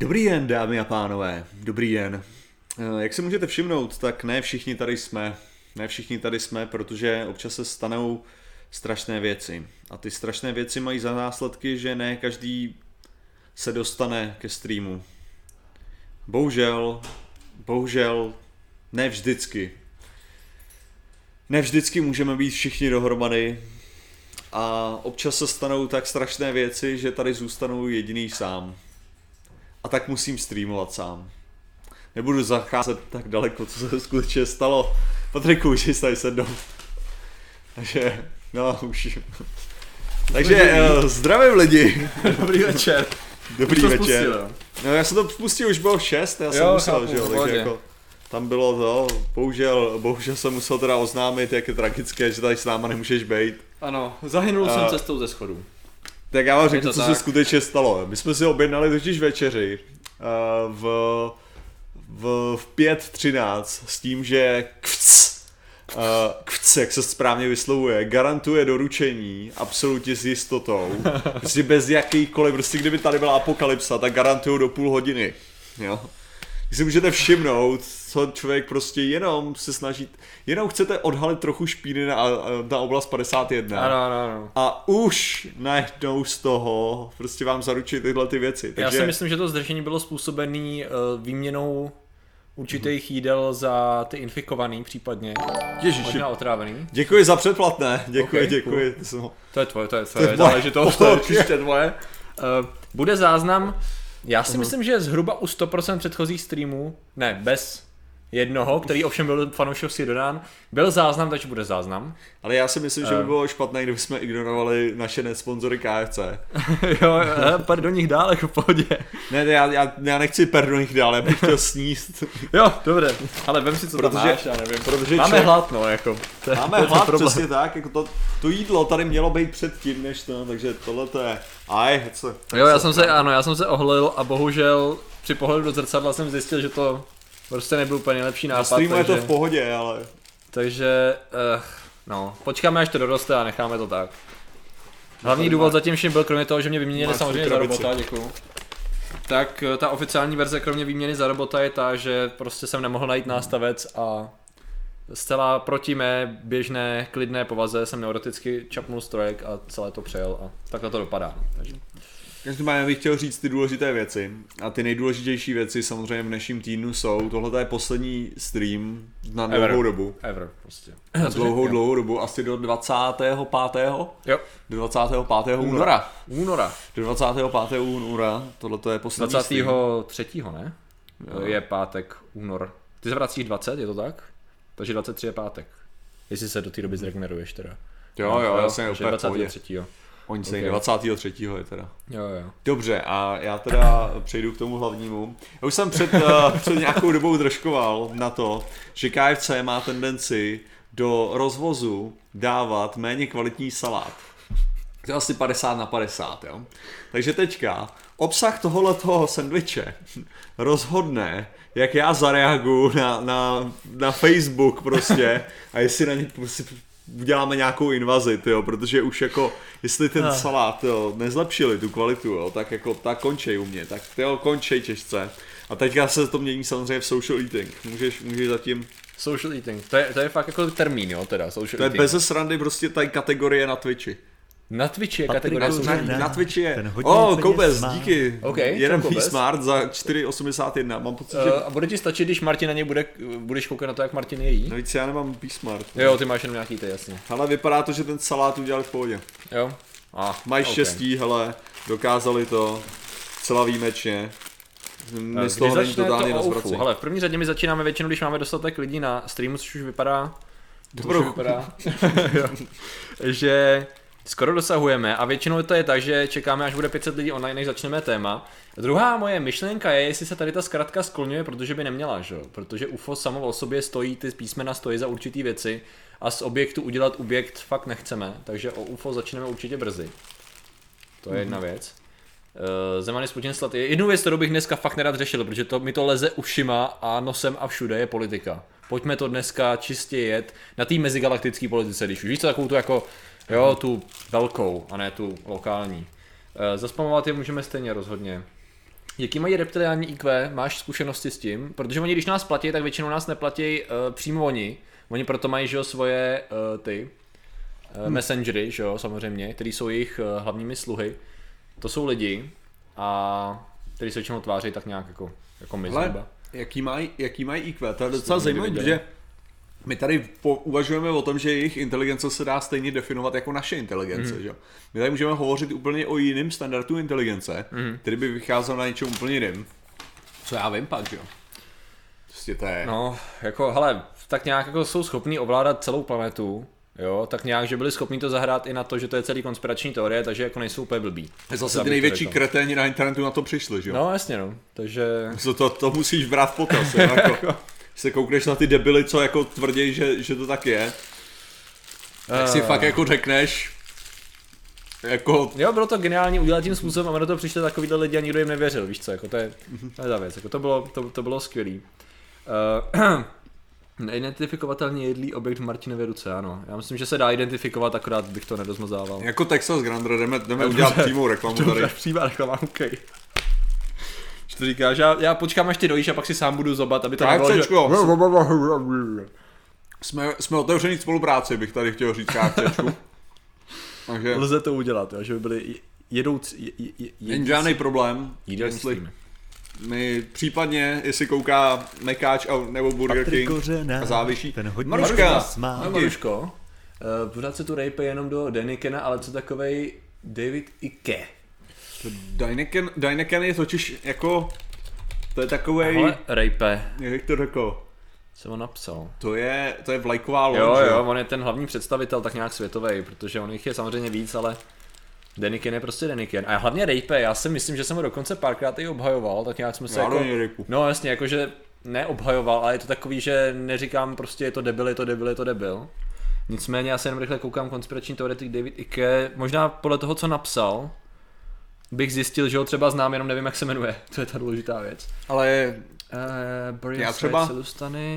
Dobrý den, dámy a pánové, dobrý den. Jak se můžete všimnout, tak ne všichni tady jsme, protože občas se stanou strašné věci. A ty strašné věci mají za následky, že ne každý se dostane ke streamu. Bohužel, ne vždycky. Ne vždycky můžeme být všichni dohromady a občas se stanou tak strašné věci, že tady zůstanu jediný sám. A tak musím streamovat sám. Nebudu zacházet tak daleko, co se skutečně stalo. Patriku, už jsi tady sednou. Takže, no už. Takže zdravím lidi. Dobrý večer. Spustil, no, já jsem to pustil, už bylo 6, já jsem musel, takže jako tam bylo to, bohužel jsem musel teda oznámit, jak je tragické, že tady s náma nemůžeš bejt. Ano, zahynul jsem cestou ze schodů. Tak já vám řeknu, co se skutečně stalo. My jsme si objednali totiž večeři v 5:13 s tím, že kvc, jak se správně vyslovuje, garantuje doručení absolutně s jistotou. Prostě bez jakýkoliv, prostě kdyby tady byla apokalypsa, tak garantují do půl hodiny. Jo? Když si můžete všimnout, co člověk prostě jenom se snaží, jenom chcete odhalit trochu špíny na oblast 51. Ano. A už najednou z toho prostě vám zaručí tyhle ty věci. Takže... Já si myslím, že to zdržení bylo způsobené výměnou určitých jídel za ty infikovaný případně. Ježiši. Možná otrávený. Děkuji za předplatné. Děkuji. Cool. To je tvoje záležitost, to je příště tvoje. Bude záznam. Já si myslím, že zhruba u 100% předchozích streamů, ne, bez jednoho, který ovšem byl fanoušovsky dodán, byl záznam, takže bude záznam. Ale já si myslím, že by bylo špatné, kdyby jsme ignorovali naše nesponzory KFC. Jo, do nich dál, jako v pohodě. Ne, já nechci do nich dál, já bych chtěl sníst. Jo, dobře, ale vem si, co tam máš, já nevím. Protože máme hlad, no, jako. Máme hlad, přesně tak, jako to jídlo tady mělo být předtím, než to, takže tohle to je. Jo, já jsem se oholil a bohužel při pohledu do zrcadla jsem zjistil, že to prostě nebyl úplně nejlepší nápad. Streamu je to v pohodě, ale... Takže, počkáme, až to doroste a necháme to tak. Hlavní důvod zatím všim byl, kromě toho, že mě vyměnili samozřejmě za robota, děkuju. Tak ta oficiální verze, kromě výměny za robota, je ta, že prostě jsem nemohl najít nástavec a zcela proti mé běžné klidné povaze jsem neuroticky čapnul strojek a celé to přejel a takhle to dopadá. Takže... Každopádně bych chtěl říct ty důležité věci a ty nejdůležitější věci samozřejmě v dnešním týdnu jsou, tohle je poslední stream na dlouhou dobu. Ever, prostě. Na dlouhou dobu, asi do 25. Jo. Do 25. února. Do 25. února, tohle je poslední 23. stream. 23. ne? Jo. Je pátek, únor. Ty zvracíš 20, je to tak? Takže 23 je pátek. Jestli se do té doby zregeneruješ teda. Jo, já jsem úplně v pohodě. 23. Oni se 23. je teda. Jo. Dobře, a já teda přejdu k tomu hlavnímu. Já už jsem před nějakou dobou držkoval na to, že KFC má tendenci do rozvozu dávat méně kvalitní salát. To je asi 50/50, jo. Takže teďka obsah tohoto sendviče rozhodne, jak já zareaguju na Facebook prostě a jestli na ně prostě uděláme nějakou invazi, tyjo, protože už jako, jestli ten salát nezlepšili tu kvalitu, jo, tak jako tak končej u mě, tak končej Češce. A teďka se to mění samozřejmě v social eating, můžeš zatím... Social eating, to je fakt jako termín, jo, teda, social eating. To je eating. Bez srandy prostě tady kategorie na Twitchi. Na Twitchi je kategorie social eating. Na Twitchi je, Koubez, díky, okay, jeden smart za 4,81, mám pocit, že... A bude ti stačit, když Martin na něj budeš koukat na to, jak Martin její? No víc, já nemám P-smart. Jo, ty máš jenom nějaký, to jasně. Ale vypadá to, že ten salát udělali v pohodě. Jo. Mají štěstí, hele, dokázali to celá výjimečně. Když začne to oufu, hele, v první řadě my začínáme většinou, když máme dostatek lidí na streamu, což už vypadá... Dobrou. Že... Skoro dosahujeme a většinou to je tak, že čekáme, až bude 500 lidí online, než začneme téma. Druhá moje myšlenka je, jestli se tady ta zkratka skloňuje, protože by neměla, že? Protože UFO samo o sobě stojí, ty písmena stojí za určitý věci a z objektu udělat objekt fakt nechceme, takže o UFO začneme určitě brzy. To je jedna věc. Zemany Sputin Slat je jednu věc, kterou bych dneska fakt nerad řešil, protože mi to leze ušima a nosem a všude je politika. Pojďme to dneska čistě jet na té mezigalaktické politice, když už víš, takovou tu jako jo, tu velkou, a ne tu lokální. Zaspamovat je můžeme stejně rozhodně. Jaký mají reptiliální IQ? Máš zkušenosti s tím? Protože oni, když nás platí, tak většinou nás neplatí přímo oni. Oni proto mají, že jo, svoje messengery, že jo, samozřejmě, který jsou jejich hlavními sluhy. To jsou lidi, a který se většinou tváří tak nějak jako my zhruba. Jaký mají IQ? To je docela zajímavé, protože my tady uvažujeme o tom, že jejich inteligence se dá stejně definovat jako naše inteligence. Mm. Že? My tady můžeme hovořit úplně o jiném standardu inteligence, který by vycházel na něčem úplně jiném. Co já vím pak, že jo? Prostě to je... No, jako, hele, tak nějak jako jsou schopní ovládat celou planetu, jo, tak nějak, že byli schopni to zahrát i na to, že to je celý konspirační teorie, takže jako nejsou úplně blbí. Zase ty největší kreténi na internetu na to přišli, že jo? No, jasně, no, takže... To musíš brát v potaz, jo, jako... se koukneš na ty debily, co jako tvrději, že to tak je, tak si fakt jako řekneš, jako... Jo, bylo to geniální udělat tím způsobem a do toho přišli takovýhle lidi a nikdo jim nevěřil, víš co, jako to je ta věc, jako to bylo skvělý. Neidentifikovatelně jedlý objekt v Martinově ruce, ano, já myslím, že se dá identifikovat, akorát bych to nedozmazával. Jako Texas Grandra, jdeme udělat přímou reklamu tady. Přímá reklama, okej. To říkáš, já počkám, až ty dojíš a pak si sám budu zobat, aby to nebylo, že... Jsme otevřený spolupráci, bych tady chtěl říct KFCčku. Takže... Lze to udělat, jo, že by byli jedoucí... Není žádný problém, jestli my případně, jestli kouká Mekáč nebo Burger Patrik King Kořena, a závisí... Maruška, Maruško, pořád se tu rejpe jenom do Dennikena, ale co takovej David Icke. Dyneken je totiž jako, to je takovej... Hele, rejpe. Jak to řekl? Co on napsal? To je vlajková loď. Jo, on je ten hlavní představitel tak nějak světovej, protože on jich je samozřejmě víc, ale Deniken je prostě Deniken. A hlavně rejpe, já si myslím, že jsem ho dokonce párkrát i obhajoval, tak nějak jsme se jako... No jasně, jakože neobhajoval, ale je to takový, že neříkám prostě je to debil. Nicméně já se jenom rychle koukám konspirační teoretik David Icke, možná podle toho, co napsal, bych zjistil, že ho třeba znám, jenom nevím, jak se jmenuje. To je ta důležitá věc. Ale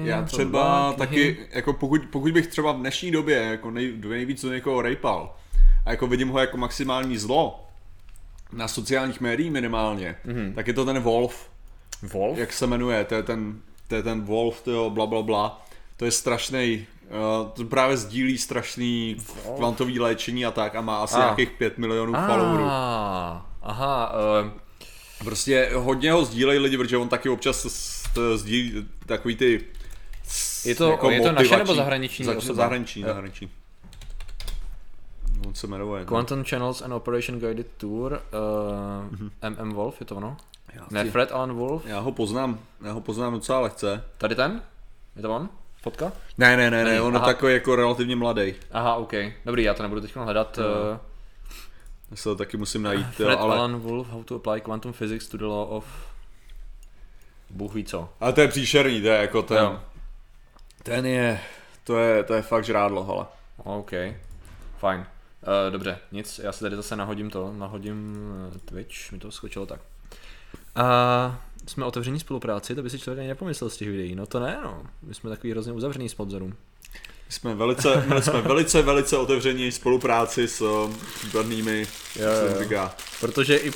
já třeba taky, jako pokud bych třeba v dnešní době jako nejvíc do někoho rejpal a jako vidím ho jako maximální zlo na sociálních médiích minimálně, tak je to ten Wolf. Wolf? Jak se jmenuje, to je ten Wolf, toho blablabla. To je strašnej, to právě sdílí strašný kvantový léčení a tak a má asi nějakých 5 milionů followerů. Aha, prostě hodně ho sdílejí lidi, protože on taky občas sdílí takový ty... Je to naše nebo zahraniční osoba? Zahraniční. On se jmenuje. Quantum Channels and Operation Guided Tour, M.M. Wolf, je to ono? Ne, Fred Alan Wolf? Já ho poznám docela lehce. Tady ten? Je to on? Fotka? Ne, on je takový jako relativně mladý. Aha, ok. Dobrý, já to nebudu teď hledat. Já se to taky musím najít. Fred Alan Wolf, how to apply quantum physics to the law of... Bůh ví co. Ale to je příšerný, to je jako ten... Jo. To je fakt žrádlo, hele. Ok, fajn. Dobře, nic, já se tady zase nahodím Twitch, mi to skočilo tak. Jsme otevření spolupráci, to by si člověk ani nepomyslel z těch videí, no to ne, no. My jsme takový hrozně uzavřený sponzorům. Jsme velice otevření spolupráci s případnými, říká, protože i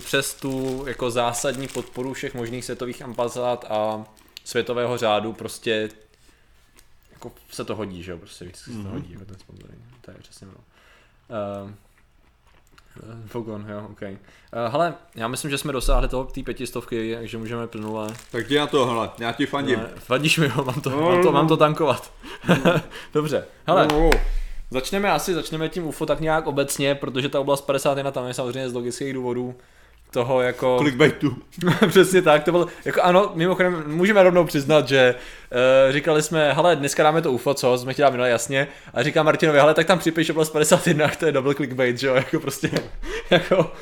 přes tu jako zásadní podporu všech možných světových ambasád a světového řádu prostě jako se to hodí, že jo, prostě vždycky se to hodí, ten sponzoring, to je přesně ono. Fogon, jo, ok. Hele, já myslím, že jsme dosáhli toho té 500, takže můžeme plnule. Tak já to, hele, já ti fandím. Fandíš mi, jo, mám to tankovat. Dobře, hele, začneme tím UFO tak nějak obecně, protože ta oblast 51 tam je samozřejmě z logických důvodů toho jako... Clickbaitu. Přesně tak, to bylo, jako ano, mimochodem můžeme rovnou přiznat, že říkali jsme, hele, dneska dáme to UFO, co, jsme chtěli dát minulé, jasně, a říká Martinovi, hele, tak tam připiš oblast 51, to je double clickbait, že jo, jako prostě, jako,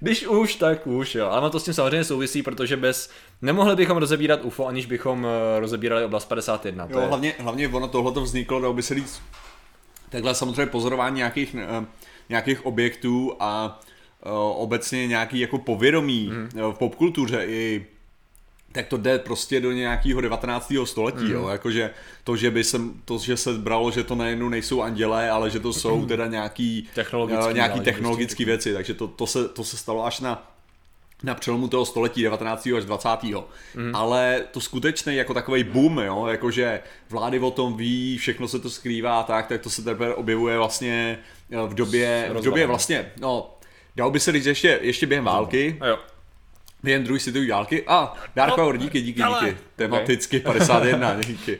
když už, tak už, jo, ano, to s tím samozřejmě souvisí, protože nemohli bychom rozebírat UFO, aniž bychom rozebírali oblast 51. Jo, hlavně ono tohleto vzniklo, dalo by se říct, takhle samozřejmě pozorování nějakých objektů a obecně nějaký jako povědomí v popkultuře i tak to jde prostě do nějakého 19. století, jo, jakože to, že se bralo, že to najednou nejsou andělé, ale že to jsou teda nějaký technologické věci, takže to se stalo až na na přelomu toho století 19. až 20. Ale to skutečně jako takovej boom, jo, jakože vlády o tom ví, všechno se to skrývá, tak to se teprve objevuje vlastně v době vlastně, no, dalo by se říct ještě během války. A jo. Během druhé světové války. A Dark Hour, díky. Tematicky okay. 51, díky.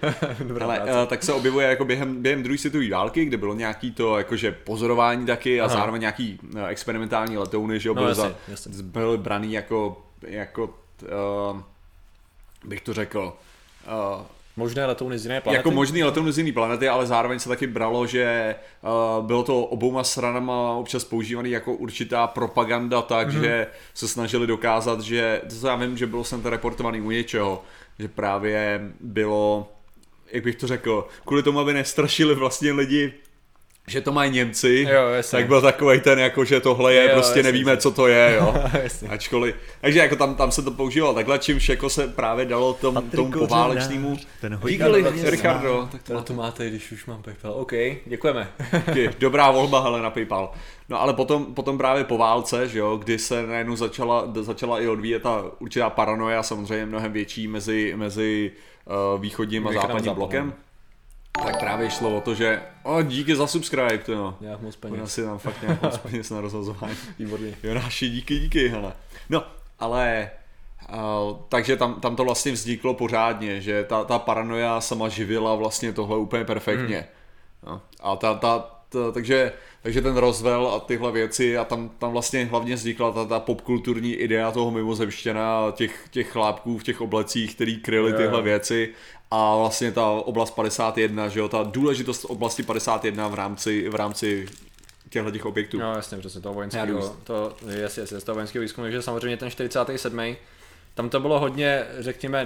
Ale, tak se objevuje jako během druhé světové války, kde bylo nějaký to jakože pozorování taky a zároveň nějaký experimentální letouny, že jo, byl braný jako bych to řekl, možné letouny z jiné planety. Jako možný letouny z jiné planety, ale zároveň se taky bralo, že bylo to obouma stranama občas používaný jako určitá propaganda, takže se snažili dokázat, že to já vím, že bylo snad reportovaný u něčeho, že právě bylo, jak bych to řekl, kvůli tomu, aby nestrašili vlastně lidi, že to mají Němci, jo, tak byl takovej ten jako, že tohle je, jo, prostě jasný, nevíme, co to je, jo. Ačkoliv, takže jako tam se to používalo takhle, čímž jako se právě dalo tomu poválečnému. Díkali, Richardo. Tak to máte, když už mám PayPal. OK, děkujeme. Dobrá volba, hele, na PayPal. No ale potom právě po válce, že jo, kdy se najednou začala i odvíjet ta určitá paranoia, samozřejmě mnohem větší mezi východním a západním blokem. Tak právě šlo o to, že díky za subscribe, to jo. Nějak moc peněz. Ona si tam fakt nějak moc peněz na rozhazování. Výborně. Jonáši, díky, hele. No, ale takže tam to vlastně vzniklo pořádně, že ta paranoia sama živila vlastně tohle úplně perfektně. No, a takže ten rozvel a tyhle věci a tam vlastně hlavně vznikla ta popkulturní idea toho mimozemštěna, těch chlápků v těch oblecích, který kryli tyhle věci. A vlastně ta oblast 51, že jo, ta důležitost oblasti 51 v rámci těchto objektů. No jasně, přesně, toho vojenského, toho vojenského výzkumu, takže samozřejmě ten 47. Tam to bylo hodně, řekněme,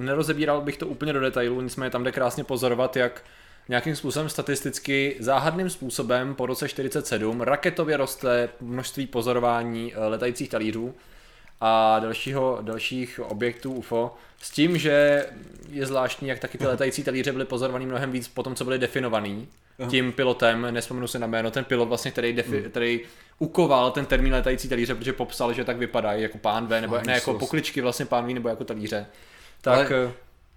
nerozebíral bych to úplně do detailů, nicméně tam jde krásně pozorovat, jak nějakým způsobem statisticky, záhadným způsobem po roce 47 raketově roste množství pozorování letajících talířů a dalších objektů UFO, s tím, že je zvláštní, jak taky ty letající talíře byly pozorovaný mnohem víc po tom, co byly definovaný tím pilotem, nespomenu se na jméno, ten pilot vlastně, který ukoval ten termín letající talíře, protože popsal, že tak vypadají jako pánve, nebo ne jako pokličky vlastně pánví, nebo jako talíře. Tak,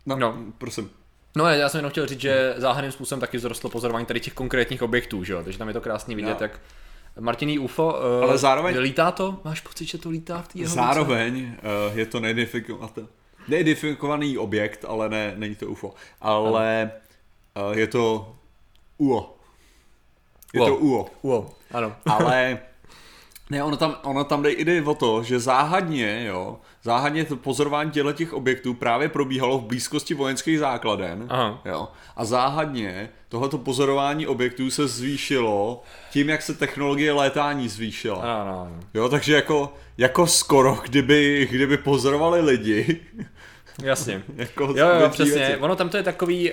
ale, no, prosím. No já jsem jenom chtěl říct, že záhadným způsobem taky vzrostlo pozorování tady těch konkrétních objektů, že jo, takže tam je to krásně vidět, jak Martiný UFO, ale zároveň lítá to? Máš pocit, že to lítá v té jeho zároveň je to neidentifikovaný objekt, ale ne, není to UFO, ale je to UO. UO. Ano. Ale ne, ono tam jde o to, že záhadně to pozorování těch objektů právě probíhalo v blízkosti vojenských základen. Jo, a záhadně tohleto pozorování objektů se zvýšilo tím, jak se technologie létání zvýšila. Ano. Jo, takže jako skoro, kdyby pozorovali lidi. Jasně. jo, přesně. Věci. Ono tam to je takový,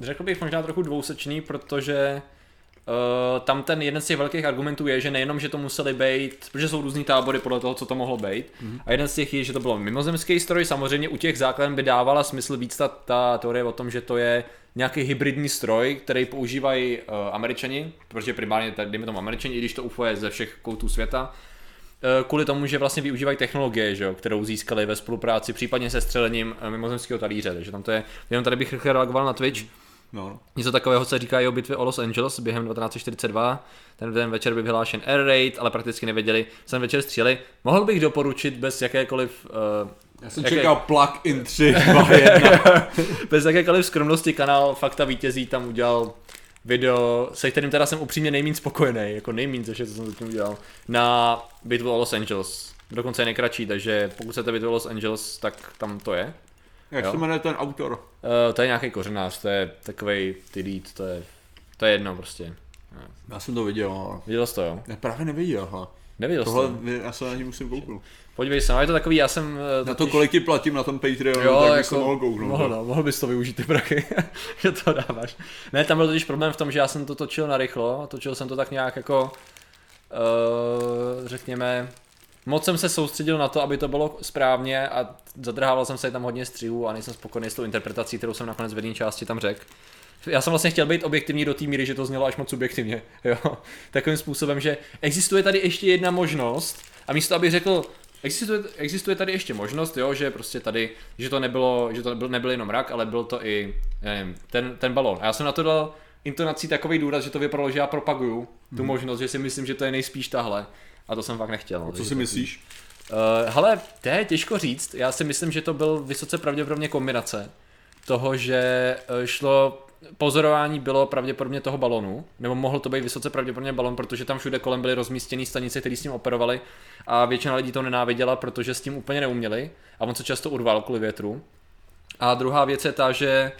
řekl bych možná trochu dvousečný, protože tam ten jeden z těch velkých argumentů je, že nejenom, že to museli být, protože jsou různý tábory podle toho, co to mohlo být, a jeden z těch je, že to bylo mimozemský stroj, samozřejmě u těch základen by dávala smysl víc ta teorie o tom, že to je nějaký hybridní stroj, který používají Američani, protože primárně tady dejme tomu Američani, i když to UFO je ze všech koutů světa, kvůli tomu, že vlastně využívají technologie, že jo, kterou získali ve spolupráci, případně se střelením mimozemského talíře, takže tam to je, jenom tady bych rychle reagoval na Twitch. No. Něco takového se říká i o bitvě o Los Angeles během 1942, ten večer byl vyhlášen air raid, ale prakticky nevěděli, co ten večer stříleli. Mohl bych doporučit bez jakékoliv... já jsem čekal plug-in 3, 2, 1. Bez jakékoliv skromnosti kanál Fakta vítězí tam udělal video, se kterým teda jsem upřímně nejméně spokojený, jako nejméně ze všeho, co jsem zatím udělal, na bitvu o Los Angeles. Dokonce je nejkratší, takže pokud chcete bitvu o Los Angeles, tak tam to je. Jak se jmenuje ten autor? To je nějaký kořenář, to je takovej tydeet, to je jedno prostě. Já jsem to viděl. Viděl jsi to, jo? Já právě neviděl, hele. Neviděl jsi to? Já se na ní musím kouknout. Podívej se, ale je to takový, já jsem... Na to kolik ti platím na tom Patreonu, jo, tak bych se mohl kouknout. Mohl bys to využít ty prachy, že to dáváš. Ne, tam byl totiž problém v tom, že já jsem to točil narychlo, točil jsem to tak nějak jako, řekněme... Moc jsem se soustředil na to, aby to bylo správně a zadrhával jsem se tam hodně střihů a nejsem spokojený s tou interpretací, kterou jsem nakonec v jedné části tam řekl. Já jsem vlastně chtěl být objektivní do té míry, že to znělo až moc subjektivně. Jo? Takovým způsobem, že existuje tady ještě jedna možnost a místo, abych řekl Existuje tady ještě možnost, jo, že prostě tady, nebyl jenom rak, ale byl to i nevím, ten balón. A já jsem na to dal intonací takový důraz, že to vypadalo, že já propaguju tu možnost, že si myslím, že to je nejspíš tahle. A to jsem fakt nechtěl. No, co si myslíš? Hele, to je těžko říct. Já si myslím, že to byl vysoce pravděpodobně kombinace toho, že pozorování bylo pravděpodobně toho balonu, nebo mohl to být vysoce pravděpodobně balon, protože tam všude kolem byly rozmístěné stanice, které s tím operovaly a většina lidí to nenáviděla, protože s tím úplně neuměli a on se často urval kvůli větru. A druhá věc je ta, že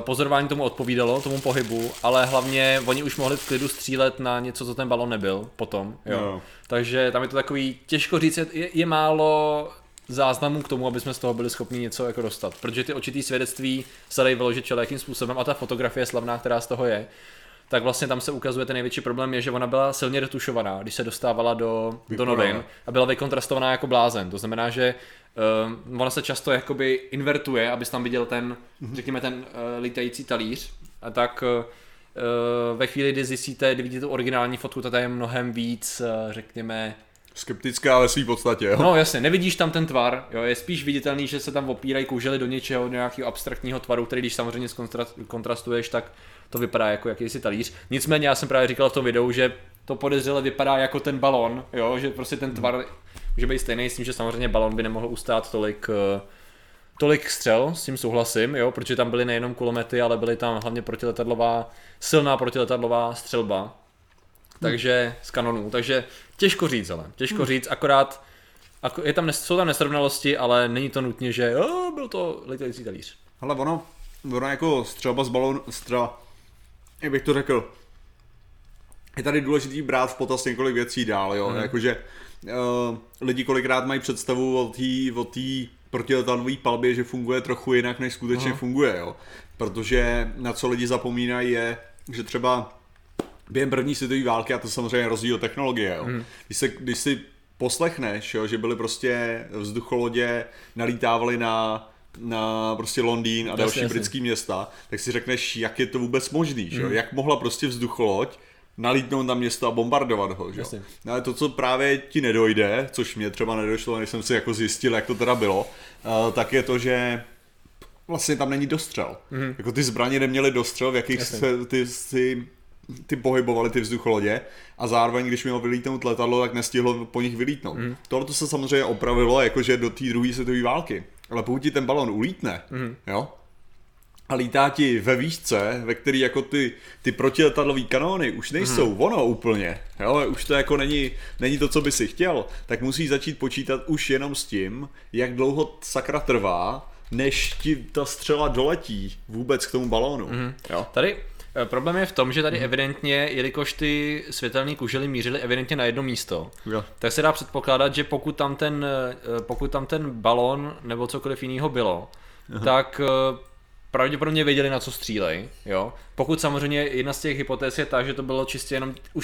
pozorování tomu odpovídalo, tomu pohybu, ale hlavně oni už mohli v klidu střílet na něco, co ten balon nebyl potom, jo. No. Takže tam je to takový, těžko říct, je málo záznamů k tomu, aby jsme z toho byli schopni něco jako dostat, protože ty očitý svědectví se dají vyložit všelijakým způsobem a ta fotografie slavná, která z toho je, tak vlastně tam se ukazuje, ten největší problém je, že ona byla silně retušovaná, když se dostávala do novin a byla vykontrastovaná jako blázen, to znamená, že ona se často jakoby invertuje, abys tam viděl ten, řekněme ten lítající talíř a tak ve chvíli, kdy zjistíte, kdy vidíte tu originální fotku, to je mnohem víc, řekněme, skeptická, ale svý podstatě, jo? No jasně, nevidíš tam ten tvar, jo, je spíš viditelný, že se tam opírají koužely do něčeho, do nějakého abstraktního tvaru, který když samozřejmě kontrastuješ, tak to vypadá jako jakýsi talíř. Nicméně já jsem právě říkal v tom videu, že to podezřele vypadá jako ten balon, jo, že prostě ten tvar může být stejný s tím, že samozřejmě balon by nemohl ustát tolik střel, s tím souhlasím, jo, protože tam byly nejenom kulomety, ale byly tam hlavně silná protiletadlová střelba. Takže z kanonů, takže těžko říct, akorát jsou tam nesrovnalosti, ale není to nutně, že byl to letající talíř. Hele, ono jako střelba z balónu, jak bych to řekl, je tady důležitý brát v potaz několik věcí dál, jo, jakože lidi kolikrát mají představu o té protiletadlové palbě, že funguje trochu jinak, než skutečně funguje, jo, protože na co lidi zapomínají je, že třeba během první světové války, a to samozřejmě rozdíl technologie, jo. Když si poslechneš, jo, že byly prostě vzducholodě, nalítávali na prostě Londýn a další britský města, tak si řekneš, jak je to vůbec možný, že jo, jak mohla prostě vzducholoď nalítnout na město a bombardovat ho, že jo. No, ale to, co právě ti nedojde, což mě třeba nedošlo, než jsem si jako zjistil, jak to teda bylo, tak je to, že vlastně tam není dostřel. Jako ty zbraně neměly dostřel, v jakých ty pohybovali ty vzducholodě a zároveň, když mělo vylítnout letadlo, tak nestihlo po nich vylítnout. Tohle se samozřejmě opravilo jakože do té druhé světové války. Ale pokud ti ten balon ulítne, jo, a lítá ti ve výšce, ve které jako ty protiletadlové kanóny už nejsou ono úplně, jo, už to jako není to, co by si chtěl, tak musíš začít počítat už jenom s tím, jak dlouho sakra trvá, než ti ta střela doletí vůbec k tomu balónu. Jo. Tady problém je v tom, že tady evidentně, jelikož ty světelné kužely mířily evidentně na jedno místo, tak se dá předpokládat, že pokud tam ten balón nebo cokoliv jiného bylo, tak pravděpodobně věděli, na co střílej, jo. Pokud samozřejmě jedna z těch hypotéz je ta, že to bylo čistě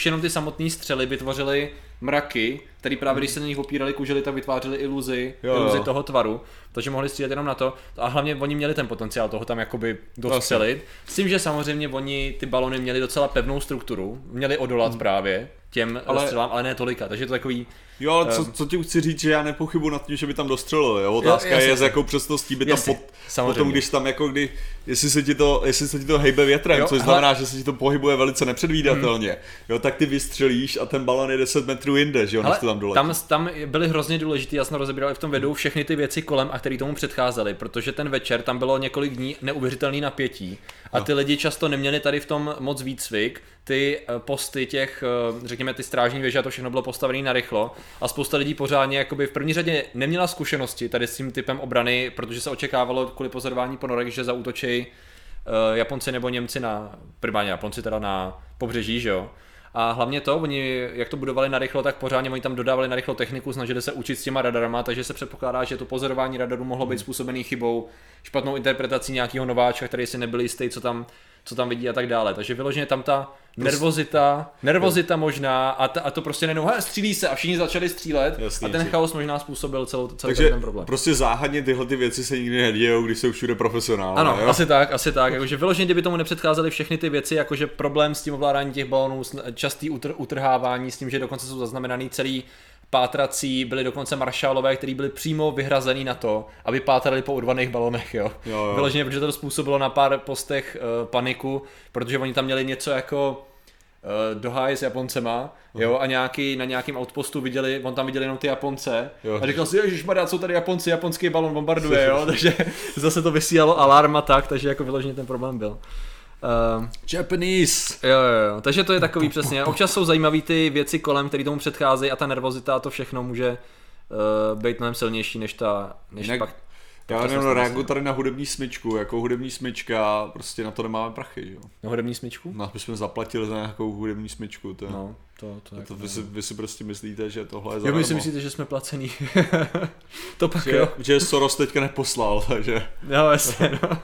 jenom ty samotné střely vytvořily mraky, které právě když se na nich opírali kužely, tak vytvářely iluzi toho tvaru, takže mohli střílet jenom na to a hlavně oni měli ten potenciál toho tam jakoby dostřelit, s tím, že samozřejmě oni ty balony měli docela pevnou strukturu, měli odolat právě těm střelám, ale ne tolika, takže to takový... Jo, ale co ti chci říct, že já nepochybuji nad tím, že by tam dostřelili, jo? Otázka je, s jakou přesností by tam potom, když tam jako kdy, jestli se ti to hejbe větrem, jo, což znamená, že se ti to pohybuje velice nepředvídatelně, jo, tak ty vystřelíš a ten balon je 10 metrů jinde, že jo, než to tam doletí. Tam byly hrozně důležitý, já jsem rozebíral i v tom videu všechny ty věci kolem a které tomu předcházely, protože ten večer tam bylo několik dní neuvěřitelný napětí a ty lidi často neměli tady v tom moc výcvik, ty posty těch, řekněme ty strážní věže a to všechno bylo postavené na rychlo a spousta lidí pořádně jakoby v první řadě neměla zkušenosti tady s tím typem obrany, protože se očekávalo kvůli pozorování ponorek, že zaútočí Japonci nebo Němci primárně Japonci teda na pobřeží, že jo. A hlavně to, oni jak to budovali narychlo, tak pořádně oni tam dodávali narychlo techniku, snažili se učit s těma radarama, takže se předpokládá, že to pozorování radaru mohlo být způsobený chybou, špatnou interpretací nějakého nováčka, který si nebyl jistý, co tam vidí a tak dále. Takže vyloženě tam ta nervozita možná a to prostě nejenom střílí se a všichni začali střílet. Jasný, a ten chaos možná způsobil celý ten problém. Prostě záhadně tyhle ty věci se nikdy nedějou, když jsou všude profesionálové. Ano, jo? Asi tak. Jakože vyloženě, kdyby tomu nepředcházely všechny ty věci, jakože problém s tím ovládáním těch balonů, častý utrhávání s tím, že dokonce jsou zaznamenaný celý pátrací, byli dokonce maršálové, kteří byli přímo vyhrazení na to, aby pátrali po urvaných balonech, jo. Vyloženě, protože to způsobilo na pár postech paniku, protože oni tam měli něco jako dohaj s Japoncema, jo, a na nějakém outpostu viděli, on tam viděl jenom ty Japonce, jo. A říkal si, ježišmarja, jsou tady Japonci, japonský balon bombarduje, jo, takže zase to vysílalo alarm a tak, takže jako vyloženě ten problém byl. Japanese. Jo, takže to je takový přesně, občas jsou zajímavý ty věci kolem, které tomu předcházejí a ta nervozita a to všechno může být mnohem silnější než ta, než jinak, pak. Já nevím, reaguji tady na hudební smyčku, jako hudební smyčka, prostě na to nemáme prachy, jo. Na hudební smyčku? No, my jsme zaplatili za nějakou hudební smyčku, to je. No, to vy si prostě myslíte, že tohle je za. Jo, vy si myslíte, že jsme placený. To pak, že, jo. Že Soros teďka neposlal, takže. Jo, jasně, no.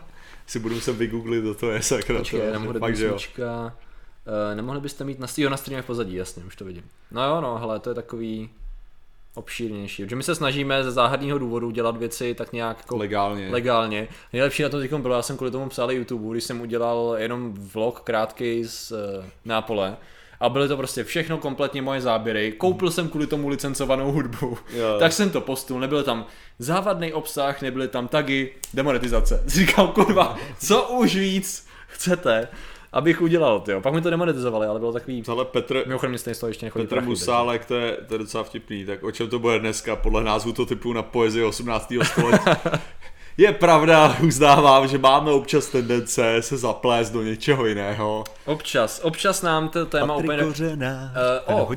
Si budu muset vygooglit, co to je, sakra. Počkej, nám hudební smyčka. Nemohli byste mít na streamu v pozadí, jasně, už to vidím. No jo, no, hele, to je takový obšírnější, protože my se snažíme ze záhadního důvodu dělat věci tak nějak jako legálně. Nejlepší na tom teďkom bylo, já jsem kvůli tomu psal na YouTube, když jsem udělal jenom vlog krátký z Nápole a byly to prostě všechno kompletně moje záběry, koupil jsem kvůli tomu licencovanou hudbu, tak jsem to postul, nebyl tam závadný obsah, nebyly tam tagy, demonetizace. Říkám, kurva, co už víc chcete? Abych udělal, tyjo. Pak mi to demonetizovali, ale bylo takový. Ale mimochodem nic nejstalo, ještě nechodí Petr prachy, Musálek, to je docela vtipný, tak o čem to bude dneska? Podle názvu to typu na poezii 18. století. Je pravda, uznávám, že máme občas tendence se zaplést do něčeho jiného. Občas nám to téma úplně.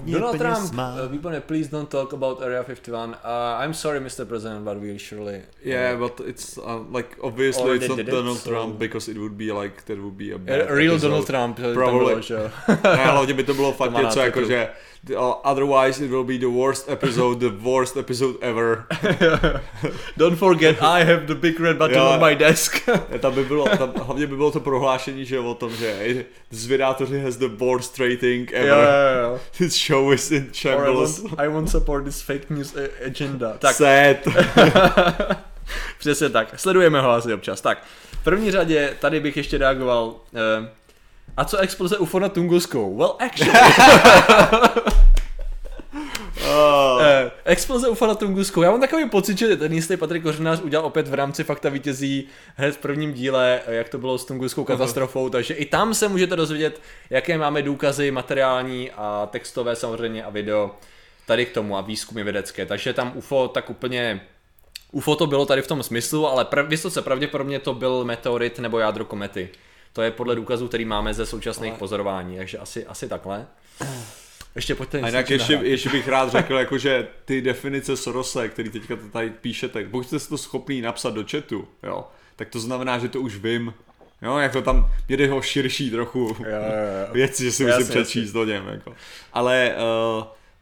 Donald Trump, výborně, please don't talk about Area 51. I'm sorry, Mr. President, but we surely. Yeah, but it's like obviously it's not Donald Trump, because it would be like there would be a bad real Donald Trump. Probably. Hlavně by to bylo fakt něco jako že otherwise it will be the worst episode ever. Don't forget I have the big red button on my desk. tam hlavně by bylo to prohlášení, že o tom, že zvědátoři has the worst rating ever. Yeah. This show is in shambles. I won't support this fake news agenda. Tak. Set. Přesně tak. Sledujeme ho asi občas. Tak. V první řadě tady bych ještě reagoval a co exploze UFO na Tungusku? Well, actually. Exploze UFO na Tungusku. Já mám takový pocit, že ten jistý Patrik Kořenář udělal opět v rámci Fakta vítězí hned v prvním díle, jak to bylo s tunguskou katastrofou, takže i tam se můžete dozvědět, jaké máme důkazy materiální a textové samozřejmě a video tady k tomu a výzkumy vědecké. Takže tam UFO tak úplně. UFO to bylo tady v tom smyslu, ale vysoce pravděpodobně to byl meteorit nebo jádro komety. To je podle důkazů, který máme ze současných pozorování, takže asi takhle. Ještě pojďte něco. A jinak ještě bych rád řekl, jakože ty definice Sorose, který teďka to tady píšete, pokud jste si to schopný napsat do chatu, jo, tak to znamená, že to už vím. Jo, jako tam jde ho širší trochu věci, že si musím přečíst do něm. Jako. Ale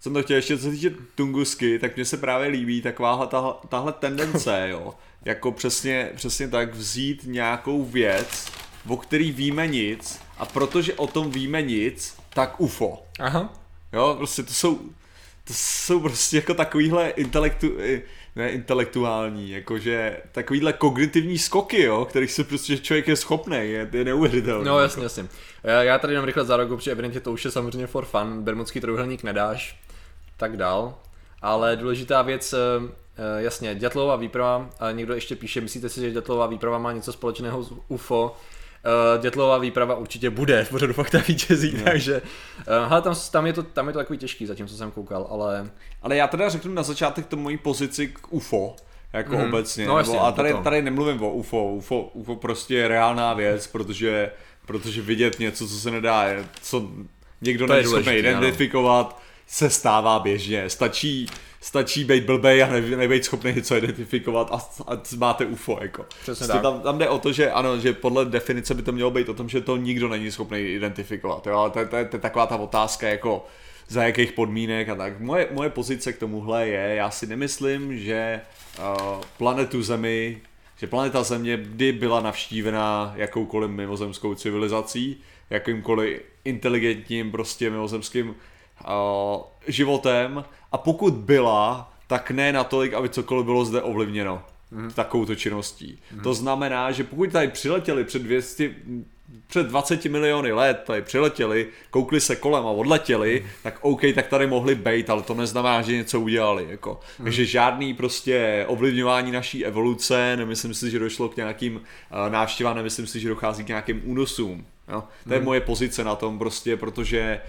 jsem to chtěl ještě, co se týče Tungusky, tak mně se právě líbí tahle tendence, jo, jako přesně tak vzít nějakou věc, o který víme nic, a protože o tom víme nic, tak UFO. Aha. Jo, prostě to jsou prostě jako takovýhle intelektuální, jakože takovýhle kognitivní skoky, jo, kterých se prostě člověk je schopný, je neuvěřitelný. No jasně. Já tady jenom rychle zareaguju, protože evidentně to už je samozřejmě for fun, Bermudský trojúhelník nedáš, tak dál, ale důležitá věc. Jasně, Ďatlová výprava, ale někdo ještě píše, myslíte si, že Ďatlová výprava má něco společného s UFO? Dětlová výprava určitě bude v pořadu Fakta vítězí, takže hele, tam je to takový těžký, zatímco jsem koukal, ale já teda řeknu na začátek to mojí pozici k UFO, jako obecně, no, jasně, a tady nemluvím o UFO prostě je reálná věc, protože vidět něco, co se nedá, co někdo nejsme identifikovat, se stává běžně, stačí být blbej a nebejt schopný něco identifikovat a máte UFO, jako. Přesně tak. Tam jde o to, že ano, že podle definice by to mělo být o tom, že to nikdo není schopný identifikovat, jo, ale to je taková ta otázka, jako za jakých podmínek a tak. Moje pozice k tomuhle je, já si nemyslím, že planeta Země kdy byla navštívená jakoukoliv mimozemskou civilizací, jakýmkoliv inteligentním prostě mimozemským životem, a pokud byla, tak ne natolik, aby cokoliv bylo zde ovlivněno takovouto činností. To znamená, že pokud tady přiletěli před 200 před 20 miliony let tady přiletěli, koukli se kolem a odletěli, tak OK, tak tady mohli bejt, ale to neznamená, že něco udělali. Jako. Takže žádný prostě ovlivňování naší evoluce, nemyslím si, že došlo k nějakým návštěvám, nemyslím si, že dochází k nějakým únosům. Jo? To je moje pozice na tom prostě, protože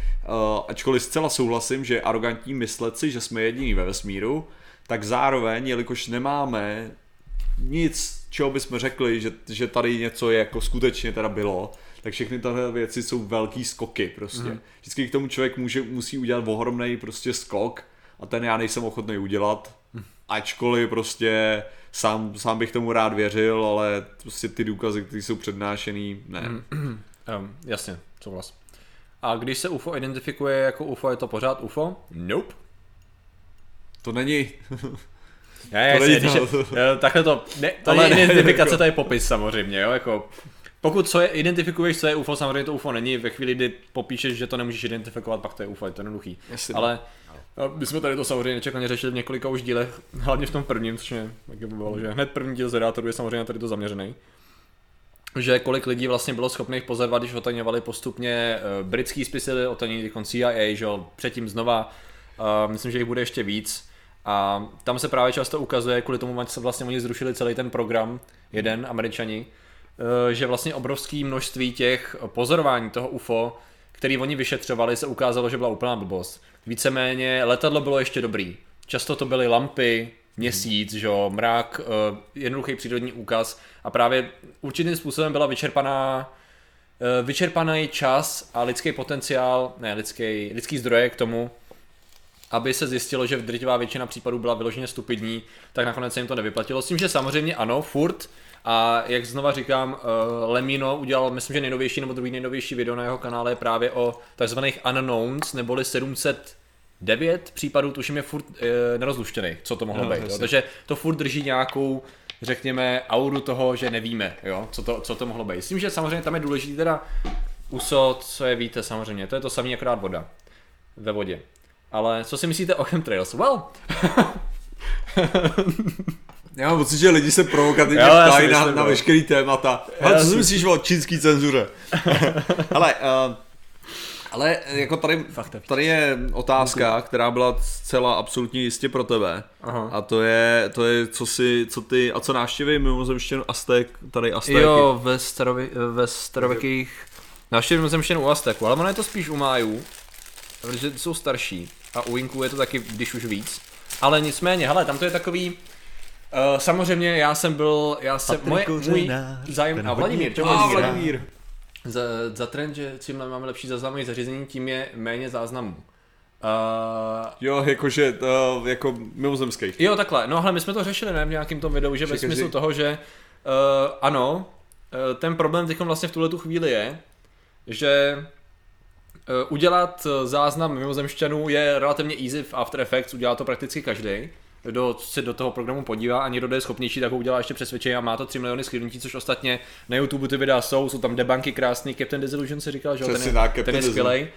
ačkoliv zcela souhlasím, že je arrogantní myslet si, že jsme jediní ve vesmíru, tak zároveň, jelikož nemáme nic, čeho bychom řekli, že tady něco je, jako skutečně teda bylo, tak všechny tyhle věci jsou velký skoky prostě. Vždycky k tomu člověk musí udělat ohromnej prostě skok a ten já nejsem ochotný udělat, ačkoliv prostě sám bych tomu rád věřil, ale prostě ty důkazy, které jsou přednášený, ne. Jasně, souhlas. A když se UFO identifikuje jako UFO, je to pořád UFO? Nope. To není... Takhle to je identifikace, jako... to je popis samozřejmě, jo, jako pokud co je, identifikuješ, co je UFO, samozřejmě to UFO není, ve chvíli, kdy popíšeš, že to nemůžeš identifikovat, pak to je UFO, je to jednoduchý, ale my jsme tady to samozřejmě nečekaně řešili v několika už dílech, hlavně v tom prvním, což mě bylo, že hned první díl z Redátorů je samozřejmě tady to zaměřený, že kolik lidí vlastně bylo schopných pozorovat, když otaňovali postupně britský spisy, otaňovali CIA, že jo, předtím znova, myslím, že jich bude ještě víc. A tam se právě často ukazuje, kvůli tomu se vlastně oni zrušili celý ten program, jeden Američani, že vlastně obrovské množství těch pozorování toho UFO, který oni vyšetřovali, se ukázalo, že byla úplná blbost. Víceméně letadlo bylo ještě dobrý. Často to byly lampy, měsíc, že jo, mrak, jednoduchý přírodní úkaz a právě určitým způsobem byla vyčerpaný čas a lidský potenciál, lidský zdroje k tomu, aby se zjistilo, že drtivá většina případů byla vyloženě stupidní, tak nakonec se jim to nevyplatilo. S tím, že samozřejmě ano, furt. A jak znova říkám, Lemino udělal, myslím, že nejnovější nebo druhý nejnovější video na jeho kanále je právě o takzvaných unknowns, neboli 709 případů, tuším je furt nerozluštěný, co to mohlo být. Takže to furt drží nějakou, řekněme, auru toho, že nevíme, jo, co to mohlo být. S tím, že samozřejmě tam je důležitý teda USO, co je víte samozřejmě, to je to samý akorát voda ve vodě. Ale co si myslíte o chemtrails? Well! Já mám pocit, že lidi se provokativně ptají na veškerý témata. Ale co si myslíš o čínský cenzuře? Ale jako tady je otázka, která byla zcela absolutně jistě pro tebe. Aha. A to je co ty a co návštěvy mimozemštěnů Aztéky. Jo, ve starověkých návštěvy mimozemštěnů u Aztéku, ale ono je to spíš u Májů. Protože jsou starší a u Inků je to taky, když už víc. Ale nicméně, hele, tam to je takový, samozřejmě můj zájem, a Vladimír. Za trend, že tím máme lepší záznamový zařízení, tím je méně záznamů. Jako mimozemských. Jo, takhle, no ale my jsme to řešili, ne, v nějakým tom videu, že ve smyslu toho, že ano, ten problém teď vlastně v tuhletu chvíli je, že udělat záznam mimozemšťanů je relativně easy v After Effects, udělá to prakticky každý, kdo se do toho programu podívá a někdo je schopnější, tak ho udělá ještě přesvědčení a má to 3 miliony shlédnutí, což ostatně na YouTube ty videa jsou tam debanky krásný, Captain Desillusion si říkal, že přesně, ten je skvělej.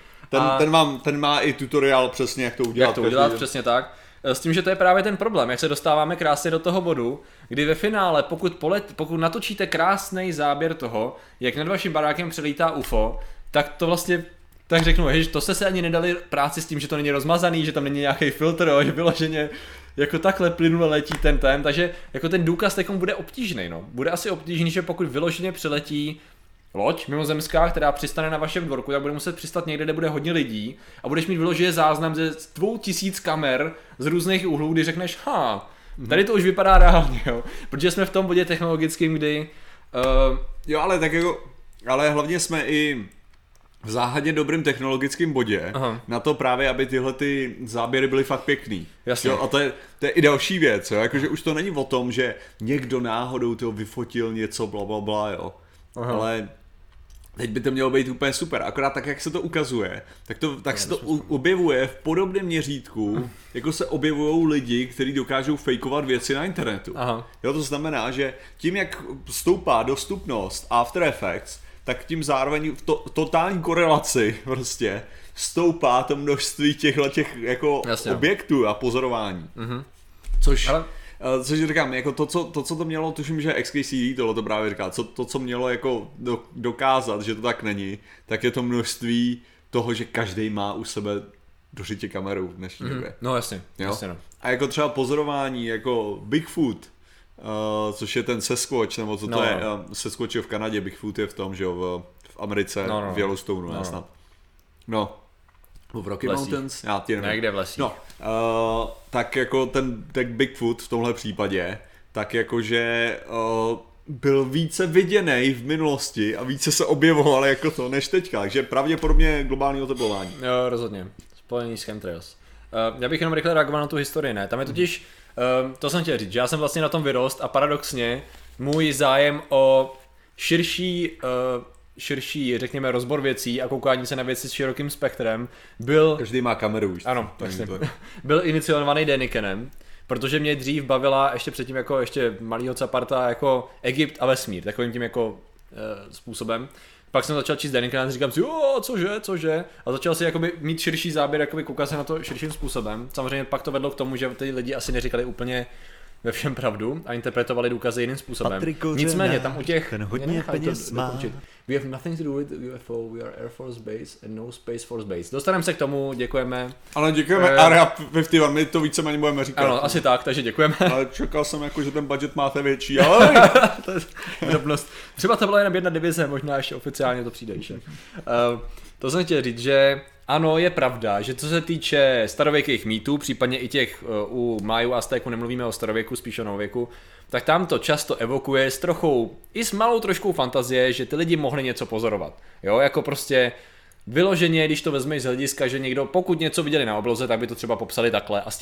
Ten má i tutoriál přesně, jak to udělat přesně tak. S tím, že to je právě ten problém, jak se dostáváme krásně do toho bodu, kdy ve finále, pokud natočíte krásný záběr toho, jak nad vaším barákem přelítá UFO, tak to vlastně tak řeknu, že to jste se ani nedali práci s tím, že to není rozmazaný, že tam není nějaký filtr, že vyloženě jako takhle plynule letí ten, takže jako ten důkaz takom bude obtížný, no. Bude asi obtížný, že pokud vyloženě přiletí loď mimozemská, která přistane na vašem dvorku, tak bude muset přistat někde, kde bude hodně lidí a budeš mít vyloženě záznam ze 2000 kamer z různých úhlů, kdy řekneš, tady to už vypadá reálně, jo. Protože jsme v tom bodě technologickým, kdy... Ale hlavně jsme i... v záhadně dobrým technologickým bodě. Aha. Na to právě, aby tyhle ty záběry byly fakt pěkný. Jasně. Jo, a to je i další věc, jo? Jakože už to není o tom, že někdo náhodou toho vyfotil něco blablabla, jo. Aha. Ale teď by to mělo být úplně super, akorát tak, jak se to ukazuje, objevuje v podobném měřítku, jako se objevují lidi, kteří dokážou fejkovat věci na internetu. Aha. Jo, to znamená, že tím, jak stoupá dostupnost After Effects, tak tím zároveň v totální korelaci prostě stoupá to množství těchto objektů a pozorování. Mm-hmm. Což Což říkám, jako to, co to mělo, tuším, že XKCD tohle to právě říká, to, co mělo jako dokázat, že to tak není, tak je to množství toho, že každý má u sebe dožitě kameru v dnešní době. No jasně no. A jako třeba pozorování, jako Bigfoot, což je ten Sasquatch, nebo co to je, Sasquatch je v Kanadě, Bigfoot je v tom, že jo, v Americe, v Yellowstoneu, já snad. No. V Rocky Mountains, já ti nevím. Někde v lesích. No, tak jako ten Bigfoot v tomhle případě, tak jakože byl více viděnej v minulosti a více se objevoval jako to než teďka, takže pravděpodobně globální oteplování. Jo, rozhodně. Spojený s chemtrails. Já bych jenom rychle reagoval na tu historii, ne? Tam je totiž, to jsem chtěl říct, že já jsem vlastně na tom vyrost a paradoxně můj zájem o širší, řekněme, rozbor věcí a koukání se na věci s širokým spektrem byl... Každý má kameru už. Ano, byl iniciovaný Denikenem, protože mě dřív bavila ještě předtím jako ještě malýho caparta jako Egypt a vesmír, takovým tím jako způsobem. Pak jsem začal číst Denikena a říkám si, jo, cože, a začal si jakoby mít širší záběr, jakoby koukat se na to širším způsobem. Samozřejmě pak to vedlo k tomu, že ty lidi asi neříkali úplně ve všem pravdu a interpretovali důkazy jiným způsobem. Nicméně tam u těch We have nothing to do with UFO, we are Air Force Base and no Space Force Base. Dostaneme se k tomu, děkujeme. Ano, děkujeme Area 51, my to více ani budeme říkat. Ano, asi tak, takže děkujeme. Ale čekal jsem jako, že ten budget máte větší, ale... Drobnost. Třeba to byla jenom jedna divize, možná ještě oficiálně to přijde. To jsem chtěl říct, že ano, je pravda, že co se týče starověkých mýtů, případně i těch u Májů a Aztéků, nemluvíme o starověku, spíš o novověku, tak tam to často evokuje s trochou, i s malou troškou fantazie, že ty lidi mohli něco pozorovat. Jo, jako prostě vyloženě, když to vezmeš z hlediska, že někdo, pokud něco viděli na obloze, tak by to třeba popsali takhle a s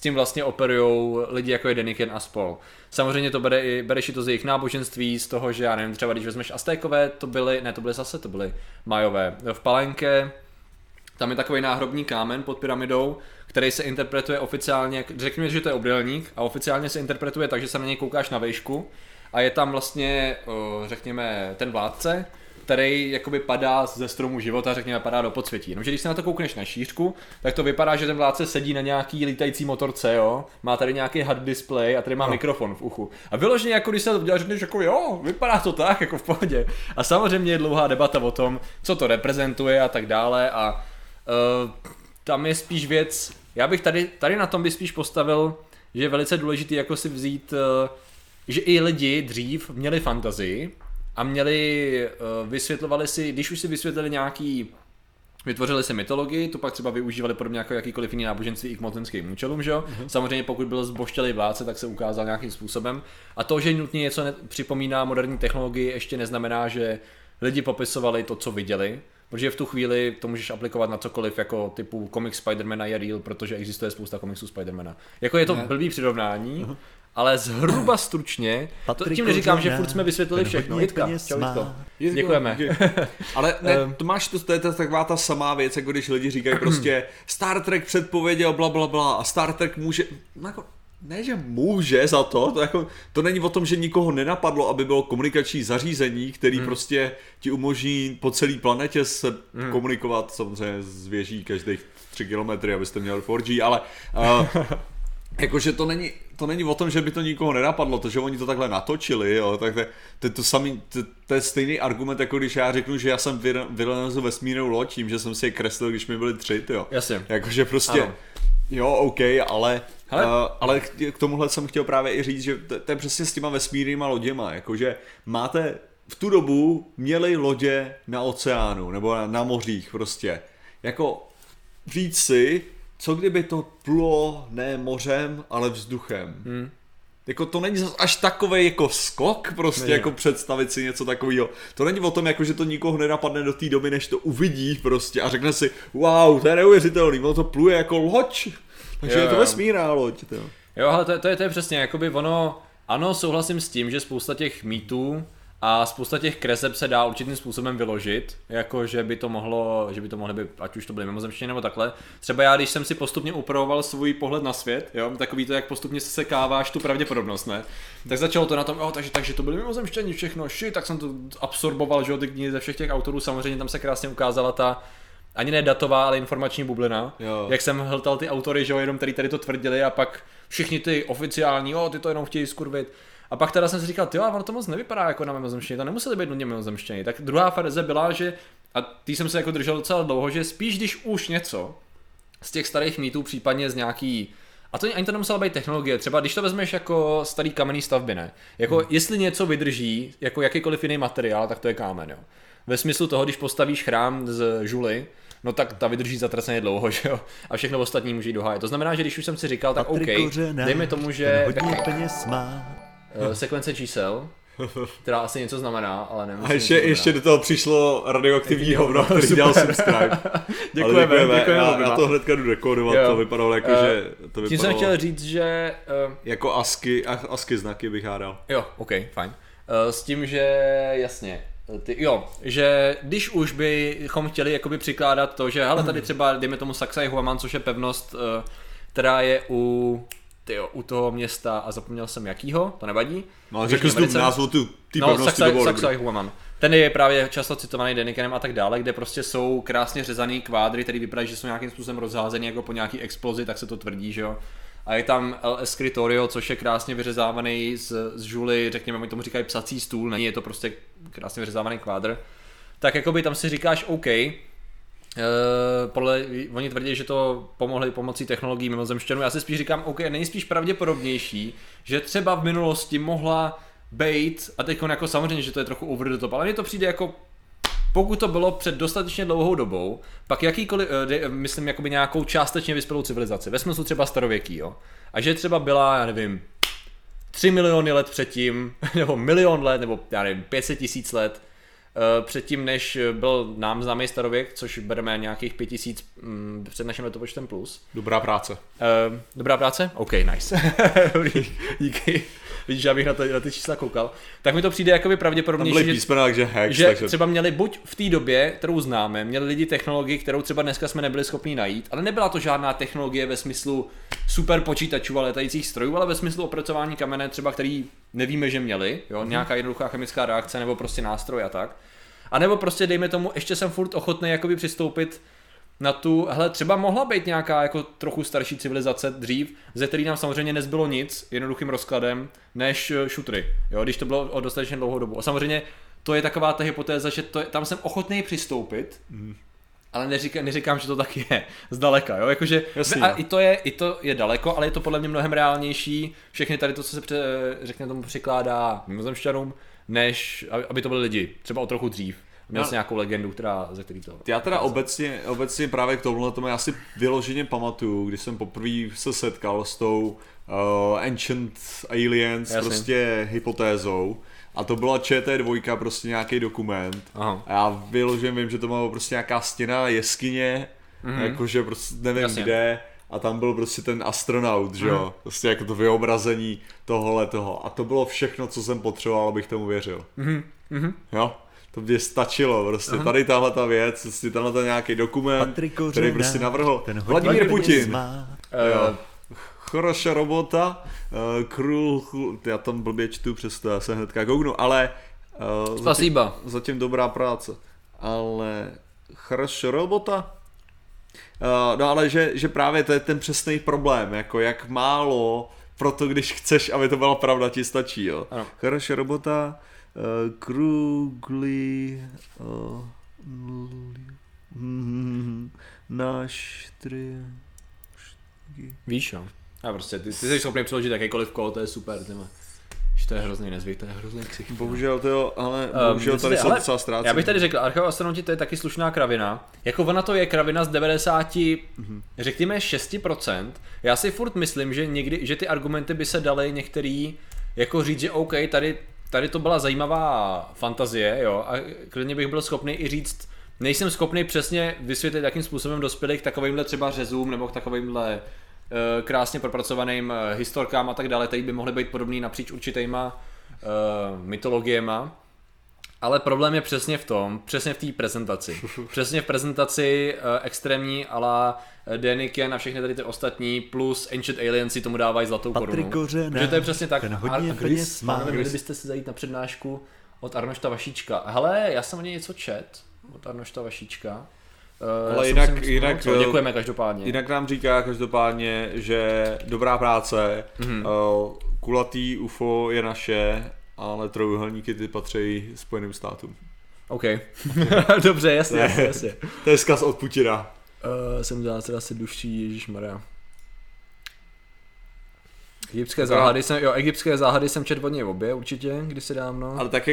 tím vlastně operujou lidi jako je Deniken a spol. Samozřejmě to bereš i to z jejich náboženství, z toho, že já nevím, třeba když vezmeš Aztékové, to byly Majové. V Palenke, tam je takový náhrobní kámen pod pyramidou, který se interpretuje oficiálně, řekněme, že to je obdélník a oficiálně se interpretuje tak, že se na něj koukáš na vejšku a je tam vlastně, řekněme, ten vládce, který jakoby padá ze stromu života, řekněme, padá do podsvětí. Jenomže když se na to koukneš na šířku, tak to vypadá, že ten vládce sedí na nějaký lítající motorce, jo. Má tady nějaký hard display a tady má mikrofon v uchu. A vyloženě jako když se to děláš, řekneš jako jo, vypadá to tak, jako v pohodě. A samozřejmě je dlouhá debata o tom, co to reprezentuje a tak dále a tam je spíš věc, já bych tady na tom by spíš postavil, že je velice důležitý jako si vzít, že i lidi dřív měli fantazii, a vysvětlovali si, když už si vysvětlili nějaký, vytvořili si mytologii, tu pak třeba využívali podobně jako jakýkoliv jiný náboženství i k mocenským účelům, že jo? Mm-hmm. Samozřejmě pokud byl zboštělý vládce, tak se ukázal nějakým způsobem. A to, že nutně něco připomíná moderní technologii, ještě neznamená, že lidi popisovali to, co viděli. Protože v tu chvíli to můžeš aplikovat na cokoliv jako typu komiks Spidermana je real, protože existuje spousta komiksů Spidermana. Jako je to blbý přirovnání, ale zhruba stručně, tím neříkám, že furt jsme vysvětlili všechno. Děkujeme. Ale ne, to máš, to je taková ta samá věc, jako když lidi říkají prostě Star Trek předpověděl blablabla a Star Trek může, jako, ne že může za to jako, to není o tom, že nikoho nenapadlo, aby bylo komunikační zařízení, který prostě ti umožní po celé planetě se komunikovat, samozřejmě z věží každých 3 kilometry, abyste měli 4G, ale... Jakože to není o tom, že by to nikoho nenapadlo, to, že oni to takhle natočili, jo, tak to je stejný argument, jako když já řeknu, že já jsem vynalezl vesmírnou loď tím, že jsem si je kreslil, když mi byly 3, jo. Jasně. Jakože prostě, ano. Jo, OK, ale k tomuhle jsem chtěl právě i říct, že to je přesně s těma vesmírnýma loděma, jakože máte, v tu dobu měli lodě na oceánu, nebo na mořích prostě, jako říct si, co kdyby to plulo ne mořem, ale vzduchem. Jako to není až takovej jako skok prostě, ne, jako představit si něco takového. To není o tom, jako že to nikoho nenapadne do té doby, než to uvidí prostě a řekne si, wow, to je neuvěřitelný, ono to pluje jako loď. Takže je to vesmírná loď. Jo, ale to je přesně, jakoby ono, ano, souhlasím s tím, že spousta těch mýtů a spousta těch kreseb se dá určitým způsobem vyložit, jako že by to mohlo být, ať už to byly mimozemštění nebo takhle. Třeba já, když jsem si postupně upravoval svůj pohled na svět, jo, takový to, jak postupně sekáváš tu pravděpodobnost, ne? Tak začalo to na tom, jo, takže to byly mimozemštění všechno, tak jsem to absorboval, že jo, ty knihy ze všech těch autorů, samozřejmě tam se krásně ukázala ta ani ne datová, ale informační bublina, jo. Jak jsem hltal ty autory, že jo, jenom tady to tvrdili a pak všichni ty oficiální, ty to jenom chtějí skurvit. A pak teda jsem si říkal, tyjo, ono to moc nevypadá jako na mimozemštění, to nemuseli být nutně mimozemštění. Tak druhá verze byla, že, a tý jsem se jako držel docela dlouho, že spíš když už něco z těch starých mýtů, případně z nějaký, a to ani to nemusela být technologie, třeba když to vezmeš jako starý kamenný stavby, ne? Jako jestli něco vydrží, jako jakýkoliv jiný materiál, tak to je kámen, jo. Ve smyslu toho, když postavíš chrám z žuly, no tak ta vydrží zatraceně dlouho, že jo? A všechno ostatní může jít do háje. To znamená, že když už jsem si říkal, tak Patrik OK, dejme tomu, že sekvence čísel, která asi něco znamená, ale nevím. A ještě do toho přišlo radioaktivní hovno, který dělal subscribe. Děkujeme. Já to hnedka jdu dekodovat, to vypadalo jako, že to vypadalo. Tím jsem chtěl říct, že jako ASCII znaky bych hádal. Jo, OK, fajn. S tím, že jasně. Že když už bychom chtěli jakoby přikládat to, že hele tady třeba dejme tomu Saksaj Huaman, což je pevnost, která je u toho města a zapomněl jsem jakýho, to nevadí. No řekl jsi tu názvu ty pevnosti do Saksaj Huaman. Ten je právě často citovaný Denikenem a tak dále, kde prostě jsou krásně řezaný kvádry, které vypadají, že jsou nějakým způsobem rozházený jako po nějaký explozi, tak se to tvrdí, že jo. A je tam El Escritorio, což je krásně vyřezávaný z žuly, řekněme, oni tomu říkají psací stůl, není, je to prostě krásně vyřezávaný kvádr. Tak jakoby tam si říkáš OK, oni tvrdí, že to pomohli pomocí technologií mimozemšťanů, já si spíš říkám OK, není spíš pravděpodobnější, že třeba v minulosti mohla bejt, a teď jako samozřejmě, že to je trochu over the top, ale mně to přijde jako, pokud to bylo před dostatečně dlouhou dobou, pak jakýkoliv, myslím, jakoby nějakou částečně vyspělou civilizaci, ve smyslu třeba starověký, jo. A že třeba byla, já nevím, 3 miliony let předtím, nebo milion let, nebo já nevím, 500 000 let předtím, než byl nám známý starověk, což bereme nějakých 5000 před naším letopočtem plus. Dobrá práce? OK, nice. Díky. Vidíš, já bych na ty čísla koukal, tak mi to přijde jakoby pravděpodobnější, že třeba měli buď v té době, kterou známe, měli lidi technologii, kterou třeba dneska jsme nebyli schopni najít, ale nebyla to žádná technologie ve smyslu super počítačů a letajících strojů, ale ve smyslu opracování kamene třeba, který nevíme, že měli, jo, nějaká jednoduchá chemická reakce nebo prostě nástroj a tak. A nebo prostě dejme tomu, ještě jsem furt ochotný jakoby přistoupit na tu, hele, třeba mohla být nějaká jako trochu starší civilizace dřív, ze který nám samozřejmě nezbylo nic, jednoduchým rozkladem, než šutry, jo, když to bylo o dostatečně dlouhou dobu. A samozřejmě to je taková ta hypotéza, že tam jsem ochotný přistoupit, ale neříkám, že to tak je, zdaleka, jo, jakože, jasně, a i to je daleko, ale je to podle mě mnohem reálnější, všechny tady to, co se řekne tomu přikládá mimozemšťanům, než aby to byli lidi, třeba o trochu dřív. Měl jsi nějakou legendu, ze který to... Já teda obecně právě k tomuhle tomu já si vyloženě pamatuju, když jsem poprvé se setkal s tou Ancient Aliens prostě hypotézou. A to byla ČT2, prostě nějaký dokument. Aha. A já vyloženě vím, že to má prostě nějaká stěna, jeskyně, jakože prostě nevím kde. A tam byl prostě ten astronaut, že jo, prostě jako to vyobrazení toho. A to bylo všechno, co jsem potřeboval, abych tomu věřil. Jo? To mě stačilo, prostě tady tahle ta věc, prostě tenhle ten nějaký dokument, Patriku, který prostě navrhl Vladimír Putin. Choroša robota, krul, já tam blbě čtu, přesto já se hnedka kouknu, ale zatím dobrá práce, ale choroša robota. No ale že právě to je ten přesný problém, jako jak málo, proto když chceš, aby to byla pravda, ti stačí, jo. Choroša robota. Krugli náš tři. Víš, jo? A prostě ty jsi schopný přeložit jakýkoliv kolo, to je super, to je hrozný nezvyk, to je hrozný ksichý. Bohužel to jo, ale bohužel tady se docela ztrácí. Já bych tady řekl, archeoastronauti to je taky slušná kravina, jako ona to je kravina z 90, řekněme 6%, já si furt myslím, že někdy, že ty argumenty by se daly některý jako říct, že OK, tady to byla zajímavá fantazie, jo, a klidně bych byl schopný i říct, nejsem schopný přesně vysvětlit, jakým způsobem dospěli k takovýmhle třeba řezům nebo k takovýmhle krásně propracovaným historkám a tak dále, tady by mohly být podobný napříč určitýma mytologiema, ale problém je přesně v tom, přesně v té prezentaci, extrémní ala Deniken a všechny tady ty ostatní plus Ancient Aliens si tomu dávají zlatou korunu. Protože to je přesně tak. Měli byste si zajít na přednášku od Arnošta Vašíčka. Hele, já jsem o něj něco čet od Arnošta Vašíčka. Ale jinak děkujeme každopádně. Jinak nám říká každopádně, že dobrá práce, kulatý UFO je naše, ale trojúhelníky ty patří Spojeným státům. OK, dobře, jasně. To je vzkaz od Putina. Jsem zácera se duší, ježišmarja. Egyptské záhady jsem četl od něj obě určitě, kdysi dávno. Ale tak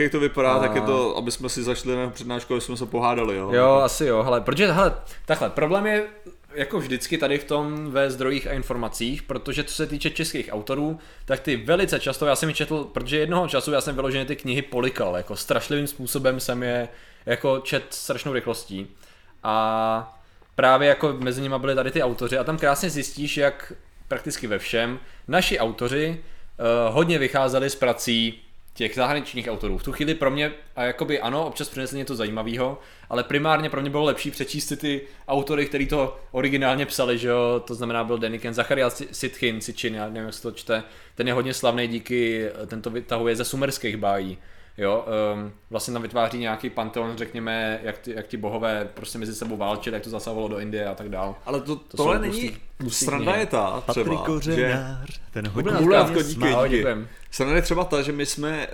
jak to vypadá, tak je to, aby jsme si zašli na přednášku, aby jsme se pohádali, jo? Jo, asi jo, hele, protože takhle, problém je jako vždycky tady v tom ve zdrojích a informacích, protože co se týče českých autorů, tak ty velice často, já jsem je četl, protože jednoho času já jsem vyloženě ty knihy polikal, jako strašlivým způsobem jsem je jako čet strašnou rychlostí. A právě jako mezi nimi byli tady ty autoři a tam krásně zjistíš, jak prakticky ve všem naši autoři hodně vycházeli z prací těch zahraničních autorů. V tu chvíli pro mě, a jakoby ano, občas přinesli něco zajímavého, ale primárně pro mě bylo lepší přečíst ty autory, kteří to originálně psali, že jo, to znamená byl Deniken, Zacharias Sitchin, já nevím, jestli to čte, ten je hodně slavný díky, ten to vytahuje ze sumerských bájí, jo, vlastně tam vytváří nějaký panteon, řekněme, jak ti bohové prostě mezi sebou válčili, jak to zasahovalo do Indie a tak dál. Ale tohle není, sranda je ta třeba, Kořenár, že... ten hodně díky. Sranda je třeba ta, že my jsme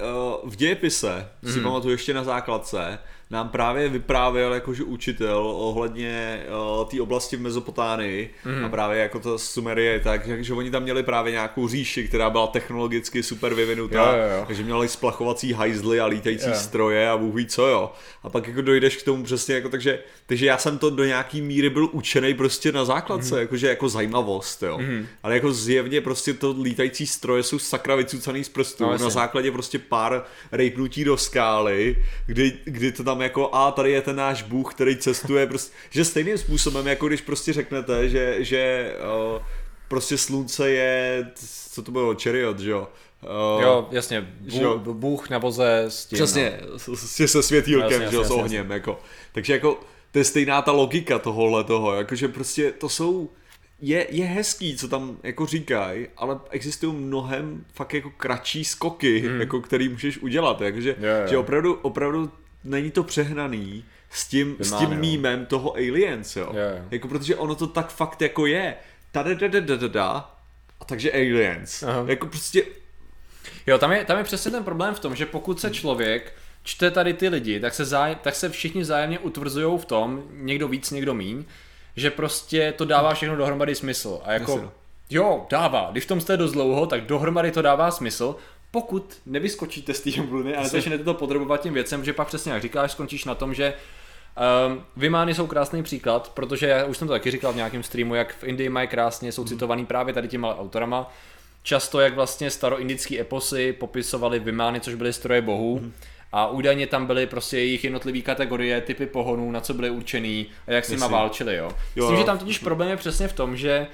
v dějepise, si pamatuju ještě na základce, nám právě vyprávěl jakože učitel ohledně té oblasti v Mezopotánii a právě jako ta Sumerie, takže oni tam měli právě nějakou říši, která byla technologicky super vyvinutá, takže měli splachovací hajzly a lítající stroje a bůh ví co, jo. A pak jako dojdeš k tomu přesně jako, takže já jsem to do nějaký míry byl učenej prostě na základce, jakože jako zajímavost, jo. Ale jako zjevně prostě to lítající stroje jsou sakra vycucaný z prstů, no, na základě prostě pár rejpnutí do skály, kdy to tam jako a tady je ten náš bůh, který cestuje, prostě, že stejným způsobem, jako když prostě řeknete, že prostě slunce je, co to bylo, chariot, že jo? Jo, jasně, bůh na voze s tím. Přesně, se světýlkem, že jo, s ohněm, jako. Takže jako, to je stejná ta logika tohohletoho, jakože prostě to jsou, je hezký, co tam jako říkají, ale existují mnohem fakt jako kratší skoky, jako který můžeš udělat, jakože že opravdu není to přehnaný s tím mýmem toho Aliens, jo. Jako protože ono to tak fakt jako je. A takže Aliens. Aha. Jako prostě... Jo, tam je přesně ten problém v tom, že pokud se člověk čte tady ty lidi, tak se všichni vzájemně utvrzujou v tom, někdo víc, někdo míň, že prostě to dává všechno dohromady smysl. A jako, jo, dává. Když v tom jste dost dlouho, tak dohromady to dává smysl. Pokud nevyskočíte z té bluny a začnete to podrobovat těm věcem, že pak přesně jak říkáš, skončíš na tom, že vymány jsou krásný příklad, protože já už jsem to taky říkal v nějakém streamu, jak v Indii mají krásně, jsou citovaný právě tady těma autorama. Často jak vlastně staroindický eposy popisovaly vymány, což byly stroje bohů. A údajně tam byly prostě jejich jednotlivé kategorie, typy pohonů, na co byly určený a jak s nima válčili, jo. Myslím, že tam totiž problém je přesně v tom, že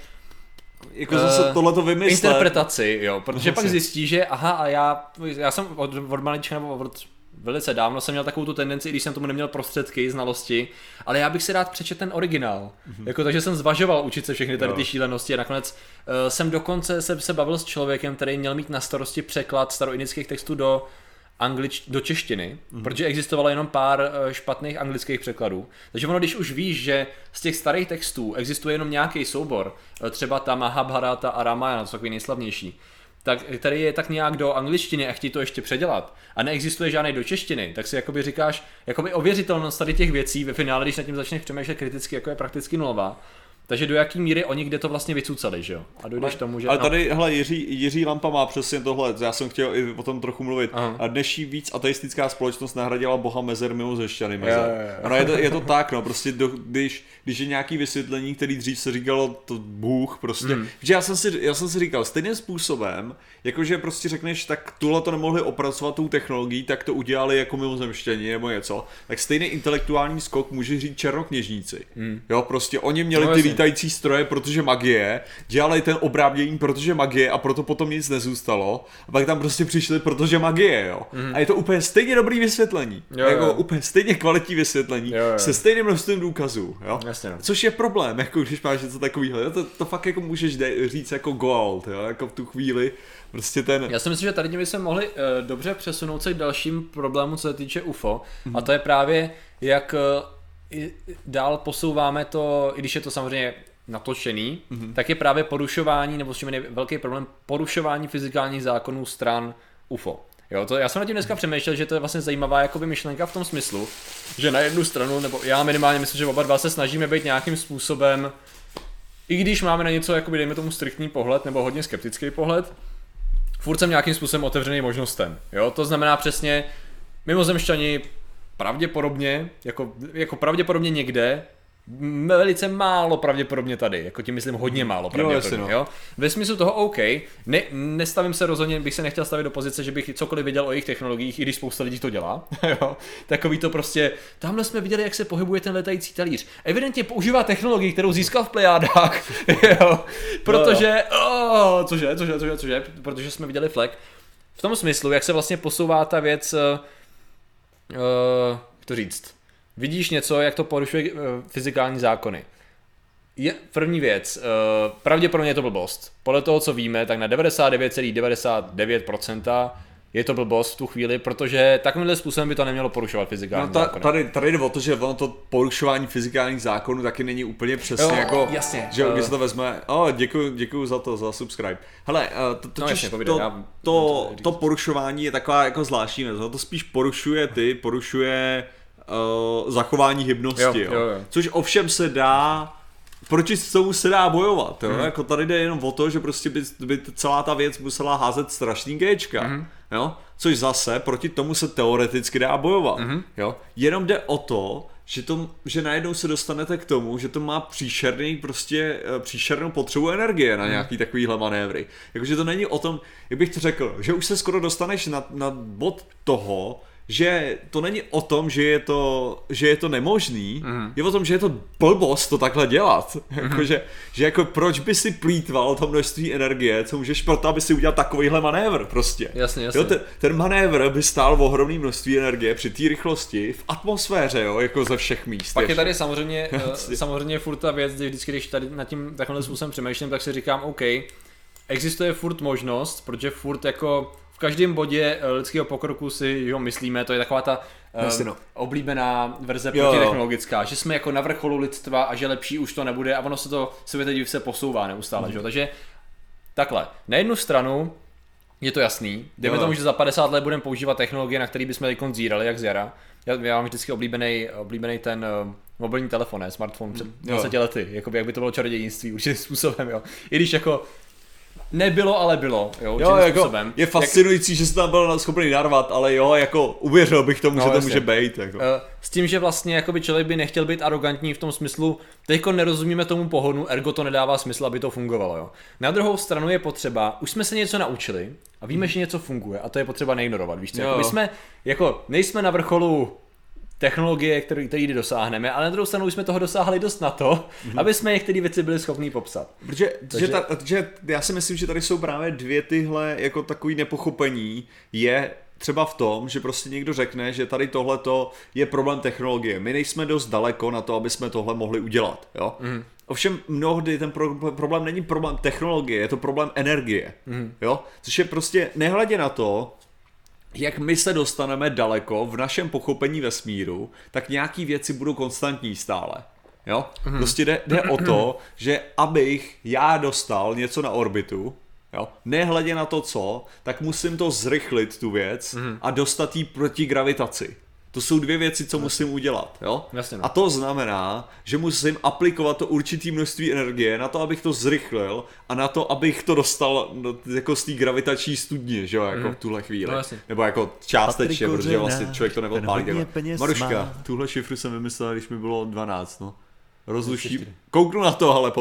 jako zase tohleto vymyslet. Interpretaci, jo, protože pak zjistí, že aha, a já jsem od malička nebo od velice dávno jsem měl takovou tu tendenci, i když jsem tomu neměl prostředky, znalosti, ale já bych si rád přečet ten originál. Jako, takže jsem zvažoval učit se všechny tady ty šílenosti a nakonec jsem dokonce se bavil s člověkem, který měl mít na starosti překlad staroindických textů do češtiny, protože existovalo jenom pár špatných anglických překladů. Takže ono, když už víš, že z těch starých textů existuje jenom nějaký soubor, třeba ta Mahabharata a Ramayana, takový nejslavnější, tak, který je tak nějak do angličtiny a chtějí to ještě předělat a neexistuje žádný do češtiny, tak si jakoby říkáš, jakoby ověřitelnost tady těch věcí ve finále, když nad tím začneš přemýšlet kriticky, jako je prakticky nulová. Takže do jaký míry oni kde to vlastně vycucali, že jo? A dojdeš tomu, že... Ale tady, hele, Jiří Lampa má přesně tohle, já jsem chtěl i o tom trochu mluvit. A dnešní víc ateistická společnost nahradila boha mezer mimozešťany mezer. Ano, je to tak, no, prostě když je nějaký vysvětlení, který dřív se říkalo to bůh, prostě. Protože já jsem si říkal, stejným způsobem, jakože prostě řekneš, tak tuhle to nemohli opracovat tou technologií, tak to udělali jako mimozemštění nebo něco. Tak stejný intelektuální skok může říct černokněžníci. Jo, prostě oni měli ty lítající stroje, protože magie, dělali ten obrábění, protože magie a proto potom nic nezůstalo a pak tam prostě přišli, protože magie, jo. A je to úplně stejně dobrý vysvětlení, jako úplně stejně kvalitní vysvětlení, se stejným množstvím důkazů, jo. Jasně, no. Což je problém, jako když máš něco takového, to fakt jako můžeš říct jako gold, jo, jako v tu chvíli, prostě ten... Já si myslím, že tady by se mohli dobře přesunout se k dalším problému, co se týče UFO a to je právě jak dál posouváme to, i když je to samozřejmě natočený, tak je právě porušování, nebo s čím je velký problém, porušování fyzikálních zákonů stran UFO. Jo, to, já jsem nad tím dneska přemýšlel, že to je vlastně zajímavá jakoby myšlenka v tom smyslu, že na jednu stranu, nebo já minimálně myslím, že oba dva se snažíme být nějakým způsobem, i když máme na něco, jakoby, dejme tomu striktní pohled, nebo hodně skeptický pohled, furt jsem nějakým způsobem otevřený možnostem. Jo, to znamená přesně, mimozemšťani pravděpodobně, jako pravděpodobně někde, velice málo pravděpodobně tady, jako tím myslím hodně málo pravděpodobně, jo. Ve smyslu toho OK, ne, nestavím se rozhodně, bych se nechtěl stavit do pozice, že bych cokoliv věděl o jejich technologiích, i když spousta lidí to dělá, jo. Takový to prostě, tamhle jsme viděli, jak se pohybuje ten letající talíř. Evidentně používá technologii, kterou získal v Plejádách, jo. Protože, cože, protože jsme viděli flek. V tom smyslu, jak se vlastně posouvá ta věc, jak to říct, vidíš něco, jak to porušuje fyzikální zákony. Je první věc, pravděpodobně je to blbost. Podle toho, co víme, tak na 99,99% je to blbost v tu chvíli, protože takovýmhle způsobem by to nemělo porušovat fyzikální zákony. Tady jde o to, že ono to porušování fyzikálních zákonů taky není úplně přesně, jo, jako, jasně, že když se to vezme, děkuju za to, za subscribe. Hele, to porušování je taková jako zvláštní, to spíš porušuje zachování hybnosti, jo. Což ovšem se dá, proti tomu se dá bojovat, jo? Jako tady jde jenom o to, že prostě by celá ta věc musela házet strašný géčka, jo? Což zase proti tomu se teoreticky dá bojovat, jo? Jenom jde o to, že najednou se dostanete k tomu, že to má příšernou potřebu energie na nějaký takovýhle manévry. Jakože to není o tom, jak bych to řekl, že už se skoro dostaneš na bod toho, že to není o tom, že je to nemožný, je o tom, že je to blbost to takhle dělat. Jako, proč by si plýtval to množství energie, co můžeš proto, aby si udělal takovýhle manévr prostě. Jasně. Jo, ten manévr by stál v ohromný množství energie při té rychlosti v atmosféře, jo, jako ze všech míst. Pak ještě je tady samozřejmě furt ta věc, že vždycky, když tady nad tím takovým způsobem přemýšlím, tak si říkám, OK, existuje furt možnost, protože furt jako v každém bodě lidského pokroku si myslíme, to je taková ta oblíbená verze protitechnologická, že jsme jako na vrcholu lidstva a že lepší už to nebude a ono se to se posouvá neustále, že? Takže takhle, na jednu stranu je to jasný, dejme tomu, že za 50 let budeme používat technologie, na které bychom teďkon zírali jak z jara. Já mám vždycky oblíbený ten mobilní telefon, ne? Smartphone před 20 lety, jakoby, jak by to bylo čarodějnictví určitým způsobem, jo. I když jako nebylo, ale bylo, jo, jako je fascinující, že se tam byl schopný narvat, ale jo, jako uvěřil bych tomu, že to může být. Jako. S tím, že vlastně jakoby člověk by nechtěl být arrogantní v tom smyslu, teďko nerozumíme tomu pohonu, ergo to nedává smysl, aby to fungovalo. Jo. Na druhou stranu je potřeba, už jsme se něco naučili a víme, že něco funguje a to je potřeba neignorovat, víš co? Jako my jsme, jako nejsme na vrcholu technologie, který dosáhneme, ale na druhou stranu jsme toho dosáhli dost na to, aby jsme některé věci byli schopní popsat. Protože já si myslím, že tady jsou právě dvě tyhle jako takový nepochopení je třeba v tom, že prostě někdo řekne, že tady tohleto je problém technologie. My nejsme dost daleko na to, aby jsme tohle mohli udělat. Jo? Ovšem mnohdy ten problém není problém technologie, je to problém energie. Jo? Což je prostě nehledě na to, jak my se dostaneme daleko v našem pochopení vesmíru, tak nějaký věci budou konstantní stále. Jo? Prostě jde o to, že abych já dostal něco na orbitu, jo? Nehledě na to co, tak musím to zrychlit tu věc a dostat jí proti gravitaci. To jsou dvě věci, co musím udělat. Jo? A to znamená, že musím aplikovat to určité množství energie na to, abych to zrychlil a na to, abych to dostal jako z té gravitační studně, že jo, jako v tuhle chvíli. Nebo jako částečně, protože vlastně člověk to neodpálí. Maruška, tuhle šifru jsem vymyslel, když mi bylo 12, no. Rozluším. Kouknu na to,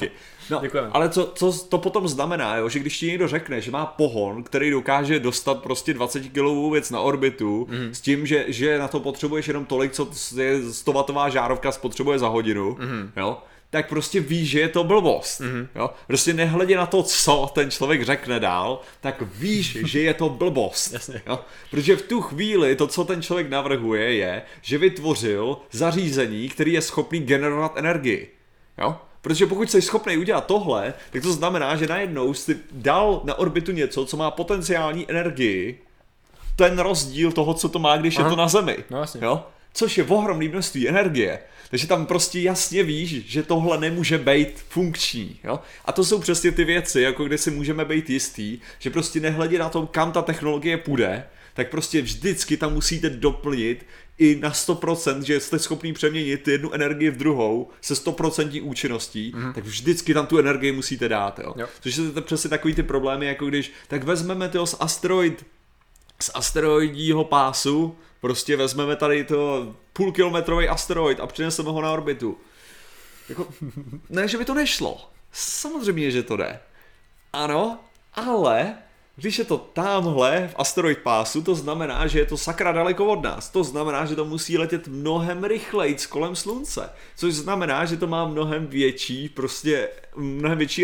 díky. No, ale co to potom znamená, jo? Že když ti někdo řekne, že má pohon, který dokáže dostat prostě 20kg věc na orbitu, s tím, že na to potřebuješ jenom tolik, co 100W žárovka spotřebuje za hodinu, jo? Tak prostě ví, že je to blbost. Jo? Prostě nehledě na to, co ten člověk řekne dál, tak víš, že je to blbost. Jo? Protože v tu chvíli to, co ten člověk navrhuje, je, že vytvořil zařízení, který je schopný generovat energii. Jo? Protože pokud jsi schopný udělat tohle, tak to znamená, že najednou jsi dal na orbitu něco, co má potenciální energii, ten rozdíl toho, co to má, když je to na Zemi. No, jo? což je ohromné množství energie. Takže tam prostě jasně víš, že tohle nemůže být funkční. Jo? A to jsou přesně ty věci, jako kde si můžeme být jistý, že prostě nehledě na tom, kam ta technologie půjde, tak prostě vždycky tam musíte doplnit i na 100%, že jste schopný přeměnit jednu energii v druhou se 100% účinností, tak vždycky tam tu energii musíte dát. Jo? Jo. Což jsou to přesně takový ty problémy, jako když tak vezmeme toho z asteroidního pásu, prostě vezmeme tady to půlkilometrový asteroid a přineseme ho na orbitu. Jako, ne, že by to nešlo. Samozřejmě, že to jde. Ano, ale když je to tamhle v asteroid pásu, to znamená, že je to sakra daleko od nás. To znamená, že to musí letět mnohem rychlejc kolem slunce. Což znamená, že to má mnohem větší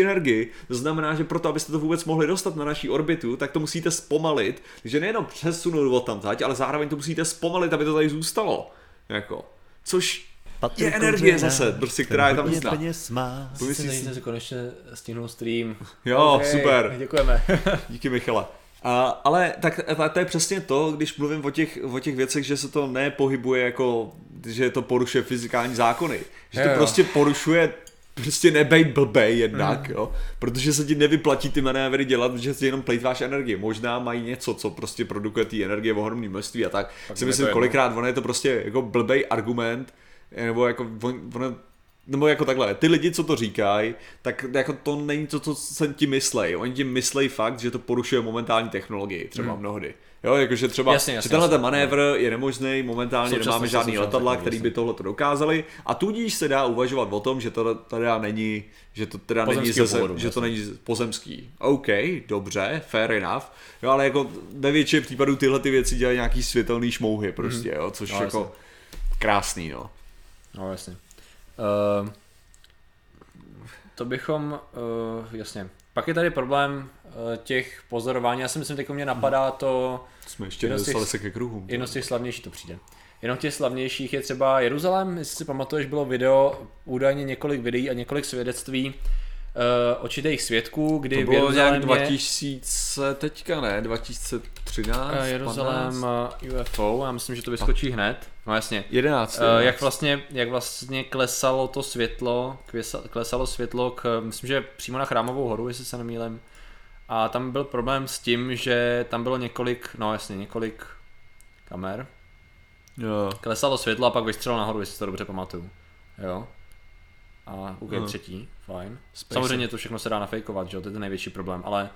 energii. To znamená, že proto, abyste to vůbec mohli dostat na naší orbitu, tak to musíte zpomalit. Takže nejenom přesunout od tam zať, ale zároveň to musíte zpomalit, aby to tady zůstalo. Jako. Což je energie zase, prostě, která je tam vzná. To myslím, že konečně stihnul stream. Jo, okay, super. Děkujeme. Díky, Michale. Ale tak to je přesně to, když mluvím o těch věcech, že se to nepohybuje jako, že to porušuje fyzikální zákony. Že to prostě porušuje, prostě nebejt blbej jednak, jo. Protože se ti nevyplatí ty manévry dělat, protože si jenom plejtváš energii. Možná mají něco, co prostě produkuje ty energie v ohromném množství a tak. Si myslím, kolikrát ono je to prostě jako blbej argument, nebo jako takhle, ty lidi, co to říkají, tak jako to není to, co se ti myslejí. Oni ti myslejí fakt, že to porušuje momentální technologii, třeba mnohdy. Jo, jakože třeba, že tenhle manévr je nemožný, momentálně nemáme žádný letadla, který by tohle to dokázali, a tudíž se dá uvažovat o tom, že to teda není, že to teda není původu, že to není pozemský. OK, dobře, fair enough. Jo, ale jako ve většině případů tyhle ty věci dělají nějaký světelný šmouhy prostě, jo, což jako krásný, no. No jasně. To bychom, jasně. Pak je tady problém těch pozorování. Já si myslím, teď mě napadá to... Jsme ještě nedostali se ke kruhům. Jedno z těch slavnějších, to přijde. Jedno z těch slavnějších je třeba Jeruzalém. Jestli si pamatuješ, bylo video, údajně několik videí a několik svědectví očitých svědků, kdy to bylo Jeruzalémě... nějak 2000 teďka, ne? 2013, Jeruzalém 15. UFO, já myslím, že to vyskočí hned. No jasně. 11. Jak vlastně klesalo to světlo, myslím, že přímo na Chrámovou horu, jestli se nemýlím. A tam byl problém s tím, že tam bylo několik kamer. Jo. Klesalo světlo a pak vystřelilo nahoru, jestli to dobře pamatuju. Jo. A OK, třetí, fajn. Samozřejmě to všechno se dá nafejkovat, že jo, to je ten největší problém, ale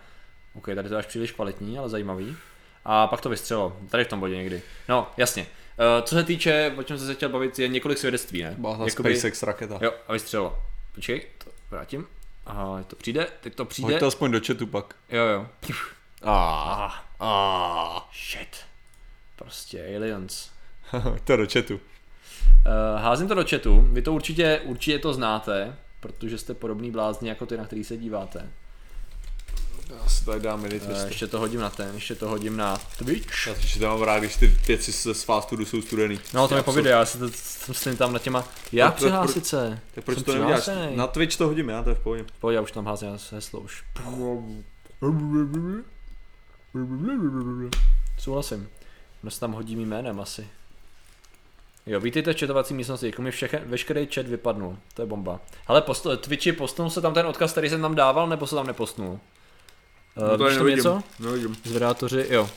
OK, tady to je až příliš kvalitní, ale zajímavý. A pak to vystřelo, tady v tom bodě někdy. No, jasně. Co se týče, o čem jsem se chtěl bavit, je několik svědectví, ne? Jakoby... SpaceX raketa. Jo, a vystřelo. Počkej, to vrátím. Aha, to přijde, teď to přijde. Hoď to aspoň do chatu pak. Jo. Shit. Prostě aliens. To do chatu. Házím to do chatu, vy to určitě to znáte, protože jste podobný blázni jako ty, na který se díváte. Já si tady dám minute. Ještě to hodím na Twitch. Já si ještě dám rád, když ty věci z fast foodu jsou studený. No to mi povíde, já si to myslím tam nad těma, jak přihlásit se. Tak proč to neděláš? Na Twitch to hodím, já to je v pohodě. Já už tam házím heslo už. Souhlasím. No se tam hodím jménem asi. Jo, vítejte v chatovací místnosti, jako mi veškerý chat vypadnul, to je bomba. Hele, Twitchi, postnul se tam ten odkaz, který jsem tam dával, nebo se tam nepostnul? No to nevidím, něco? Nevidím. Zvedátoři, jo.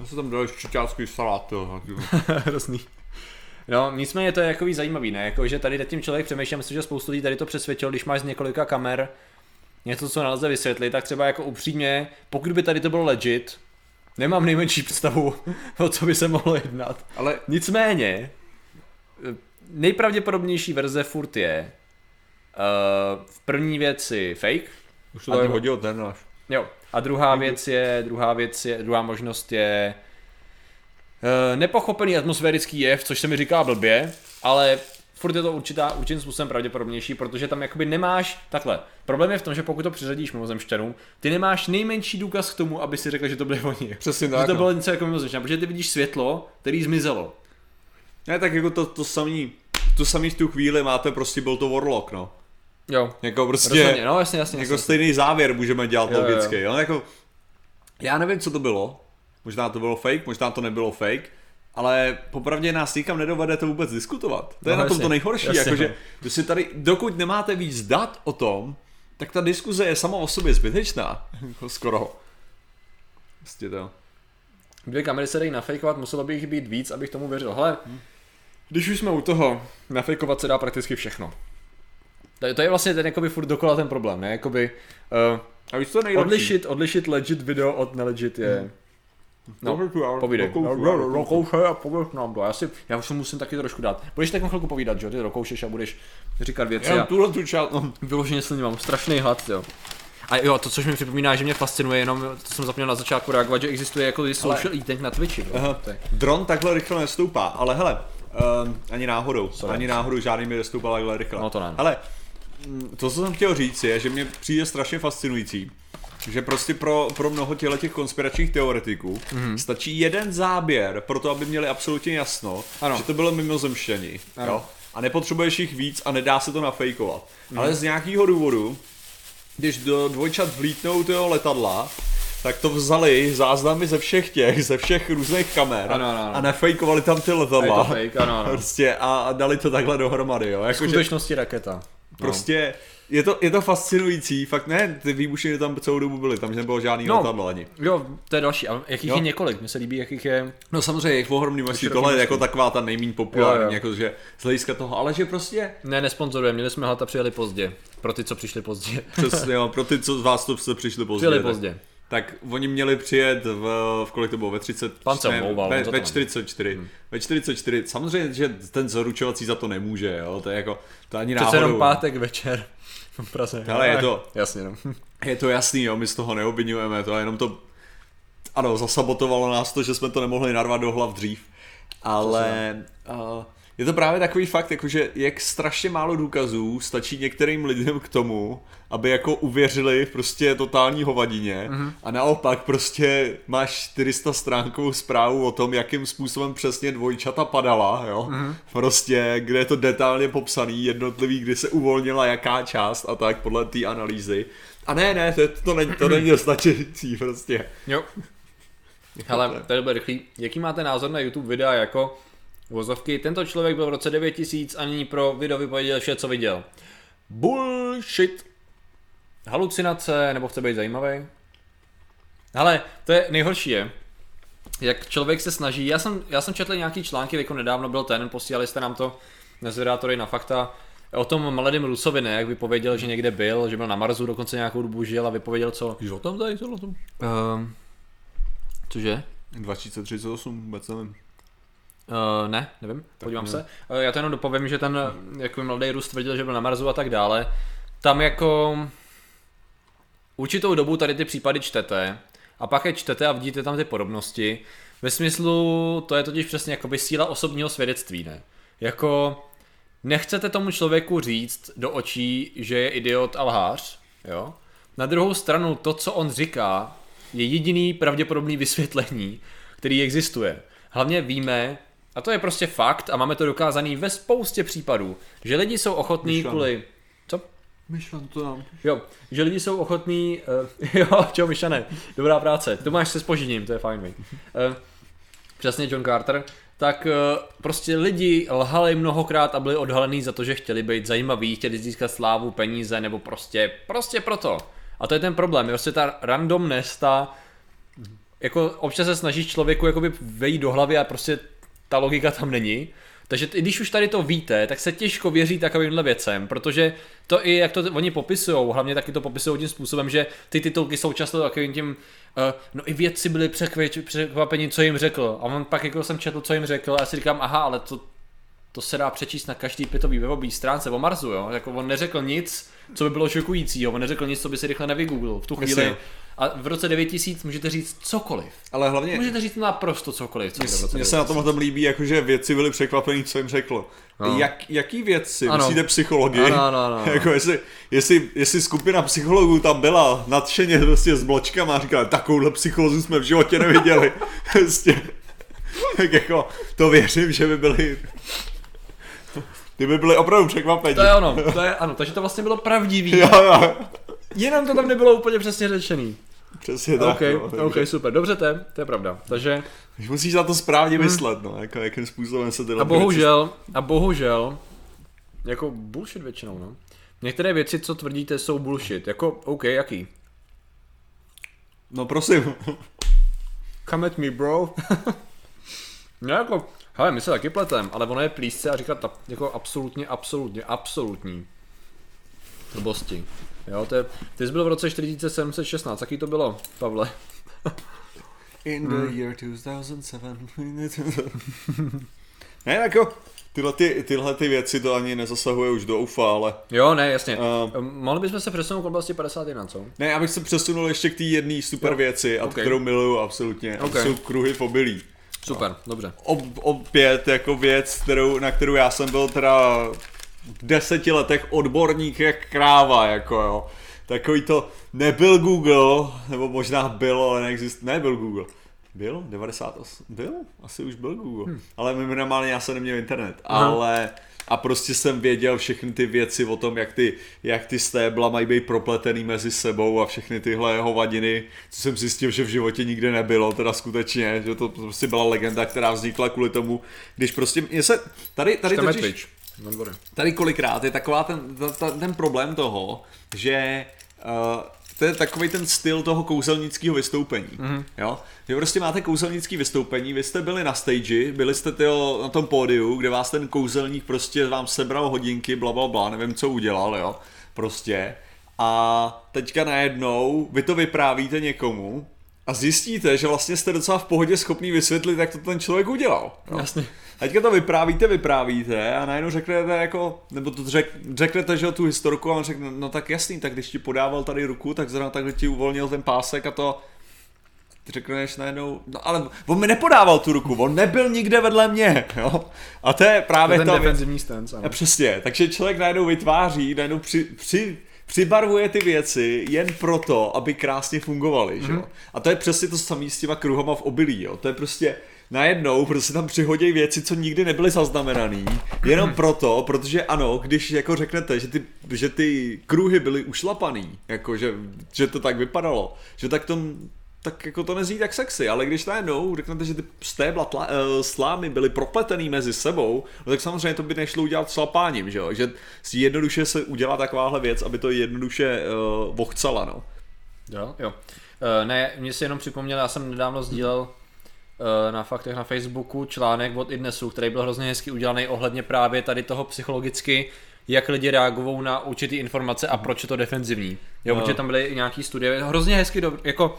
Já se tam dali šťiťácký salát, jo. Hrozný. No, nicméně to je jakový zajímavý, ne? Jako, že tady nad tím člověk přemýšlím, myslím, že spoustu lidí tady to přesvědčil, když máš z několika kamer něco, co nelze vysvětlit, tak třeba jako upřímně, pokud by tady to bylo legit, nemám nejmenší představu, o co by se mohlo jednat. Ale nicméně, nejpravděpodobnější verze furt je v první věci fake. Už to tady hodil ten náš. Jo, a druhá možnost je nepochopený atmosférický jev, což se mi říká blbě, ale furt je to určitým způsobem pravděpodobnější, protože tam jakoby nemáš, takhle, problém je v tom, že pokud to přiřadíš mimozemšťanům, ty nemáš nejmenší důkaz k tomu, aby si řekl, že to byli oni. Přesně tak. Že to bylo něco jako mimozemšťan, protože ty vidíš světlo, který zmizelo. Ne, tak jako to samý v tu chvíli máte, prostě byl to Warlock, no. Jo. Jako prostě, rozhodně, no jasně. Jako stejný závěr můžeme dělat logicky, jo, jako, já nevím, co to bylo, možná to bylo fake, možná to nebylo fake, ale popravdě nás nikam nedovede to vůbec diskutovat. To je na tom to nejhorší, jakože vy si tady, dokud nemáte víc dat o tom, tak ta diskuze je sama o sobě zbytečná, skoro. Vlastně to. Dvě kamery se dají nafejkovat, muselo by jich být víc, abych tomu věřil. Hele, když už jsme u toho, nafejkovat se dá prakticky všechno. To je vlastně ten jakoby furt dokola ten problém, ne? Jakoby, a víš, to nejlepší. Odlišit legit video od nelegit je... No, povídej. Rokouše a pověř nám to. Já už musím taky trošku dát. Budeš tak chvilku povídat, že? Ty rokoušeš a budeš říkat věci. Já tuhle tu část. Vyloženě se mám strašný hlad, jo. A jo, to, což mi připomíná, že mě fascinuje, jenom to jsem zapomněl na začátku reagovat, že existuje jako social eating na Twitchi. Dron takhle rychle nestoupá, ale hele, ani náhodou. Sorry. Ani náhodou žádný mi nestoupal takhle rychle. No to ne. Hele, to, co jsem chtěl říct, je, že mě přijde strašně fascinující, že prostě pro mnoho těch konspiračních teoretiků stačí jeden záběr pro to, aby měli absolutně jasno, ano, že to bylo mimozemštění. Jo? A nepotřebuješ jich víc a nedá se to nafejkovat. Ale z nějakého důvodu, když do dvojčat vlítnou toho letadla, tak to vzali záznamy ze všech různých kamer a nefejkovali tam ty letadla. A je to fake, ano. Prostě a dali to takhle dohromady, jo. Jako, v skutečnosti raketa. Prostě je to fascinující, fakt ne, ty výbušiny tam celou dobu byly, tam nebylo žádný letadlo ani. Jo, to je další, a jakých je několik, mně se líbí, jakých je... No samozřejmě, jejich ohromný množství, tohle je jako taková ta nejméně populární, jakože z hlediska toho, ale že prostě... Ne, nesponzorujeme, měli jsme hlata, přijeli pozdě, pro ty, co přišli pozdě. Přesně, jo, pro ty, co z vás to přišli pozdě. Přijeli pozdě. Tak oni měli přijet v kolik to bylo, ve 44. Ve 44, samozřejmě, že ten zaručovací za to nemůže, jo, to je jako, to ani náhodou. Přece jenom pátek večer v Praze. Hele, je to, jasně, no. Je to jasný, jo, my z toho neobviňujeme, to jenom to, ano, zasabotovalo nás to, že jsme to nemohli narvat do hlav dřív, ale... Je to právě takový fakt, jakože jak strašně málo důkazů stačí některým lidem k tomu, aby jako uvěřili prostě totální hovadině a naopak prostě máš 400 stránkovou zprávu o tom, jakým způsobem přesně dvojčata padala, jo? Prostě, kde je to detailně popsaný, jednotlivý, kdy se uvolnila jaká část a tak podle té analýzy. A ne, to není dostačující prostě. Jo. Hele, to je dobré rychlý. Jaký máte názor na YouTube videa jako... Vozovky, tento člověk byl v roce 9000 a nyní pro video vypověděl vše, co viděl. Bullshit. Halucinace, nebo chce být zajímavý? Hele, to je nejhorší je, jak člověk se snaží, já jsem četl nějaký články, jako nedávno byl ten, posílali jste nám to nezvědátory na fakta, o tom mladém Rusovi, ne, jak vypověděl, že někde byl, že byl na Marsu, dokonce nějakou dobu žil a vypověděl co? Jo, tam tady, co tam? Cože? 2038, vůbec nevím. Ne, nevím, podívám se. Já to jenom dopovím, že ten jako mladý Rus tvrdil, že byl na Marsu a tak dále. Tam jako určitou dobu tady ty případy čtete a pak je čtete a vidíte tam ty podobnosti. Ve smyslu, to je totiž přesně jakoby síla osobního svědectví, ne? Jako nechcete tomu člověku říct do očí, že je idiot a lhář, jo? Na druhou stranu to, co on říká, je jediný pravděpodobný vysvětlení, který existuje. Hlavně víme, a to je prostě fakt a máme to dokázaný ve spoustě případů, že lidi jsou ochotní kvůli... Co? Myšlen to nám. Jo, že lidi jsou ochotní... jo, čau Myšlane, dobrá práce, to máš se zpožděním, to je fajn. Přesně John Carter. Tak prostě lidi lhali mnohokrát a byli odhalený za to, že chtěli být zajímaví, chtěli získat slávu, peníze nebo prostě proto. A to je ten problém, je prostě ta randomness, ta... Jako občas se snažíš člověku jakoby vejít do hlavy a prostě ta logika tam není. Takže když už tady to víte, tak se těžko věří takovýmhle věcem, protože to i jak to oni popisujou, hlavně taky to popisují tím způsobem, že ty titulky jsou často takovým tím, no i vědci byli překvapeni, co jim řekl. A on pak jako jsem četl, co jim řekl a si říkám, aha, ale to se dá přečíst na každý pitový webový stránce o Marsu, jo. Jako on neřekl nic, co by bylo šokujícího, on neřekl nic, co by si rychle nevygooglil v tu chvíli. A v roce 9000 můžete říct cokoliv. Ale hlavně můžete říct naprosto cokoliv. Mně se na tom líbí, jakože vědci byli překvapení, co jim řeklo. No. Jaký vědci? Myslíte psychologii? Ano. Jako jestli skupina psychologů tam byla nadšeně prostě s bločkama a říkala, takovouhle psycholozu jsme v životě neviděli. Tak jako to věřím, že by byli... Ty by byli opravdu překvapení. To je ono, to je, ano, takže to vlastně bylo pravdivý. Jenom to tam nebylo úplně přesně řečený. Přesně tak. OK, super, dobře, to je pravda. Takže musíš na to správně myslet, no, jako jakým způsobem se tyhle A bohužel, jako bullshit většinou, no. Některé věci, co tvrdíte, jsou bullshit. Jako, OK, jaký? No prosím. Come at me, bro. No jako, hele, my se taky pletem, ale ono je plísce a říkat jako absolutní. Blbosti. Jo, ty jsi byl v roce 4716, jaký to bylo, Pavle? In the year 2007. Ne, jako, tyhle ty věci to ani nezasahuje už do UFA, ale... Jo, ne, jasně. Mohli bychom se přesunout k oblasti 51, co? Ne, já bych se přesunul ještě k té jedné super věci, a kterou miluju absolutně. Okay. Jsou kruhy v obilí. Super, no. Dobře. Opět jako věc, na kterou já jsem byl teda... v 10 letech odborník jak kráva, jako jo. Takový to, nebyl Google, nebo možná byl, ale nebyl Google. Byl? 98? Byl? Asi už byl Google. Ale minimálně já jsem neměl internet. Ale a prostě jsem věděl všechny ty věci o tom, jak ty stébla mají být propletený mezi sebou a všechny tyhle hovadiny, co jsem zjistil, že v životě nikde nebylo, teda skutečně, že to prostě byla legenda, která vznikla kvůli tomu, když prostě, Tady kolikrát je taková ten problém toho, že to je takový ten styl toho kouzelnického vystoupení, jo? Že prostě máte kouzelnické vystoupení, vy jste byli na stage, byli jste na tom pódiu, kde vás ten kouzelník prostě vám sebral hodinky, blablabla, nevím co udělal, jo, prostě. A teďka najednou vy to vyprávíte někomu a zjistíte, že vlastně jste docela v pohodě schopný vysvětlit, jak to ten člověk udělal. Jo? Jasně. Teďka to vyprávíte a najednou řeknete jako, nebo to řeknete, že tu historku a on řekne, no tak jasný, tak když ti podával tady ruku, tak zrovna takhle ti uvolnil ten pásek a to, ty řekneš najednou, no ale on mi nepodával tu ruku, on nebyl nikde vedle mě, jo. A to je právě to. Ten defenzivní stance. Přesně, takže člověk najednou vytváří, najednou přibarvuje ty věci jen proto, aby krásně fungovaly, že jo. A to je přesně to samé s těma kruhama v obilí, jo. To je prostě... Najednou prostě tam přihodějí věci, co nikdy nebyly zaznamenaný, jenom proto, protože ano, když jako řeknete, že ty kruhy byly ušlapaný, jako že to tak vypadalo, že tak jako to nezní tak sexy, ale když najednou řeknete, že ty stébla slámy byly propletený mezi sebou, no tak samozřejmě to by nešlo udělat šlapáním, že jo, že jednoduše se udělá takováhle věc, aby to jednoduše vohcala, no. Jo. Ne, mě si jenom připomněl, já jsem nedávno sdílel na Faktech na Facebooku článek od Idnesu, který byl hrozně hezky udělaný ohledně právě tady toho psychologicky, jak lidi reagují na určitý informace a proč je to defenzivní. Jo, protože tam byly nějaký studie, hrozně hezky, jako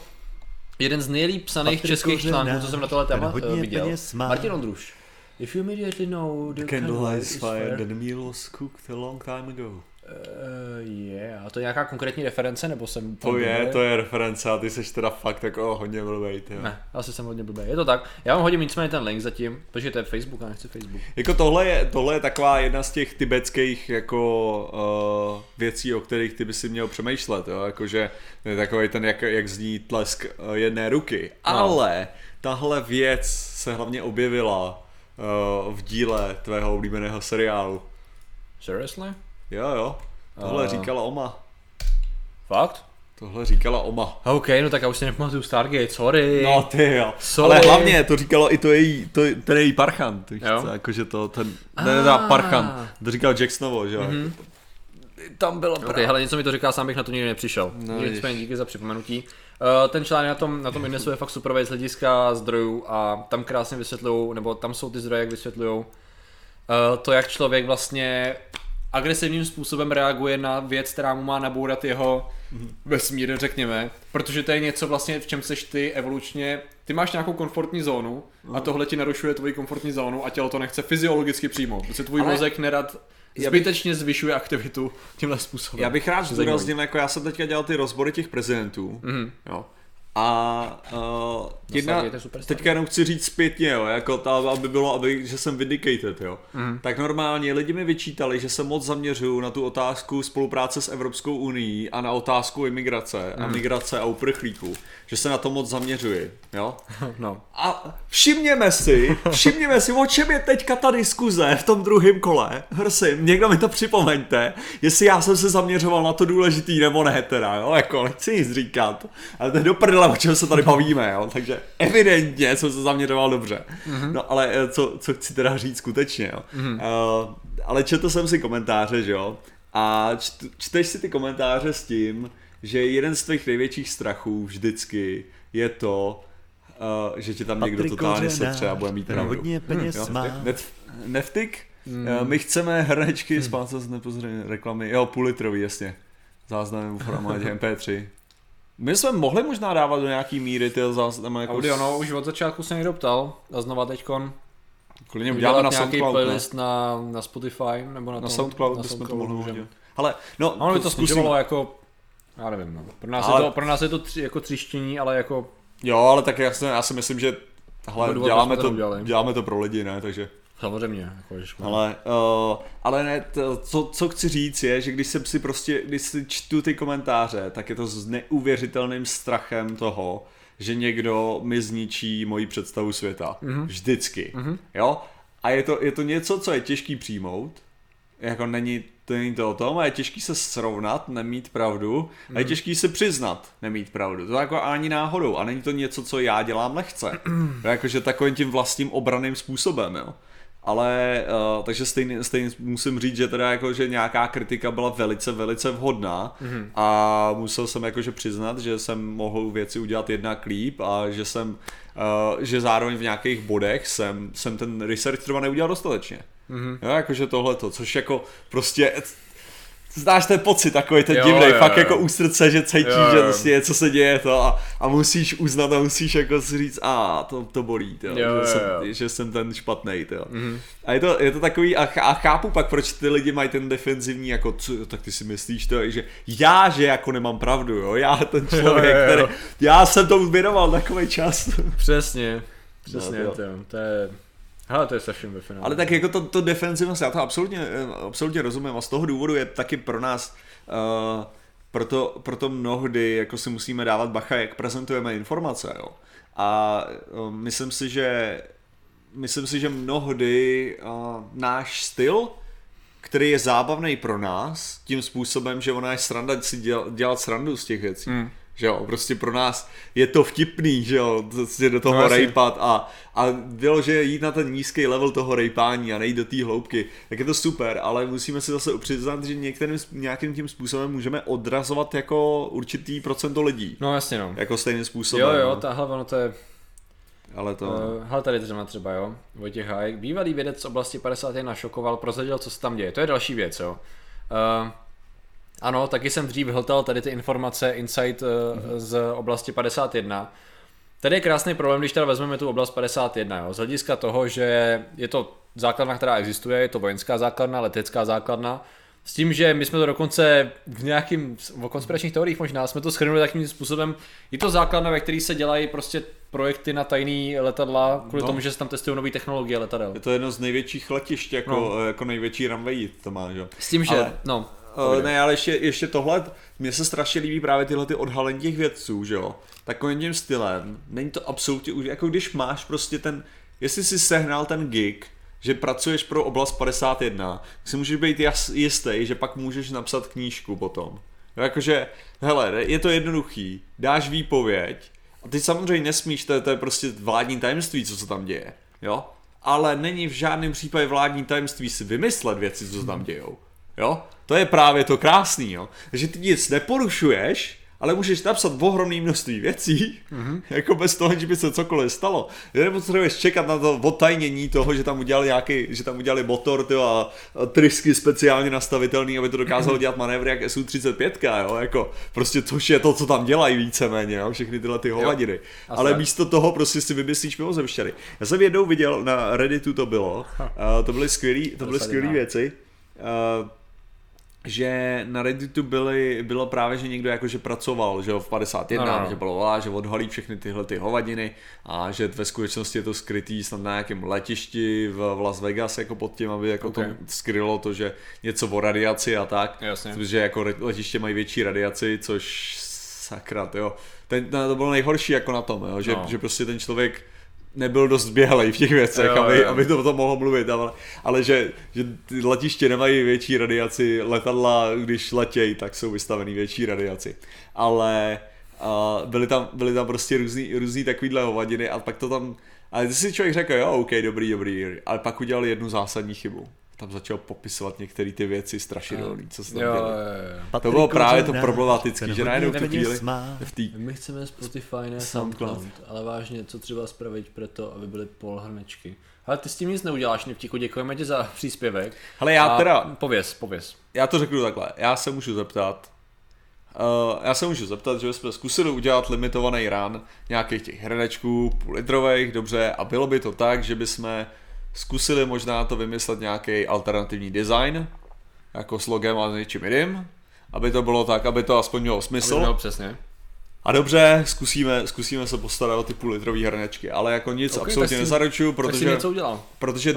jeden z nejlíp psaných českých článků, co jsem na tohle téma viděl. Martin Ondruš. If you immediately know the candle is fired, the meal was cooked a long time ago. A to je nějaká konkrétní reference, nebo jsem... To je reference a ty seš teda fakt jako hodně blbej, ty. Ne, asi jsem hodně blbej, je to tak. Já vám hodím nicméně ten link zatím, protože to je Facebook a nechci Facebook. Jako tohle je taková jedna z těch tibetských jako věcí, o kterých ty by si měl přemýšlet, jo, jakože je takovej ten, jak zní tlesk jedné ruky, ale tahle věc se hlavně objevila v díle tvého oblíbeného seriálu. Seriously? Jo, tohle říkala Oma. Fakt? Tohle říkala Oma. OK, no tak já už si nepamatuju Stargate, sorry. No ty jo, sorry. Ale hlavně to říkalo i ten její parchant, jakože to, parchant, to říkal Jacksonovo, že jo. Mm-hmm. Tam bylo právě. OK, hele, něco mi to říká, sám bych na to nikdy nepřišel. No, díky za připomenutí. Ten článek na tom Idnesu je fakt super z hlediska zdrojů a tam krásně vysvětlují, nebo tam jsou ty zdroje, jak vysvětlujou to, jak člověk vlastně agresivním způsobem reaguje na věc, která mu má nabourat jeho vesmír, řekněme, protože to je něco vlastně, v čem seš ty evolučně, ty máš nějakou komfortní zónu a tohle ti narušuje tvoji komfortní zónu a tělo to nechce fyziologicky přijmout, protože tvůj mozek nerad zbytečně zvyšuje aktivitu tímhle způsobem. Já bych rád zdůraznil, jako já jsem teďka dělal ty rozbory těch prezidentů, jo. A teďka jenom chci říct zpětně, jo, jako ta, aby bylo, že jsem vindicated, jo. Mm. Tak normálně lidi mi vyčítali, že se moc zaměřuju na tu otázku spolupráce s Evropskou unií a na otázku imigrace a migrace a uprchlíků, že se na to moc zaměřuji, jo. No. A všimněme si, o čem je teďka ta diskuze v tom druhém kole, hrsím, někdo mi to připomeňte, jestli já jsem se zaměřoval na to důležitý nebo ne teda, jo, jako nechci nic říkat, ale to je do prdele, o čem se tady bavíme, jo, takže evidentně jsem se zaměřoval dobře. Mm-hmm. No ale co chci teda říct skutečně, jo. Mm-hmm. Ale četl jsem si komentáře, že jo, a čteš si ty komentáře s tím, že jeden z tvých největších strachů vždycky je to, že ti tam někdo totálně setře a bude mít pravdu. Neftik? My chceme hrnečky z páce z nepozřejmě reklamy, jo, půl litrový, jasně, záznamem v formátě MP3. My jsme mohli možná dávat do nějaký míry ty záznamy jako... Audio, no, už od začátku se někdo ptal a znova teďkon udělat nějaký playlist na Spotify nebo na Soundcloud, bychom to mohli udělat. Ale no, by to zkusilo jako, já nevím, no. Pro nás je to jako tříštění, ale jako... Jo, ale tak já si myslím, že hele, děláme to pro lidi, ne, takže... Samozřejmě. Ale ne, co chci říct je, že když si čtu ty komentáře, tak je to s neuvěřitelným strachem toho, že někdo mi zničí moji představu světa. Mm-hmm. Vždycky. Mm-hmm. Jo? A je to něco, co je těžký přijmout. Jako není to o tom, a je těžký se srovnat, nemít pravdu, a je těžký se přiznat, nemít pravdu. To jako ani náhodou. A není to něco, co já dělám lehce. Jakože takovým tím vlastním obranným způsobem, jo. Ale takže stejně musím říct, že teda jakože nějaká kritika byla velice, velice vhodná, a musel jsem jakože přiznat, že jsem mohl věci udělat jednak líp a že že zároveň v nějakých bodech jsem ten research třeba neudělal dostatečně. Jo, jakože tohleto, což jako prostě... Znáš ten pocit takový, ten divnej, fakt jako u srdce, že cítíš, že prostě něco se děje to a musíš uznat a musíš jako si říct, to bolí, to, že jsem ten špatnej. To. Mm-hmm. A je to takový, a chápu pak, proč ty lidi mají ten defenzivní, jako tak ty si myslíš to, že jako nemám pravdu, jo, já ten člověk, který, já jsem tomu věnoval takový čas. Přesně, no, to je... Hele, to je strašně ve finále. Ale tak jako to defenzivnost, já to absolutně rozumím a z toho důvodu je taky pro nás, proto mnohdy jako si musíme dávat bacha, jak prezentujeme informace, jo. A myslím si, že mnohdy náš styl, který je zábavný pro nás, tím způsobem, že ona je sranda, si dělat srandu z těch věcí. Mm. Že jo, prostě pro nás je to vtipný, že jo, prostě do toho rejpat a bylo, že jít na ten nízký level toho rejpání a nejít do té hloubky, tak je to super, ale musíme si zase přiznat, že nějakým tím způsobem můžeme odrazovat jako určitý procento lidí. No jasně, no. Jako stejným způsobem. Jo, tahle ono to je... Ale to... Hele, tady třeba, jo, Vojtěch Hájek, bývalý vědec z oblasti 51 šokoval, prozradil, co se tam děje, to je další věc, jo. Ano, taky jsem dřív hltal tady ty informace, insight z oblasti 51. Tady je krásný problém, když teda vezmeme tu oblast 51, jo. Z hlediska toho, že je to základna, která existuje, je to vojenská základna, letecká základna, s tím, že my jsme to dokonce v nějakým, v konspiračních teoriích možná, jsme to shrnuli takovým způsobem, je to základna, ve které se dělají prostě projekty na tajný letadla, kvůli tomu, že se tam testují nové technologie letadel. Je to jedno z největších letišť, jako největší runway to má, jo. S tím, že, ne, ale ještě tohle, mně se strašně líbí právě tyhle ty odhalení těch vědců, že jo, takovým tím stylem, není to absolutně, jako když máš prostě ten, jestli jsi sehnal ten gig, že pracuješ pro oblast 51, tak si můžeš být jistý, že pak můžeš napsat knížku potom, jo, jakože, hele, je to jednoduchý, dáš výpověď, a ty samozřejmě nesmíš, to je prostě vládní tajemství, co se tam děje, jo, ale není v žádném případě vládní tajemství si vymyslet věci, co se tam dějou, jo. To je právě to krásný, jo. Že ty nic neporušuješ, ale můžeš napsat ohromné množství věcí, jako bez toho, že by se cokoliv stalo. Nepotřebuješ čekat na to odtajnění toho, že tam udělali motor, tyjo, a trysky speciálně nastavitelný, aby to dokázalo dělat manévry jak SU-35, jo, jako prostě tož je to, co tam dělají víceméně, jo, všechny tyhle ty hovadiny. Ale místo toho prostě si vymyslíš mimozemšťany. Já jsem jednou viděl, na Redditu to bylo, to byly skvělé věci. že na Redditu bylo právě, že někdo jakože pracoval, že v 51, no. Že bylo, že odhalí všechny tyhle ty hovadiny a že ve skutečnosti je to skrytý snad na nějakém letišti v Las Vegas jako pod tím, aby jako okay. To skrylo to, že něco o radiaci a tak. Jasně. Protože jako letiště mají větší radiaci, což sakra, jo. To bylo nejhorší jako na tom, jo, že, no. Že prostě ten člověk nebyl dost běhlej v těch věcech, jo, aby to mohlo mluvit, ale že letiště nemají větší radiaci, letadla, když letějí, tak jsou vystavený větší radiaci, ale byly tam prostě různý takovýhle hovadiny a pak to tam, ale si člověk řekl, jo, OK, dobrý, ale pak udělal jednu zásadní chybu. Tam začal popisovat některé ty věci strašidelné, co se tam dělo. To bylo právě to problematické, že najednou v té... My chceme Spotify, ne SoundCloud, ale vážně, co třeba spravit pro to, aby byly polhrnečky. Ale ty s tím nic neuděláš, Nevtíku, děkujeme ti za příspěvek. Hele, já teda... Pověz. Já to řeknu takhle, já se můžu zeptat, že jsme zkusili udělat limitovaný run nějakých těch hrnečků, půllitrových, dobře, a bylo by to tak, že bychom zkusili možná to vymyslet nějaký alternativní design, jako s logem a něčím jiným, aby to bylo tak, aby to aspoň mělo smysl. Aby to přesně. A dobře, zkusíme se postarat o ty půllitrový hrnečky, ale jako nic absolutně nezaručuju, protože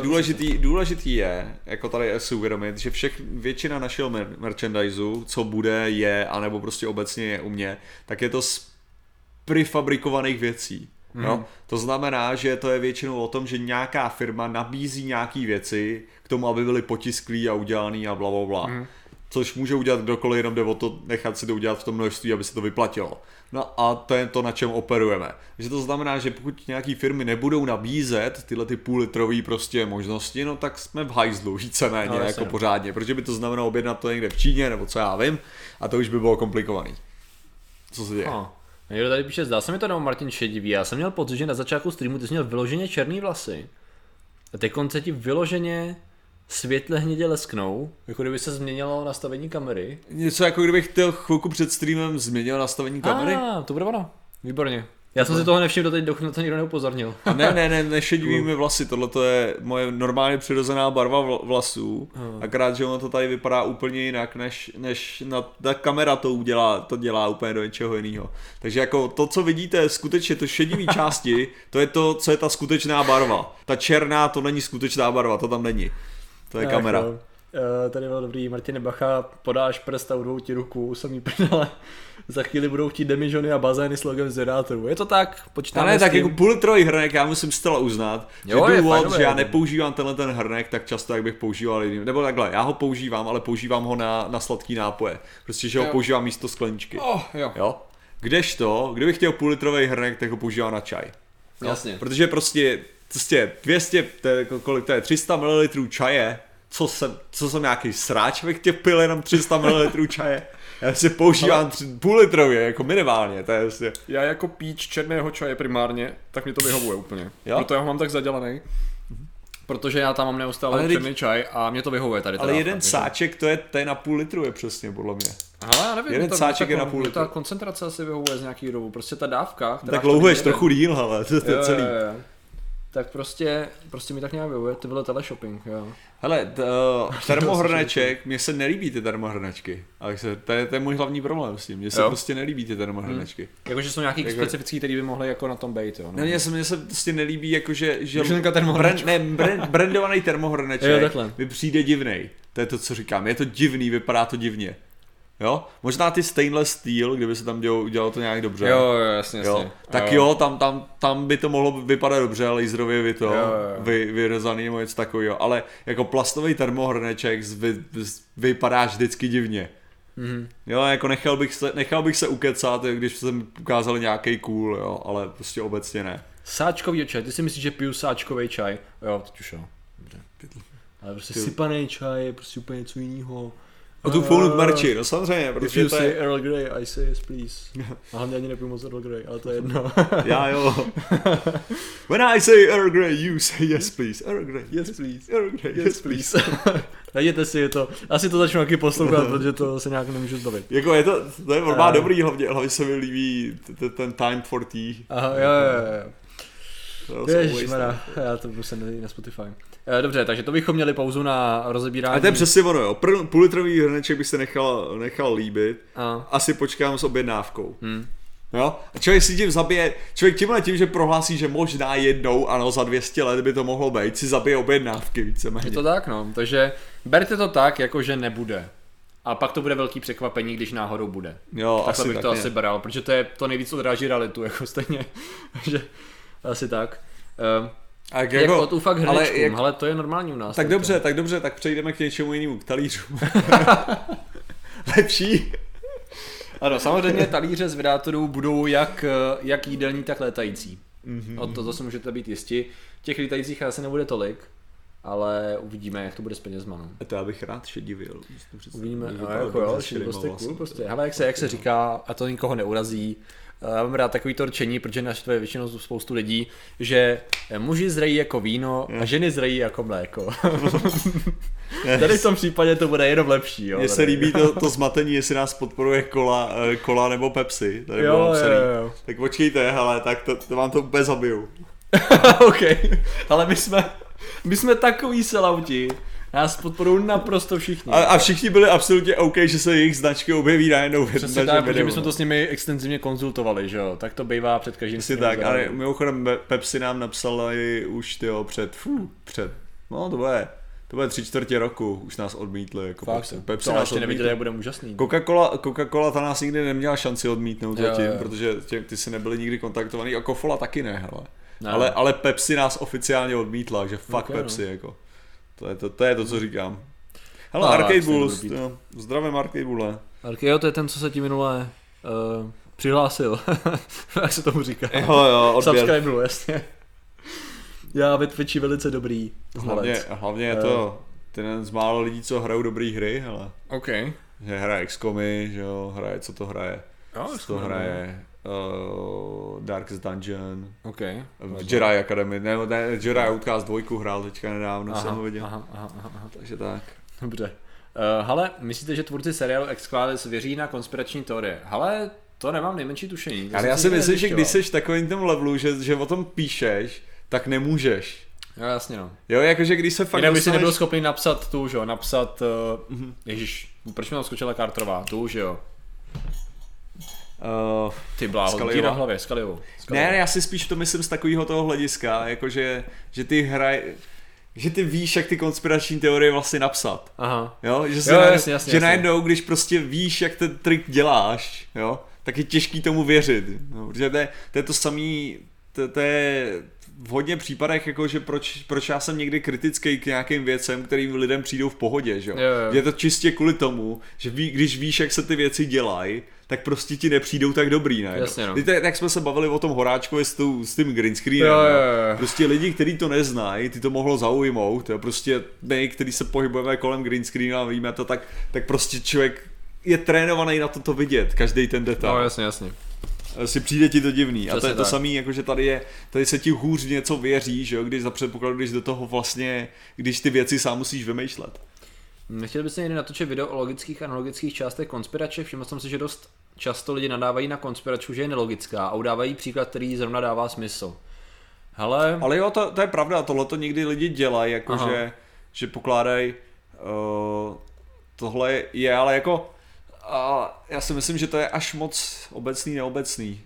důležitý je, jako tady si uvědomit, že většina našeho merchandiseu, co bude, je, anebo prostě obecně je u mě, tak je to z prefabrikovaných věcí. No, to znamená, že to je většinou o tom, že nějaká firma nabízí nějaký věci k tomu, aby byly potisklý a udělaný a blablabla. Což může udělat kdokoliv, jenom jde o to nechat si to udělat v tom množství, aby se to vyplatilo. No a to je to, na čem operujeme. Takže to znamená, že pokud nějaký firmy nebudou nabízet tyhle ty půllitrový prostě možnosti, no tak jsme v hajzlu víceméně no, jako pořádně, protože by to znamenalo objednat to někde v Číně nebo co já vím a to už by bylo komplikovaný. Co se děje? Někdo tady píše, zdá se mi to nebo Martin Šedivý, já jsem měl pocit, že na začátku streamu ty jsi měl vyloženě černý vlasy a ty konce ti vyloženě světle hnědě lesknou, jako kdyby se změnilo nastavení kamery. Něco jako kdybych chtěl chvilku před streamem změnil nastavení kamery? To bude ono, výborně. Já jsem si toho nevšiml doteď, dokud na to nikdo neupozornil. Ne, nešedivý mi vlasy, tohle to je moje normálně přirozená barva vlasů, akorát, že ono to tady vypadá úplně jinak, než ta kamera to dělá úplně do něčeho jiného. Takže jako to, co vidíte, skutečně to šedivý části, to je to, co je ta skutečná barva. Ta černá, to není skutečná barva, to tam není. To je kamera. Jo. Tady bylo dobrý, Martine Bacha, podáš prst a udvou ti ruku, samý prdele, za chvíli budou chtít demižony a bazény s logem z Redátorů. Je to tak, počítáme s tím. Ale tak jako půllitrový hrnek, já musím zcela uznat, jo, že důvod, že já nepoužívám tenhle ten hrnek tak často, jak bych používal jiný, nebo takhle, já ho používám, ale používám ho na sladký nápoje, prostě, že ho používám místo skleničky. Jo? Kdežto, kdybych chtěl půllitrový hrnek, tak ho používám na čaj. No? Jasně. Protože prostě 200, kolik to je, 300 ml čaje, co jsem nějaký sráč, bych tě pil jenom 300 ml čaje. Já si používám půllitrově, jako minimálně, to je vlastně. Já jako píč černého čaje primárně, tak mi to vyhovuje úplně. Jo? Proto já ho mám tak zadělaný. Protože já tam mám neustále černý čaj a mě to vyhovuje tady. Ale jeden sáček, to je na půl litru je přesně, podle mě. Aha, já nevím, jeden sáček je na půl litru. Ta koncentrace asi vyhovuje z nějaký dobu, prostě ta dávka. Tak louhuješ trochu díl, hele, to je celý. Tak prostě mi tak nějak vyhovuje, to bylo teleshopping, jo. Hele, termohrneček, mně se nelíbí ty termohrnečky, to je můj hlavní problém s tím, mně se prostě nelíbí ty termohrnečky. Jakože jsou nějaký specifický, který by mohly jako na tom být, jo. Ne, mně se prostě nelíbí, jakože brandovaný termohrneček mi přijde divnej, to je to, co říkám, je to divný, vypadá to divně. Jo? Možná ty stainless steel, kdyby se tam udělalo to nějak dobře. Jo, jasně. Tak jo, tam by to mohlo vypadat dobře, laserově vyrezaný nebo něco takového. Ale jako plastový termohrneček vypadá vždycky divně. Jo, jako nechal bych se ukecat, když jsem ukázal nějaký cool, jo, ale prostě obecně ne. Sáčkový čaj, ty si myslíš, že piju sáčkový čaj? Jo, teď už jo. Ale prostě sypaný čaj je prostě úplně něco jiného. A tu fonu k merči, no samozřejmě, protože to je... Earl Grey, I say yes, please. A hlavně ani nepiju moc Earl Grey, ale to je jedno. Já jo. When I say Earl Grey, you say yes, please. Earl Grey, yes, please. Earl Grey, yes, please. Najděte si je to. Asi to začnu taky poslouchat, protože to se nějak nemůžu zbavit. Jako je to je normálně dobrý, hlavně se mi líbí ten time for tea. Aha, jo. Ježišmarja, já to prostě nejde na Spotify. Dobře, takže to bychom měli pauzu na rozebírání. A to je přesně ono, jo. Půllitrový hrneček by se nechal líbit. A. Asi počkám s objednávkou. Jo? A člověk si tím zabije, člověk tímhle tím, že prohlásí, že možná jednou, ano, za 200 let by to mohlo být, si zabije objednávky víceméně. Je to tak, no, takže berte to tak, jako že nebude. A pak to bude velký překvapení, když náhodou bude. Jo, takhle asi bych to asi bral, protože to je to nejvíc odráží realitu, jako stejně, že asi tak. Jako tu fakt hrnečkům, jak... ale to je normální u nás. Tak dobře, to. Tak přejdeme k něčemu jinému, k talířům. Lepší? Ano, samozřejmě talíře z Vydátorů budou jak jídelní, tak létající. Mm-hmm. Od toho se můžete být jisti. Těch létajících asi nebude tolik, ale uvidíme, jak to bude s penězmanou. To já bych rád šedivil. Uvidíme, jako jo, šedivost cool, prostě. Hele, jak se říká, a to nikoho neurazí. Já mám rád takový to rčení, protože naštve většinou spoustu lidí, že muži zrají jako víno a ženy zrají jako mléko. Tady v tom případě to bude jenom lepší. Mně se líbí to zmatení, jestli nás podporuje kola nebo Pepsi. Tady jo, jo. Tak počkejte, hele, tak to vám to úplně zabiju. OK, ale my jsme takový sellouti. Nás podporují naprosto všichni. A všichni byli absolutně OK, že se jejich značky objeví najednou v jednom videu. Protože my jsme to s nimi extenzivně konzultovali, že jo. Tak to bývá před každým. Asi tak, ale mimochodem Pepsi nám napsali už to bude 3/4 roku, už nás odmítli. Jako Pepsi nás ještě neviděli, jak budeme úžasný. Coca-Cola ta nás nikdy neměla šanci odmítnout zatím, protože ty si nebyli nikdy kontaktovaný a Coca-Cola taky ne, hele. Ne. Ale Pepsi nás oficiálně odmítla, že fakt okay, Pepsi no. Jako. To je to, co říkám. Hele, no, Arcade Bulls, zdravím Arcade Bulle. Jo, to je ten, co se ti minule přihlásil, jak se tomu říká. Jo, odběr. Subscribe, jasně. Já ve Twitchi velice dobrý znalec. Hlavně je to ten z málo lidí, co hrajou dobrý hry, hele. OK. Že hraje XCOMy, že jo, hraje, co to hraje. Jo, to hraje. Darkest Dungeon, okay. Jedi Academy, ne, Jedi Outcast 2 hrál teďka nedávno, jsem ho viděl, takže tak. Dobře, hele, myslíte, že tvůrci seriálu X-Files věří na konspirační teorie? Hele, to nemám nejmenší tušení. Ale já si myslím, že když jsi takovým tom levelu, že o tom píšeš, tak nemůžeš. Jo, jasně no. Jo, jakože když se fakt... Jinak by si nebyl schopný napsat tu, že jo, ježiš, proč mi tam skočila Carterová, tu, že jo. Ty bláho, díra na hlavě, Scalia. Ne, já si spíš to myslím z takového toho hlediska, jakože, že ty víš, jak ty konspirační teorie vlastně napsat. Aha. Jo, že najednou, když prostě víš, jak ten trik děláš, jo, tak je těžký tomu věřit. No, protože to je to samý, to je v hodně případech, jakože proč já jsem někdy kritický k nějakým věcem, kterým lidem přijdou v pohodě, že jo. Je to čistě kvůli tomu, že když víš, jak se ty věci dělají, tak prostě ti nepřijdou tak dobrý, ne? Jasně, no. Jak jsme se bavili o tom Horáčkovi s tím green screenem, jo. Prostě lidi, kteří to neznají, ty to mohlo zaujmout, jo? Prostě my, kteří se pohybujeme kolem green screenu a víme to, tak prostě člověk je trénovaný na to vidět, každý ten detail. No, jasně. Si přijde ti to divný. Přesně a to je to samý, jakože tady se ti hůř něco věří, že jo, když za předpokladu, když do toho vlastně, když ty věci sám musíš vymýšlet. Nechtěl bych se někdy natočit video o logických a analogických částech konspirace, všiml jsem si, že dost často lidi nadávají na konspiračku, že je nelogická a udávají příklad, který zrovna dává smysl. Hele... Ale jo, to je pravda, tohle to někdy lidi dělají, jakože že pokládají, tohle je ale jako... A já si myslím, že to je až moc neobecný.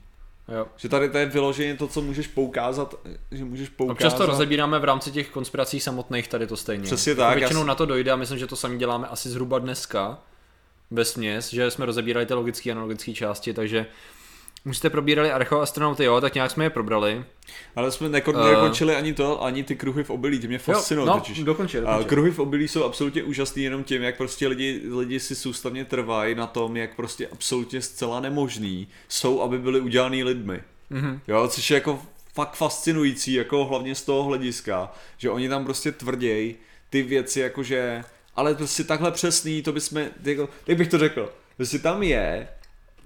Jo. Že tady to je vyloženě to, co můžeš poukázat, že můžeš poukázat. Občas to rozebíráme v rámci těch konspirací samotných tady to stejně. Přesně tak. Většinou na to dojde a myslím, že to sami děláme asi zhruba dneska vesměs, že jsme rozebírali ty logické a analogické části, takže už jste probírali archeoastronauty, jo, tak nějak jsme je probrali. Ale jsme nekončili ani ty kruhy v obilí, ty mě fascinují. No, dokončili. Kruhy v obilí jsou absolutně úžasný jenom tím, jak prostě lidi si soustavně trvají na tom, jak prostě absolutně zcela nemožný jsou, aby byli udělaný lidmi. Mm-hmm. Jo, což je jako fakt fascinující, jako hlavně z toho hlediska, že oni tam prostě tvrdějí ty věci, jakože, ale prostě takhle přesný, to bychom, jako, jak bych to řekl, prostě tam je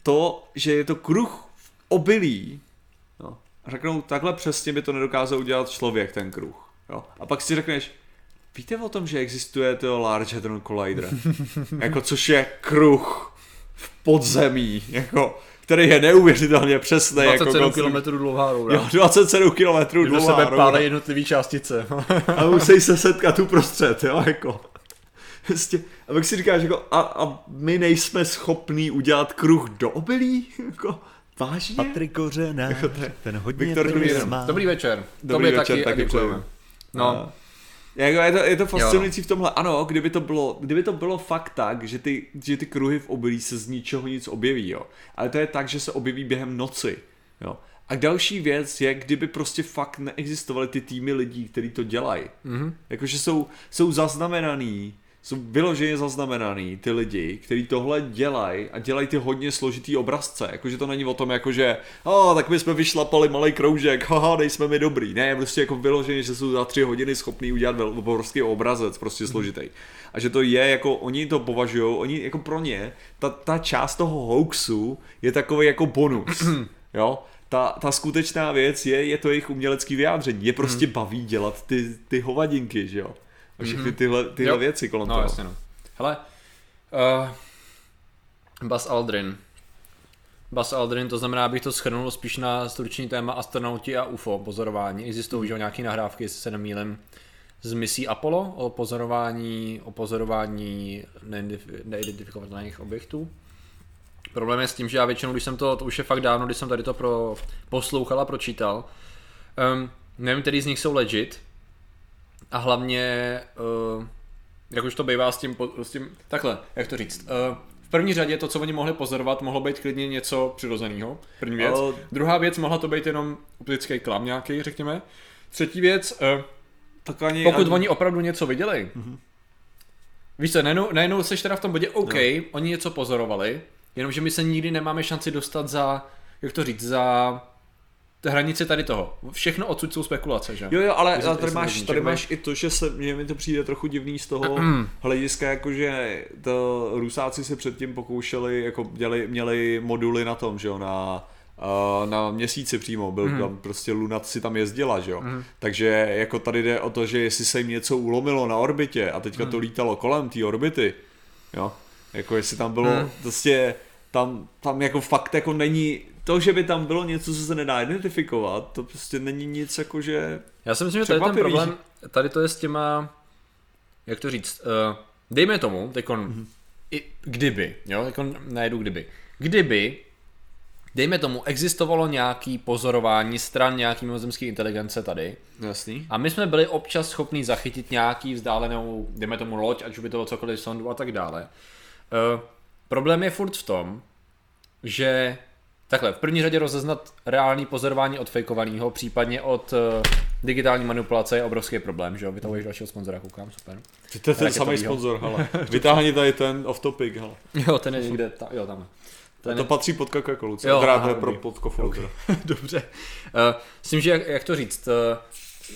to, že je to kruh obilí, no, řeknou, takhle přesně by to nedokázal udělat člověk, ten kruh. Jo. A pak si řekneš, víte o tom, že existuje to Large Hadron Collider? Jako, což je kruh v podzemí. Jako, který je neuvěřitelně přesný. 27 jako kilometrů dlouhá roura. Jo, 27 kilometrů dlouhá roura. Do sebe pále jednotlivý částice. A musí se setkat uprostřed, jo, jako. A pak si říkáš, jako, a my nejsme schopní udělat kruh do obilí, jako... Vážně? Patrik Kořenář, ten hodně peněz má. Dobrý večer. Dobrý večer, taky děkujeme. No. Jako je to fascinující v tomhle. Ano, kdyby to bylo fakt tak, že ty kruhy v obilí se z ničeho nic objeví, jo. Ale to je tak, že se objeví během noci, jo. A další věc je, kdyby prostě fakt neexistovaly ty týmy lidí, kteří to dělají. Mm-hmm. Jakože jsou zaznamenaný, jsou vyloženě zaznamenaný ty lidi, kteří tohle dělají a dělají ty hodně složitý obrazce. Jakože to není o tom, jakože tak my jsme vyšlapali malej kroužek, haha, nejsme my dobrý. Ne, prostě jako vyloženě, že jsou za 3 hodiny schopní udělat obrovský obrazec, prostě složitý. A že to je, jako oni to považujou, oni jako pro ně, ta část toho hoaxu je takový jako bonus, jo. Ta skutečná věc je to jejich umělecký vyjádření, je prostě baví dělat ty hovadinky, že jo. A všechny tyhle věci kolem toho. Jasně, no. Hele, Buzz Aldrin, to znamená, abych to shrnul spíš na stručný téma astronauti a UFO pozorování. Existují nějaké nahrávky, jestli se nemýlím, z misí Apollo o pozorování neidentifikovaných objektů. Problém je s tím, že já většinou, když jsem to už je fakt dávno, když jsem tady to poslouchal a pročítal, nevím, který z nich jsou legit. A hlavně, jak už to bývá s tím takhle, jak to říct, v první řadě to, co oni mohli pozorovat, mohlo být klidně něco přirozeného, první věc. Druhá věc, mohla to být jenom optický klam nějaký, řekněme. Třetí věc, pokud oni opravdu něco viděli, víš co, najednou seš teda v tom bodě, OK, no. Oni něco pozorovali, jenomže my se nikdy nemáme šanci dostat za, jak to říct, za... hranice tady toho. Všechno odsud jsou spekulace, že? Jo, ale tady máš i to, že mi to přijde trochu divný z toho hlediska, jakože to Rusáci se předtím pokoušeli, jako měli moduly na tom, že jo, na měsíci přímo, byl tam prostě Luna si tam jezdila, že jo. Takže jako tady jde o to, že jestli se jim něco ulomilo na orbitě a teďka to lítalo kolem té orbity, jo, jako jestli tam bylo prostě tam jako fakt jako není. To, že by tam bylo něco, co se nedá identifikovat, to prostě není nic jakože... Já si myslím, že tady ten problém, tady to je s těma, jak to říct, dejme tomu, kdyby, jo, najedu kdyby. Kdyby, dejme tomu, existovalo nějaký pozorování stran nějaký mimozemské inteligence tady. Jasný. A my jsme byli občas schopni zachytit nějaký vzdálenou, dejme tomu loď, ať už by to bylo cokoliv sondu a tak dále. Problém je furt v tom, že... Takhle, v první řadě rozeznat reální pozorování od fejkovaného, případně od digitální manipulace je obrovský problém, že jo? Vytahuješ dalšího sponzora, koukám, super. To je ten samý sponzor, hele. Vytáhni tady ten off topic, hele. Jo, ten je někde, jo, tam. To patří pod Coca-Colu, co? Jo, aha, pro podkofolu. Okay. Dobře. Myslím, že jak to říct,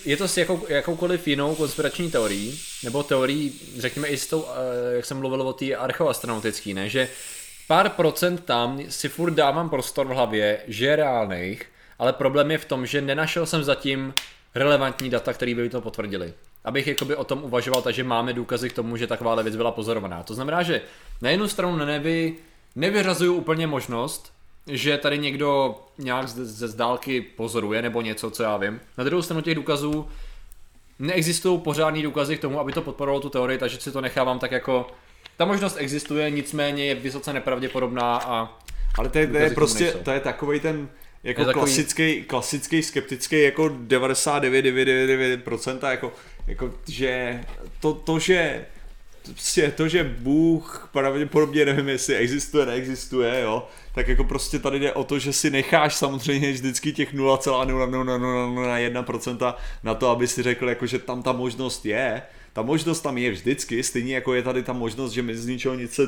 je to s jakoukoliv jinou konspirační teorií, nebo teorií, řekněme i s tou, jak jsem mluvil o té archeoastronautické, ne, že pár procent tam si furt dávám prostor v hlavě, že je reálných, ale problém je v tom, že nenašel jsem zatím relevantní data, které by to potvrdili. Abych jakoby o tom uvažoval, takže máme důkazy k tomu, že takováhle věc byla pozorovaná. To znamená, že na jednu stranu nevyřazuju úplně možnost, že tady někdo nějak z dálky pozoruje nebo něco, co já vím. Na druhou stranu těch důkazů neexistují pořádný důkazy k tomu, aby to podporovalo tu teorii, takže si to nechávám tak jako... Ta možnost existuje, nicméně je vysoce nepravděpodobná a... Ale to je prostě, to je takovej ten jako takový... klasický skeptický jako 99,99% jako že to, že Bůh pravděpodobně nevím, jestli existuje, neexistuje, jo, tak jako prostě tady jde o to, že si necháš samozřejmě vždycky těch 0,001% na to, aby si řekl, jako, že tam ta možnost je. Ta možnost tam je vždycky, stejně jako je tady ta možnost, že my z ničeho nic se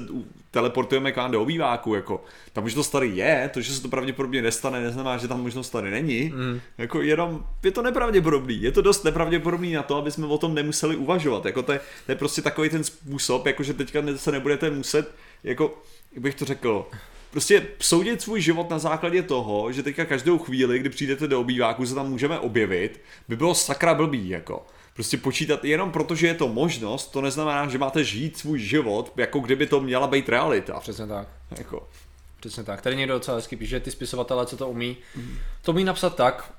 teleportujeme k vám do obýváku, jako. Ta možnost tady je, to, že se to pravděpodobně nestane, neznamená, že ta možnost tady není. Jako jenom, je to nepravděpodobný, je to dost nepravděpodobný na to, aby jsme o tom nemuseli uvažovat, jako to je prostě takový ten způsob, jakože teďka se nebudete muset, jako, jak bych to řekl, prostě soudit svůj život na základě toho, že teďka každou chvíli, kdy přijdete do obýváku, se tam můžeme objevit, by bylo sakra blbý, jako. Prostě počítat jenom proto, že je to možnost, to neznamená, že máte žít svůj život, jako kdyby to měla být realita. Přesně tak. Jako. Přesně tak. Tady někdo docela hezky píše, ty spisovatelé, co to umí. To umí napsat tak,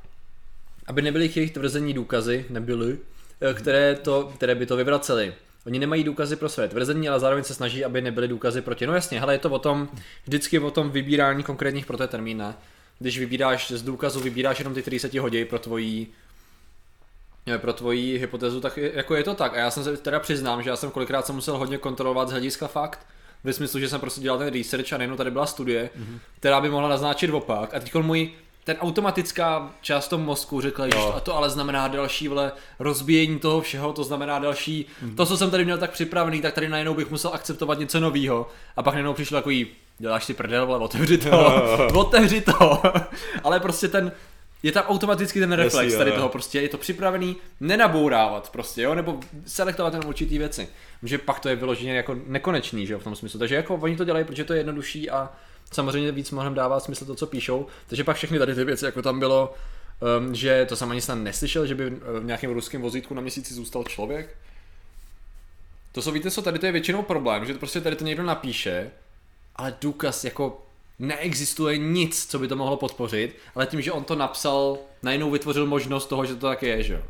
aby nebyly jejich tvrzení důkazy, které by to vyvracely. Oni nemají důkazy pro své tvrzení, ale zároveň se snaží, aby nebyly důkazy proti. No jasně, hele, je to o tom, vždycky o tom vybírání konkrétních pro té termína. Když vybíráš z důkazů, vybíráš jenom ty, které se ti hodí pro tvoji hypotézu, tak jako je to tak. A já jsem se teda přiznám, že já jsem kolikrát se musel hodně kontrolovat z hlediska fakt, ve smyslu, že jsem prostě dělal ten research a nejenom tady byla studie, která by mohla naznačit opak. A teď můj ten automatická část toho mozku řekla, že to ale znamená další rozbíjení toho všeho, to znamená další, to, co jsem tady měl tak připravený, tak tady najednou bych musel akceptovat něco novýho. A pak najednou přišlo takový, děláš si prdel, ale otevři to. Ale prostě ten, je tam automaticky ten reflex tady toho, prostě je to připravený nenabourávat prostě, jo, nebo selektovat jenom určitý věci. Že pak to je vyloženě jako nekonečný, že jo, v tom smyslu. Takže jako oni to dělají, protože to je jednodušší a samozřejmě víc mnohem dává smysl to, co píšou. Takže pak všechny tady ty věci, jako tam bylo, že to jsem ani snad neslyšel, že by v nějakém ruském vozítku na měsíci zůstal člověk. To jsou, víte co, tady to je většinou problém, že to prostě tady to někdo napíše, ale důkaz jako neexistuje nic, co by to mohlo podpořit, ale tím, že on to napsal, najednou vytvořil možnost toho, že to tak je, že jo.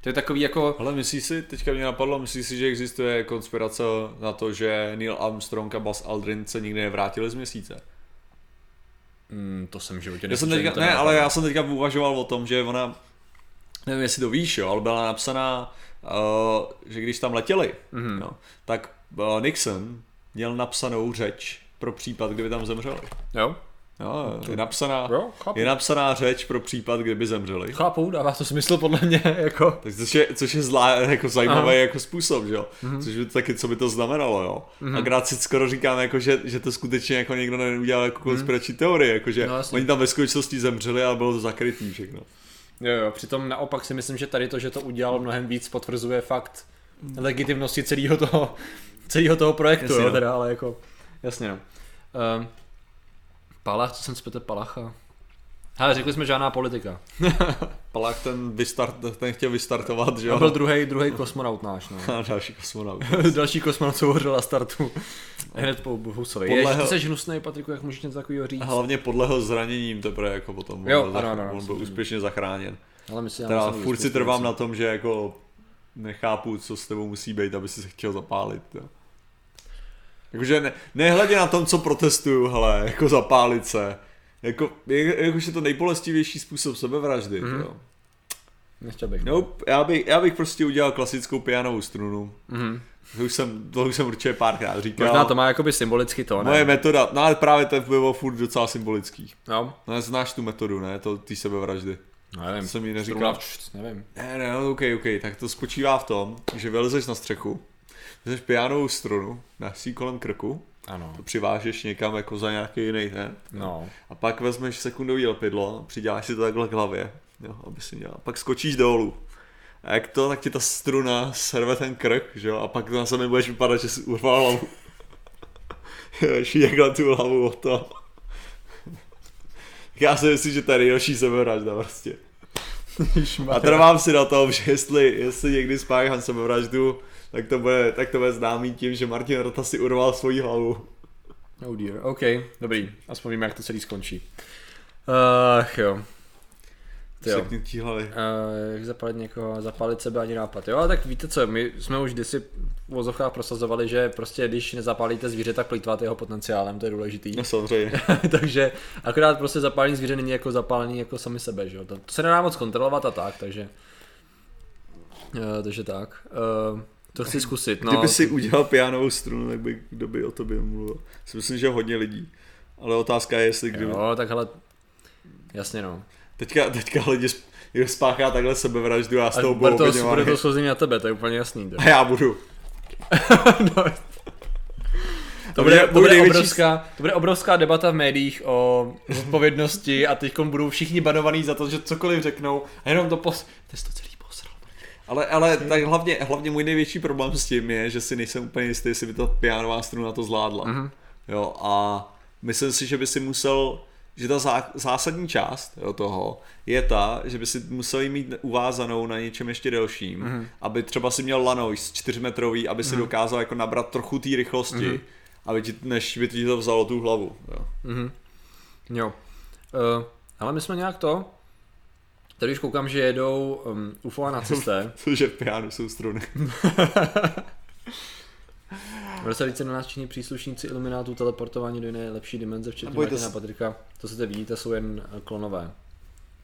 To je takový jako... Hele, myslíš si, teďka mě napadlo, myslíš si, že existuje konspirace na to, že Neil Armstrong a Buzz Aldrin se nikdy nevrátili z měsíce? To jsem v životě neslyšel. Ne, ale já jsem teďka uvažoval o tom, že ona, nevím jestli to víš, jo, ale byla napsaná, že když tam letěli, no, tak Nixon měl napsanou řeč pro případ, kdyby tam zemřeli. Jo? No, je napsaná řeč pro případ, kdyby zemřeli. Chápu, dává to smysl podle mě, jako. Tak což je jako zajímavý jako způsob, že jo. Což by taky, co by to znamenalo, jo. Akorát si skoro říkám, jako, že to skutečně jako někdo neudělal jako konspirační teorie, jakože no, oni tam ve skutečnosti zemřeli, ale bylo to zakrytý všechno. Jo, přitom naopak si myslím, že tady to, že to udělalo mnohem víc, potvrzuje fakt legitimnosti celého toho projektu, jasně, jo, no. Teda, ale jako, jasně, no. Palach, co jsem zpěte Palacha? Hele, řekli jsme žádná politika. Palach ten chtěl vystartovat, že jo? A byl druhý kosmonaut náš, no. A další kosmonaut. Další kosmonaut, co hovořil na startu. Hned po Husovi. Ty seš hnusnej, Patriku, jak můžeš něco takového říct? A hlavně podle jeho zraněním teprve jako potom. Jo, on byl úspěšně zachráněn. Ale myslím, teda furt si trvám na tom, že jako nechápu, co s tebou musí být, aby si se chtěl zapálit, jo. Jakože nehledě na tom, co protestuju, hele, jako zapálit se. Jakož je to nejbolestivější způsob sebevraždy, jo. Nechtěl bych. Nope, já bych prostě udělal klasickou pianovou strunu. To už jsem určitě párkrát říkal. Možná to má jakoby symbolický to, ne? Moje metoda, no ale právě to bylo furt docela symbolický. No. No, znáš tu metodu, ne, to ty sebevraždy. No, nevím, to jsem jí neříkal. Nevím. Ne, okay, tak to spočívá v tom, že vylezeš na střechu, vezmeš pianovou strunu, dáš ji kolem krku, ano. To přivážeš někam jako za nějaký jiný ten, no. A pak vezmeš sekundový lepidlo, přiděláš si to takhle k hlavě, jo, aby si dělal. Pak skočíš dolů. A jak to, tak ti ta struna serve ten krk, že jo, a pak na sebe budeš vypadat, že si urval hlavu. Ještě někdo tu hlavu o to. Já si myslím, že tady další sebevražda prostě. A trvám si na tom, že jestli někdy spáchám sebevraždu, tak to bude známý tím, že Martin Rota si urval svoji hlavu. Oh dear, ok, dobrý, aspoň víme, jak to celý skončí. Jo. Jak zapalit někoho, zapalit sebe ani nápad, jo, ale tak víte co, my jsme už kdysi v vozovkách prosazovali, že prostě když nezapálíte zvíře, tak plýtváte jeho potenciálem, to je důležitý. No samozřejmě. Takže akorát prostě zapálení zvíře není jako zapálení jako sami sebe, že jo, to se nedá moc kontrolovat a tak, takže tak. To chci zkusit, no. Kdyby si udělal pianovou strunu, tak by kdo by o tobě mluvil. Myslím, že hodně lidí. Ale otázka je, jestli kdo. Jo, tak hele, jasně, no. Teďka lidi spáchá takhle sebevraždu a s tou budou obviňovány. Bude to shození na tebe, to je úplně jasný. Tak. A já budu. No. To bude obrovská debata v médiích o zodpovědnosti a teďkom budou všichni banovaní za to, že cokoliv řeknou a jenom to to je to celý. Ale tak hlavně můj největší problém s tím je, že si nejsem úplně jistý, jestli by ta pianová struna to zvládla. Jo, a myslím si, že by si musel, že ta zásadní část toho je ta, že by si musel mít uvázanou na něčem ještě delším, aby třeba si měl lanoj z 4 metrový, aby si dokázal jako nabrat trochu té rychlosti. aby ti, než by ti to vzalo tu hlavu. Jo. Mm-hmm. Jo. Ale my jsme nějak to, tady už koukám, že jedou UFO a nacisté. Cože v pianu jsou struny. V roce 2011 všichni příslušníci iluminátů teleportování do jiné lepší dimenze, včetně Martina Patrika. To se teď vidíte, jsou jen klonové.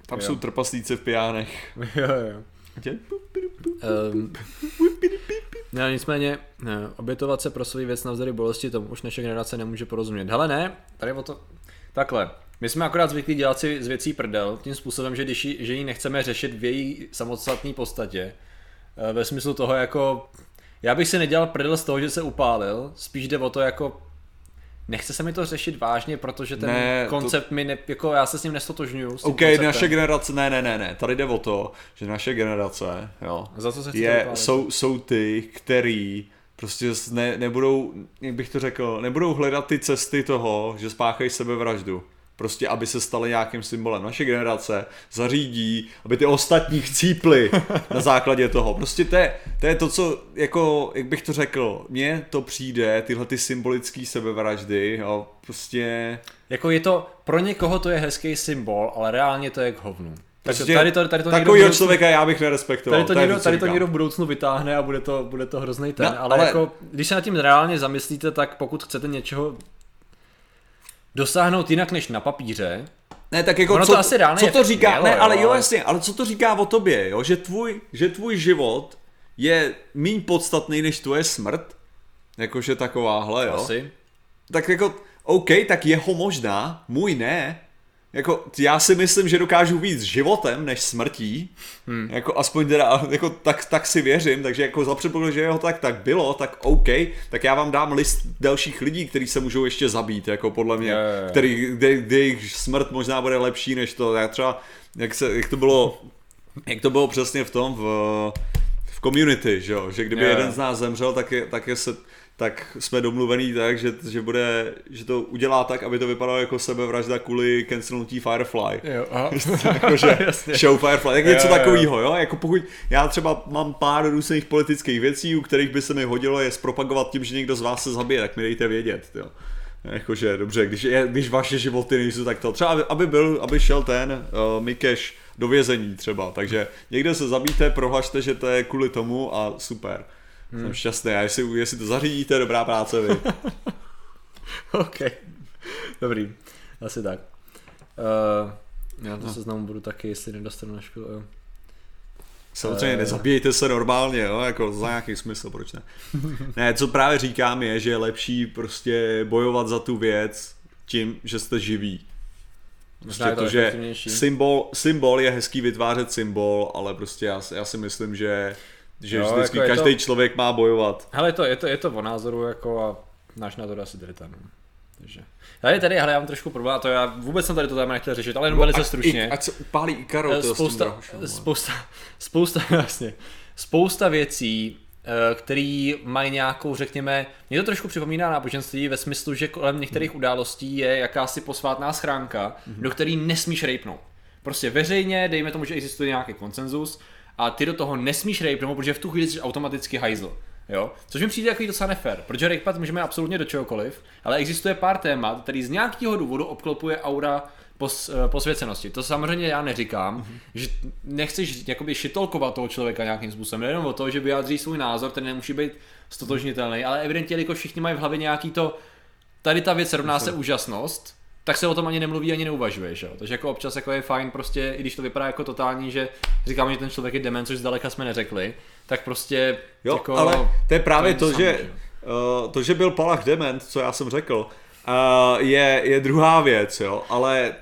Tam jo. Jsou trpaslíci v pijánech. Jo. Nicméně, obětovat se pro svou věc navzdory bolesti, tomu už naše generace nemůže porozumět. Hele ne, tady o to... Takhle, my jsme akorát zvyklí dělat si z věcí prdel, tím způsobem, že když ji, nechceme řešit v její samostatné podstatě, ve smyslu toho jako... Já bych si nedělal prdel z toho, že se upálil, spíš jde o to jako... Nechce se mi to řešit vážně, protože ten koncept mi ne, jako já se s ním nestotožňuju. Naše generace, ne, tady jde o to, že naše generace, jo, za co se jsou ty, který prostě nebudou, jak bych to řekl, nebudou hledat ty cesty toho, že spáchají sebevraždu. Prostě, aby se staly nějakým symbolem. Naše generace zařídí, aby ty ostatní chcípli na základě toho. Prostě to je to, co, jako, jak bych to řekl, mně to přijde, tyhle ty symbolické sebevraždy, jo, prostě... Jako je to, pro někoho to je hezký symbol, ale reálně to je k hovnu. Prostě tady to takovýho člověka já bych nerespektoval. Tady to někdo v budoucnu vytáhne a bude to hrozný ten. No, ale jako, když se nad tím reálně zamyslíte, tak pokud chcete něčeho... dosáhnout jinak než na papíře. Ne, tak jako co to říká, mělo, ne, ale jo, jasně, ale co to říká o tobě, jo, že tvůj život je míň podstatný než tvoje smrt. Jakože takováhle, jo. Asi. Tak jako OK, tak jeho možná, můj ne. Jako já si myslím, že dokážu víc životem než smrtí. Jako aspoň teda, jako tak si věřím, takže jako za předpokladu, že jeho tak bylo, tak OK, tak já vám dám list dalších lidí, kteří se můžou ještě zabít, jako podle mě, kde jejich smrt možná bude lepší než to. Já třeba jak to bylo přesně v tom v Community, že jo, že kdyby jeden z nás zemřel, tak jsme domluvený tak, že to udělá tak, aby to vypadalo jako sebevražda kvůli cancelnutí Firefly. Jo, aha. Jakože show Firefly, tak něco takovýho, jo? Jako pokud já třeba mám pár různých politických věcí, u kterých by se mi hodilo je zpropagovat tím, že někdo z vás se zabije, tak mi dejte vědět, jo. Jakože dobře, když vaše životy nejsou tak to. Třeba aby šel ten Mikeš do vězení třeba, takže někde se zabijte, prohlašte, že to je kvůli tomu a super. Jsem šťastný, a jestli to zařídíte, dobrá práce vy. OK, dobrý, asi tak. Já to seznamu budu taky, jestli nedostanu na školu. Jo. Samozřejmě nezabíjejte se normálně, jo? Jako za nějaký smysl, proč ne? Ne, co právě říkám je, že je lepší prostě bojovat za tu věc tím, že jste živí. Prostě to, že symbol je hezký vytvářet symbol, ale prostě já si myslím, že vždycky jako každý člověk má bojovat. Hele, je to o názoru jako a náš názor asi tady tam. Takže. Tady, já mám trošku problém, to já vůbec jsem tady to téma nechtěl řešit, ale jenom velice stručně. A co upálí i Karol, spousta věcí, který mají nějakou, řekněme, mě to trošku připomíná náboženství ve smyslu, že kolem některých událostí je jakási posvátná schránka, do které nesmíš rejpnout. Prostě veřejně, dejme tomu, že existuje nějaký konsenzus, a ty do toho nesmíš rejpnout, protože v tu chvíli jsi automaticky hajzl, jo? Což mi přijde takový docela nefér, protože rejpat můžeme absolutně do čehokoliv, ale existuje pár témat, který z nějakého důvodu obklopuje aura posvěcenosti. To samozřejmě já neříkám, že nechceš jakoby šitolkovat toho člověka nějakým způsobem, nejenom o to, že vyjádří svůj názor, ten nemusí být stotožnitelný, ale evidentně, jako všichni mají v hlavě nějaký to, tady ta věc rovná se úžasnost, tak se o tom ani nemluví, ani neuvažuje, že jo. Takže jako občas jako je fajn prostě, i když to vypadá jako totální, že říkáme, že ten člověk je dement, což zdaleka jsme neřekli, tak prostě jo, jako... ale to je právě to, že to, že byl Palach dement, co já jsem řekl, je druhá věc, jo, ale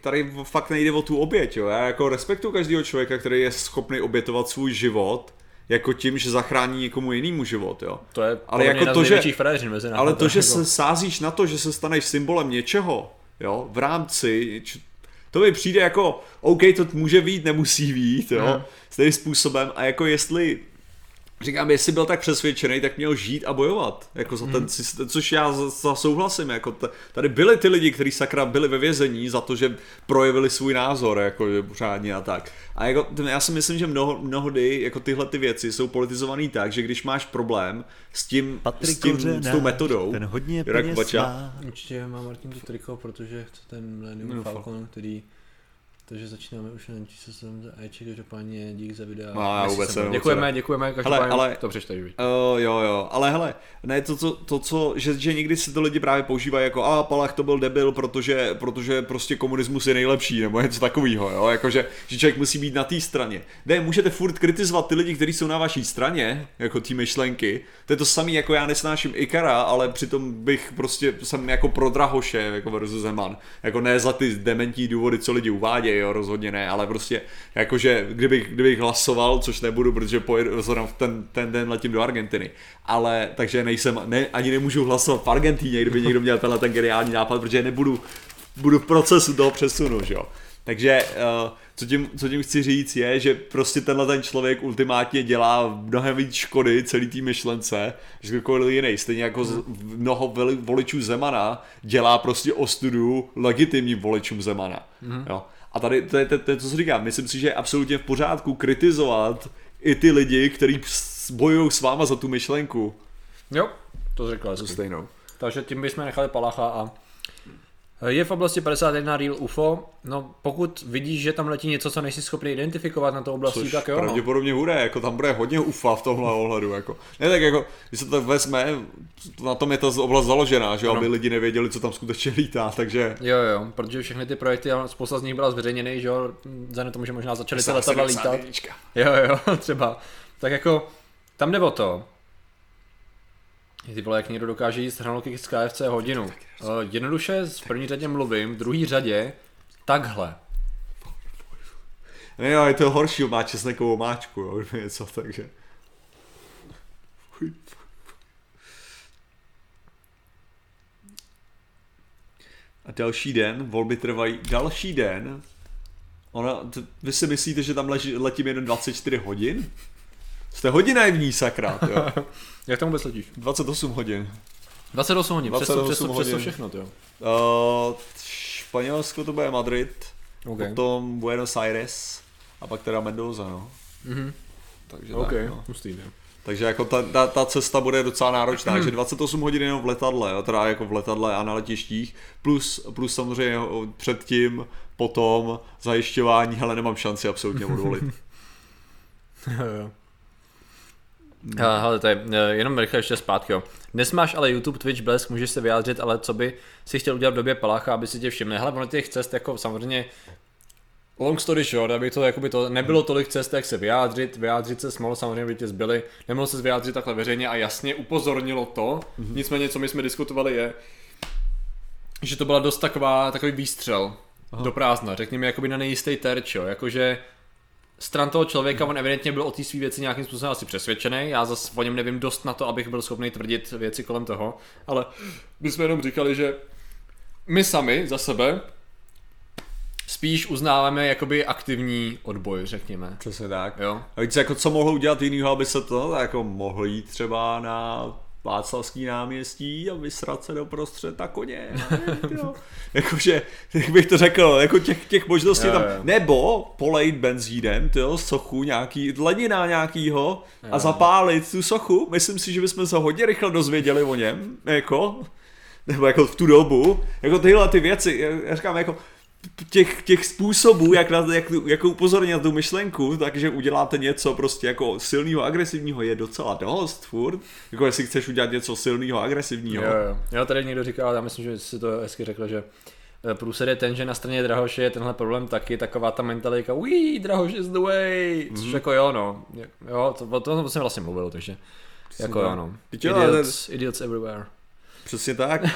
tady fakt nejde o tu oběť, jo. Já jako respektuju každého člověka, který je schopný obětovat svůj život, jako tím, že zachrání někomu jinému život, jo. To je ale jako to, že mezi námi, ale to, že se sázíš na to, že se staneš symbolem něčeho, jo, v rámci to mi přijde jako OK, to může vít, nemusí vít, jo. Stejným způsobem a jako jestli Říkám, jestli byl tak přesvědčený, tak měl žít a bojovat, jako za ten systém, což já za souhlasím, jako tady byli ty lidi, kteří sakra byli ve vězení za to, že projevili svůj názor, jako že pořádně a tak. A jako, já si myslím, že mnohdy jako tyhle ty věci jsou politizovaný tak, že když máš problém s tou metodou, ten hodně peněz má. Určitě má Martin to triko, protože chce ten Millennium Falcon, který... Takže začínáme už na číslo 7 za Aček, každopádně dík za videa. Děkujeme, každopádně to přečteš. Jo, ale hele, ne to co, že někdy si to lidi právě používají jako Palach to byl debil, protože prostě komunismus je nejlepší, nebo něco takovýho, jo, jakože, že člověk musí být na té straně. Ne, můžete furt kritizovat ty lidi, kteří jsou na vaší straně, jako ty myšlenky, to je to samý, jako já nesnáším Ikara, ale přitom bych prostě, jsem jako pro Drahoše, jako versus Zeman, jako ne za ty dementní důvody, co lidi uvádějí. Jo, rozhodně ne, ale prostě jakože kdybych hlasoval, což nebudu, protože pojedu ten den letím do Argentiny, ale takže ani nemůžu hlasovat v Argentíně, kdyby někdo měl tenhle ten geniální nápad, protože budu v procesu toho přesunu, jo. Takže co tím chci říct je, že prostě tenhle ten člověk ultimátně dělá mnohem víc škody celý té myšlence, že kdokoliv jiný, stejně jako mnoho voličů Zemana dělá prostě ostudu legitimním voličům Zemana, jo. A tady to je, co si říkám, myslím si, že je absolutně v pořádku kritizovat i ty lidi, kteří bojují s váma za tu myšlenku. Jo, to řekla jsi stejnou. Takže tím bychom nechali Palacha a... Je v oblasti 51 Real UFO, no pokud vidíš, že tam letí něco, co nejsi schopný identifikovat na to oblasti, tak jo. Pravděpodobně bude, jako tam bude hodně UFO v tomhle ohledu, jako. Ne tak jako, když se to tak vezme, na tom je ta oblast založená, že aby lidi nevěděli, co tam skutečně lítá, takže... Jo, protože všechny ty projekty, spousta z nich byla zveřejněný, že jo, vzhledem tomu, že možná začaly ty letadla lítat. Jo, třeba. Tak jako, tam nebo to. Ty vole, jak někdo dokáže jíst hranolky z KFC hodinu. Jednoduše v první řadě mluvím, v druhý řadě takhle. Jo, je to horší, má česnekovou máčku, jo, něco, takže. A další den, volby trvají další den. Vy si myslíte, že tam letím jen 24 hodin? Jste hodinajvní, sakra, jo. Jak tam vůbec letíš? 28 hodin, přes to všechno, jo. Španělsko to bude Madrid, okay. Potom Buenos Aires a pak teda Mendoza, no. Mm-hmm. Takže okay. Tak, no. Hustý, jo. Takže jako ta cesta bude docela náročná, takže 28 hodin jenom v letadle, jo, teda jako v letadle a na letištích, plus samozřejmě předtím, potom zajišťování, hele, nemám šanci absolutně odvolit. Jo. Hele, tady, jenom rychle ještě zpátky, jo. Dnes máš ale YouTube, Twitch, Blesk, můžeš se vyjádřit, ale co by si chtěl udělat v době Palacha, aby si tě všimli. Hele, ono těch cest jako samozřejmě long story short, aby to nebylo tolik cest, jak se vyjádřit se smalo, samozřejmě by tě zbyli, nemohl se vyjádřit takhle veřejně a jasně upozornilo to, nicméně co my jsme diskutovali je, že to byla dost takový výstřel do prázdna, řekněme jakoby na nejistý terč, jo, jakože stran toho člověka, on evidentně byl o té své věci nějakým způsobem asi přesvědčený, já zase o něm nevím dost na to, abych byl schopný tvrdit věci kolem toho, ale my jsme jenom říkali, že my sami za sebe spíš uznáváme jakoby aktivní odboj, řekněme. Přesně tak. Jo? A víc jako co mohlo udělat jinýho, aby se to jako mohlo jít třeba na Václavský náměstí a vysrat se do prostřed a koně. Jakože, jak bych to řekl, jako těch možností jo, tam, jo. Nebo polejt benzínem, tyjo, sochu nějaký, dlenina nějakýho jo. A zapálit tu sochu, myslím si, že bychom se hodně rychle dozvěděli o něm, jako, nebo jako v tu dobu, jako tyhle ty věci, já říkám, jako, těch způsobů, jak upozornit na tu myšlenku, takže uděláte něco prostě jako silného, agresivního je docela dost furt, jako jestli chceš udělat něco silného, agresivního. Jo, tady někdo říkal, já myslím, že si to hezky řekl, že průsed je ten, že na straně Drahoše je tenhle problém taky, taková ta mentalika, ují, Drahoš is the way, což jako jo no, jo, to jsem vlastně mluvil, takže jako jo no, idiots everywhere. Přesně tak, a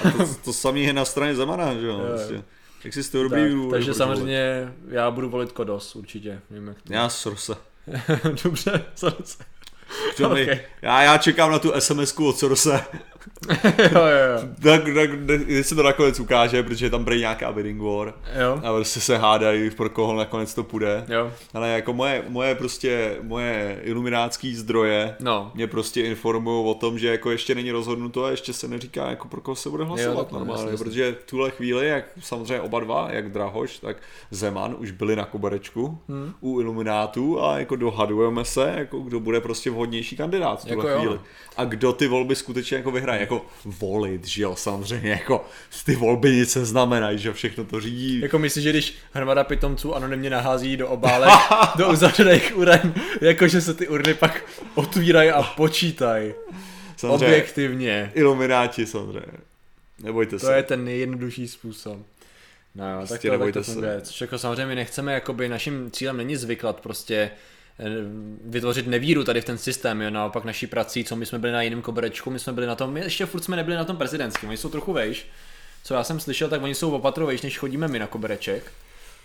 to samé je na straně Zemana, že jo, vlastně. Takže samozřejmě já budu volit Kodos, určitě. Vím, jak to... Já Sorose. Dobře, Sorose. Okay. Já čekám na tu SMS-ku od Sorose. jo. Tak když se to nakonec ukáže, protože je tam prý nějaká bidding war, jo. A prostě se hádají, pro koho nakonec to půjde, jo. Ale jako moje iluminácký zdroje mě prostě informují o tom, že jako ještě není rozhodnuto a ještě se neříká, jako pro koho se bude hlasovat, jo, normálně, jasný. Protože v tuhle chvíli, jak samozřejmě oba dva, jak Drahoš, tak Zeman už byli na koberečku u iluminátů a jako dohadujeme se, jako kdo bude prostě vhodnější kandidát v tuhle jako chvíli. Jo. A kdo ty volby skutečně jako vyhraje, jako volit, že jo, samozřejmě, jako ty volby nic neznamenají, že všechno to řídí. Jako myslím, že když hromada pitomců anonymně nahází do obálek, do uzavřených uren, jakože se ty urny pak otvírají a počítají. Samozřejmě, objektivně. Ilumináti samozřejmě. Nebojte se. To je ten nejjednodušší způsob. No jo, prostě tak to funguje. Což jako samozřejmě my nechceme, jakoby naším cílem není zvyklat prostě vytvořit nevíru tady v ten systém, jo, naopak naší prací, co my jsme byli na jiném koberečku, my jsme byli na tom, my ještě furt jsme nebyli na tom prezidentském, oni jsou trochu vejš, co já jsem slyšel, tak oni jsou opatrovejš, než chodíme my na kobereček,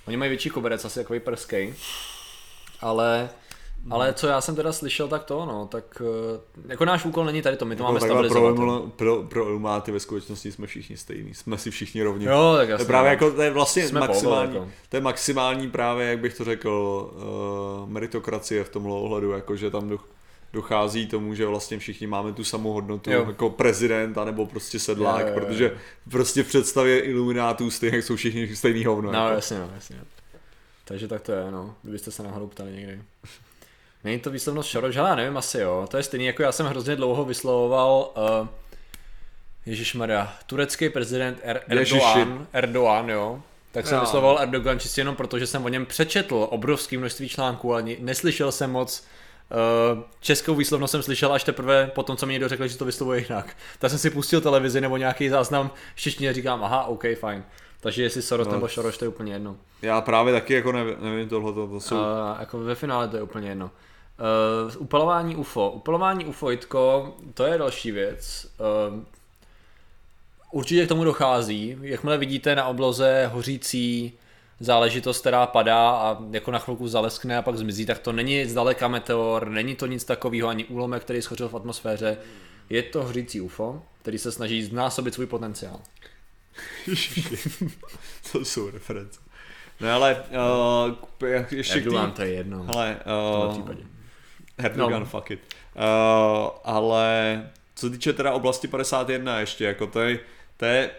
oni mají větší koberec, asi takový prskej, ale co já jsem teda slyšel, tak to ono, tak jako náš úkol není tady to, my to jako máme stabilizovat. Pro ilumáty ve skutečnosti jsme všichni stejní, jsme si všichni rovní. Jo, tak jasně. Právě jako to je vlastně maximální, jako. To je maximální právě, jak bych to řekl, meritokracie v tomhle ohledu, jakože tam dochází tomu, že vlastně všichni máme tu samou hodnotu, jo. Jako prezident, anebo prostě sedlák, jo. Protože prostě v představě iluminátů stejně jsou všichni stejný hovno. No jako. Jasně. Takže tak to je, no, kdybyste se náhodou ptali někdy. Není to výslovnost šaroč, ale já nevím, asi jo, to je stejný, jako já jsem hrozně dlouho vyslovoval, ježišmarja, turecký prezident Erdoğan, jo, tak jsem vyslovoval Erdoğan čistě jenom proto, že jsem o něm přečetl obrovské množství článků, ale neslyšel jsem moc, českou výslovnost jsem slyšel až teprve potom, co mi někdo řekl, že to vyslovuje jinak, tak jsem si pustil televizi nebo nějaký záznam v češtině a říkám, aha, ok, fajn. Takže jestli Soros nebo Šoroš, to je úplně jedno. Já právě taky jako nevím tohleto. To jsou... jako ve finále to je úplně jedno. Upalování UFO. Upalování UFO, Jitko, to je další věc. Určitě k tomu dochází. Jakmile vidíte na obloze hořící záležitost, která padá a jako na chvilku zaleskne a pak zmizí, tak to není zdaleka meteor, není to nic takového, ani úlomek, který schořil v atmosféře. Je to hořící UFO, který se snaží znásobit svůj potenciál. To jsou reference. No ale ještě Erdogan, to je jedno. Ale Erdogan, no. Fuck it. Ale co se týče teda oblasti 51 ještě, jako to je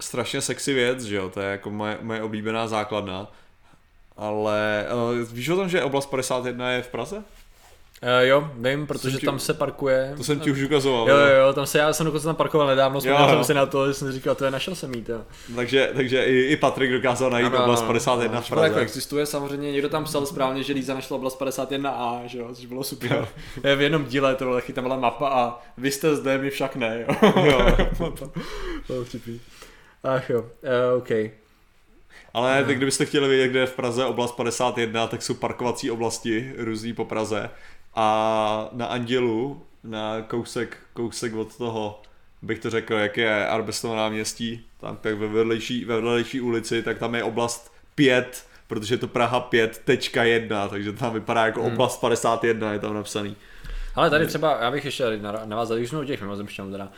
strašně sexy věc, že jo, to je jako moje oblíbená základna. Ale víš o tom, že oblast 51 je v Praze? Jo, vím, protože tam se parkuje. To jsem ti už ukazoval. Jo, já jsem dokonce tam parkoval nedávno, vzpomněl jsem si na to, že jsem říkal, to je, našel jsem jít. Takže i Patrik dokázal najít oblast 51 v Praze. Tak existuje samozřejmě, někdo tam psal správně, že Líza našla oblast 51A, že jo, což bylo super. Jo. V jednom díle to byla, tam byla mapa a vy jste zde, my však ne, jo. To vtipný. Ach jo, okej. Ale tak kdybyste chtěli vědět, kde je v Praze oblast 51, tak jsou parkovací oblasti různý po Praze. A na Andělu, na kousek od toho, bych to řekl, jak je Arbestovo náměstí, tam tak ve vedlejší ulici, tak tam je oblast 5, protože je to Praha 5.1, takže tam vypadá jako oblast 51, je tam napsaný. Ale tady třeba, já bych ještě na vás zadížnul těch mimozemšťanů teda.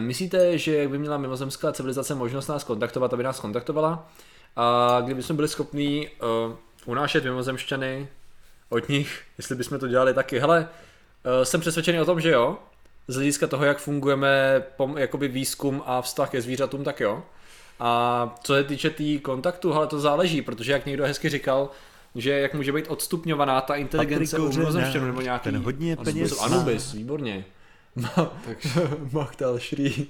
Myslíte, že jak by měla mimozemská civilizace možnost nás kontaktovat, aby nás kontaktovala? A kdybychom byli schopní unášet mimozemšťany od nich, jestli bychom to dělali taky. Hele, jsem přesvědčený o tom, že jo, z hlediska toho, jak fungujeme jakoby výzkum a vztah ke zvířatům, tak jo. A co se týče tý kontaktu, hele, to záleží, protože jak někdo hezky říkal, že jak může být odstupňovaná ta inteligence u mimozemšťanů nebo nějaký... Ten hodně peněz. Anubis, výborně. Machtal Shri,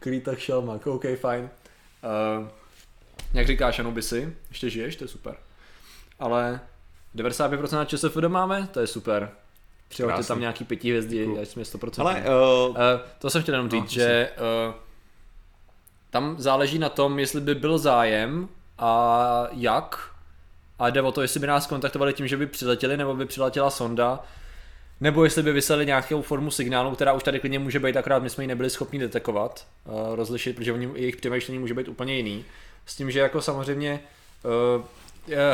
Kritak Shalmak, ok, fajn. Jak říkáš, Anubisi, ještě žiješ, to je super. Ale 95% ČSFD máme, to je super. Přihoďte tam nějaký 5 hvězdy, až jsme 100%. Ale, to jsem chtěl jenom říct, že tam záleží na tom, jestli by byl zájem a jak. A jde o to, jestli by nás kontaktovali tím, že by přiletěli, nebo by přiletěla sonda. Nebo jestli by vyslali nějakou formu signálu, která už tady klidně může být, akorát my jsme ji nebyli schopni detekovat, rozlišit, protože jejich přemýšlení může být úplně jiný. S tím, že jako samozřejmě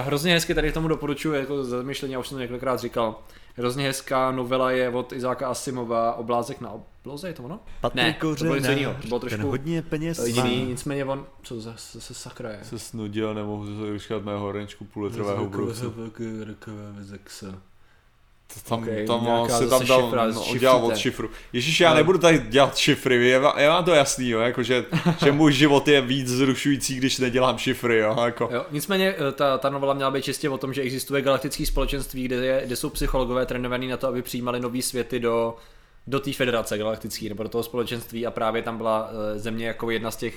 Hrozně hezky, tady k tomu doporučuji jako zamyšlení, já už jsem to několikrát říkal. Hrozně hezká novela je od Izáka Asimova Oblázek na obloze, je to ono? Ne, to bylo něco jiného, to bylo trošku hodně peněz jiný, nicméně on, co zase sakra je. Se snudil, nemohu se vyškat mého horničku půlletrového brůstu. Tam se tam dal, udělal od šifru. Ježíš, já nebudu tady dělat šifry, je vám to jasný, jo? Jako, že můj život je víc zrušující, když nedělám šifry. Jo? Jako. Jo, nicméně ta novela měla být čistě o tom, že existuje galaktické společenství, kde jsou psychologové trénovaní na to, aby přijímali nový světy do té federace galaktické, nebo do toho společenství, a právě tam byla Země jako jedna z těch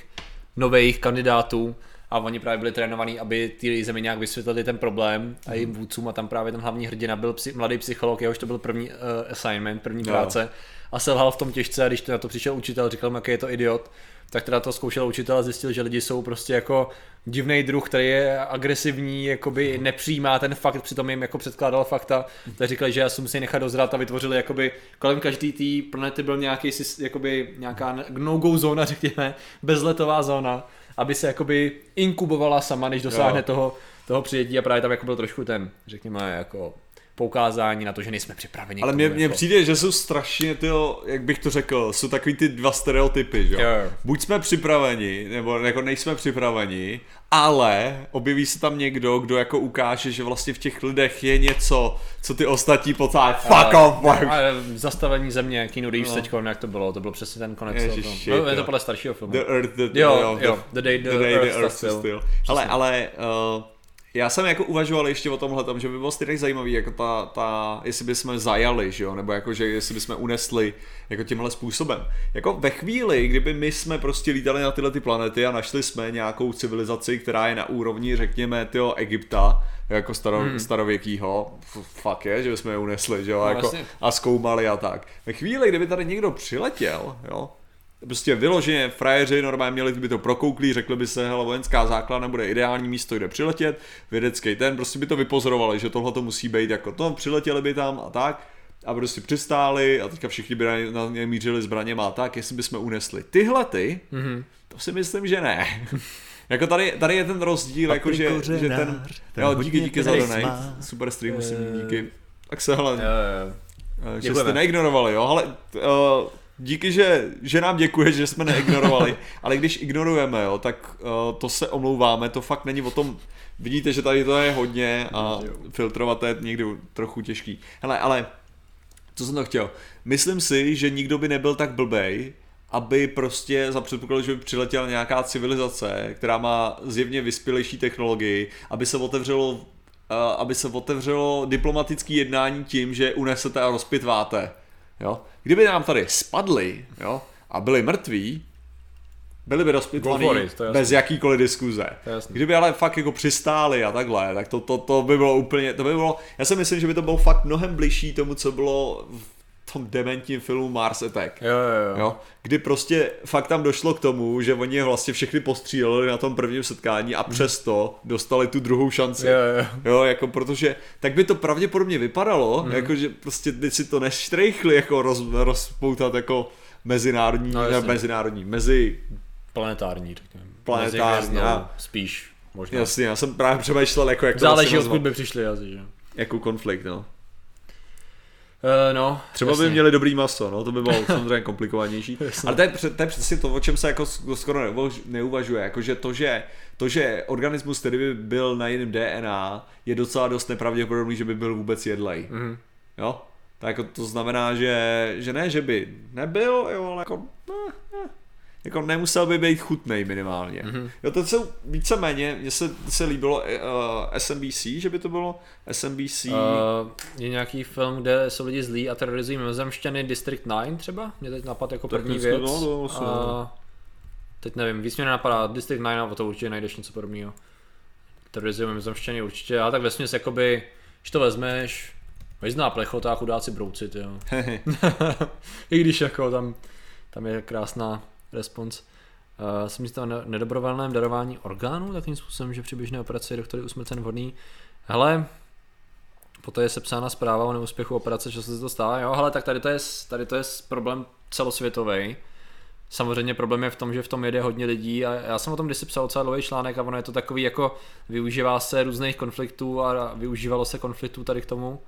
nových kandidátů. A oni právě byli trénovaní, aby ty zemi nějak vysvětlili ten problém a jim vůdcům, a tam právě ten hlavní hrdina byl mladý psycholog, jehož to byl první assignment, první práce, a selhal v tom těžce, a když to na to přišel učitel, říkal mu, jaký je to idiot, tak teda to zkoušel učitel a zjistil, že lidi jsou prostě jako divnej druh, který je agresivní, jakoby nepřijímá ten fakt, přitom jim jako předkládal fakta, tak říkali, že já jsem si nechat dozrát, a vytvořili jakoby kolem každý té planety byl nějaký, jakoby nějaká no-go zóna, řekněme, bezletová zóna, aby se jakoby inkubovala sama, než dosáhne toho přijetí, a právě tam jako byl trošku ten, řekněme, jako poukázání na to, že nejsme připraveni. Ale mně přijde, že jsou strašně ty, jak bych to řekl, jsou takový ty dva stereotypy, že jo. Buď jsme připraveni, nebo jako nejsme připraveni, ale objeví se tam někdo, kdo jako ukáže, že vlastně v těch lidech je něco, co ty ostatní pocávají. Fuck off, man. Zastavení země, Keanu Reeves teďko, jak to bylo přesně ten konec. Ježiši, no, je to podle staršího filmu. The Earth, the day the Earth is still. Ale já jsem jako uvažoval ještě o tomhletom, že by bylo stejně zajímavý, jako jestli bychom zajali, že jo, nebo jako, že jestli bychom unesli jako tímhle způsobem. Jako ve chvíli, kdyby my jsme prostě lítali na tyhle ty planety a našli jsme nějakou civilizaci, která je na úrovni, řekněme, tyho Egypta, jako starověkýho, fuck je, že bychom je unesli, že jo, no, jako, vlastně. A zkoumali a tak. Ve chvíli, kdyby tady někdo přiletěl, jo, prostě vyloženě frajeři normálně měli by to prokouklí, řekli by se, hele, vojenská základna bude ideální místo, kde přiletět, vědecký ten, prostě by to vypozorovali, že tohle to musí být jako to, přiletěli by tam a tak, a prostě přistáli a teďka všichni by na ně mířili zbraněma a tak, jestli bychom unesli tyhle to si myslím, že ne. Jako tady je ten rozdíl, jako že ten jo, díky za donate, super stream, musím díky. Tak se, hele, že jste neignorovali, jo, ale díky, že nám děkuješ, že jsme neignorovali, ale když ignorujeme, jo, tak to se omlouváme, to fakt není o tom, vidíte, že tady to je hodně a filtrovat je někdy trochu těžký. Hele, ale co jsem to chtěl, myslím si, že nikdo by nebyl tak blbej, aby prostě za předpokladu, že by přiletěla nějaká civilizace, která má zjevně vyspělejší technologii, aby se otevřelo diplomatické jednání tím, že unesete a rozpitváte. Jo? Kdyby nám tady spadli, jo, a byli mrtví, byli by rozpitvaný bez jakýkoliv diskuze. Kdyby ale fakt jako přistáli a takhle, tak to by bylo úplně, já si myslím, že by to bylo fakt mnohem bližší tomu, co bylo v tom dementním filmu Mars Attack. Jo? Kdy prostě fakt tam došlo k tomu, že oni vlastně všechny postříleli na tom prvním setkání a přesto dostali tu druhou šanci. Jo, jako protože tak by to pravděpodobně vypadalo, jako že prostě teď si to neštrejchli jako rozpoutat jako mezinárodní, planetární a spíš možná. Jasně, já jsem právě přemýšlel, jako jak to záleží, odkud by přišli, že? Jako konflikt, no. No, třeba jasně. By měli dobrý maso, no, to by bylo samozřejmě komplikovanější. Ale to je přesně to, o čem se jako skoro neuvažuje, jakože to, že organismus, který by byl na jiném DNA, je docela dost nepravděpodobný, že by byl vůbec jedlej. Jo? Tak to znamená, že ne, že by nebyl, jo, ale jako, jako nemusel by být chutnej minimálně. Jo, to jsou víceméně, mně se líbilo SMBC, že by to bylo SMBC. Je nějaký film, kde jsou lidi zlí a terorizují mimozemšťany, District 9 třeba? Mě teď napadl jako tak první věc. Teď nevím, víc mě nenapadá, District 9, ale to určitě najdeš něco podobného. Terorizují mimozemšťany určitě, ale tak vesměs jakoby, když to vezmeš, vyzná plechota a chudáci brouci, jo. I když jako tam je krásná response. Jsem jistý o nedobrovolném darování orgánů, takovým způsobem, že při běžné operaci je doktor usmrcen vhodný. Hele, poté je sepsána zpráva o neúspěchu operace, často se to stává. Jo, hele, tak tady to je problém celosvětový. Samozřejmě problém je v tom, že v tom jede hodně lidí a já jsem o tom kdysi psal docela dlouhý článek a ono je to takový jako využívá se různých konfliktů a využívalo se konfliktů tady k tomu.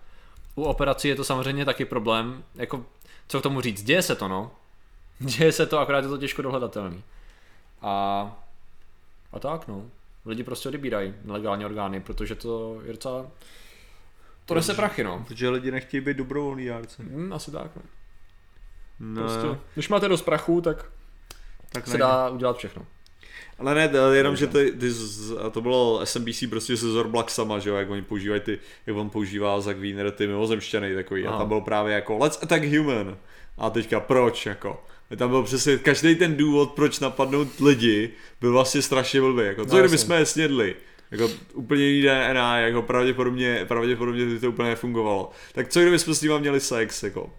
U operací je to samozřejmě taky problém, jako co k tomu říct, děje se to no. Děje se to, akorát je to těžko dohledatelný. A tak no, lidi prostě odebírají nelegální orgány, protože to je docela, to nese prachy no. Protože lidi nechtějí být dobrovolní dárci. Asi tak no. Ne. Prostě, když máte dost prachu, tak se dá udělat všechno. Ale ne, jenom, že to bylo SMBC prostě se Zorblaxama, že jo, jak oni používají ty, jak on používá Zach Wiener, ty mimozemšťany takový. Aha. A tam bylo právě jako let's attack human. A teďka proč jako? Tam byl přesně každý ten důvod, proč napadnout lidi, byl vlastně strašně blbý. Jako, co kdyby jsme je snědli? Jako úplně jiný DNA, jako pravděpodobně to úplně nefungovalo. Tak co kdyby jsme s nima měli sex, jako?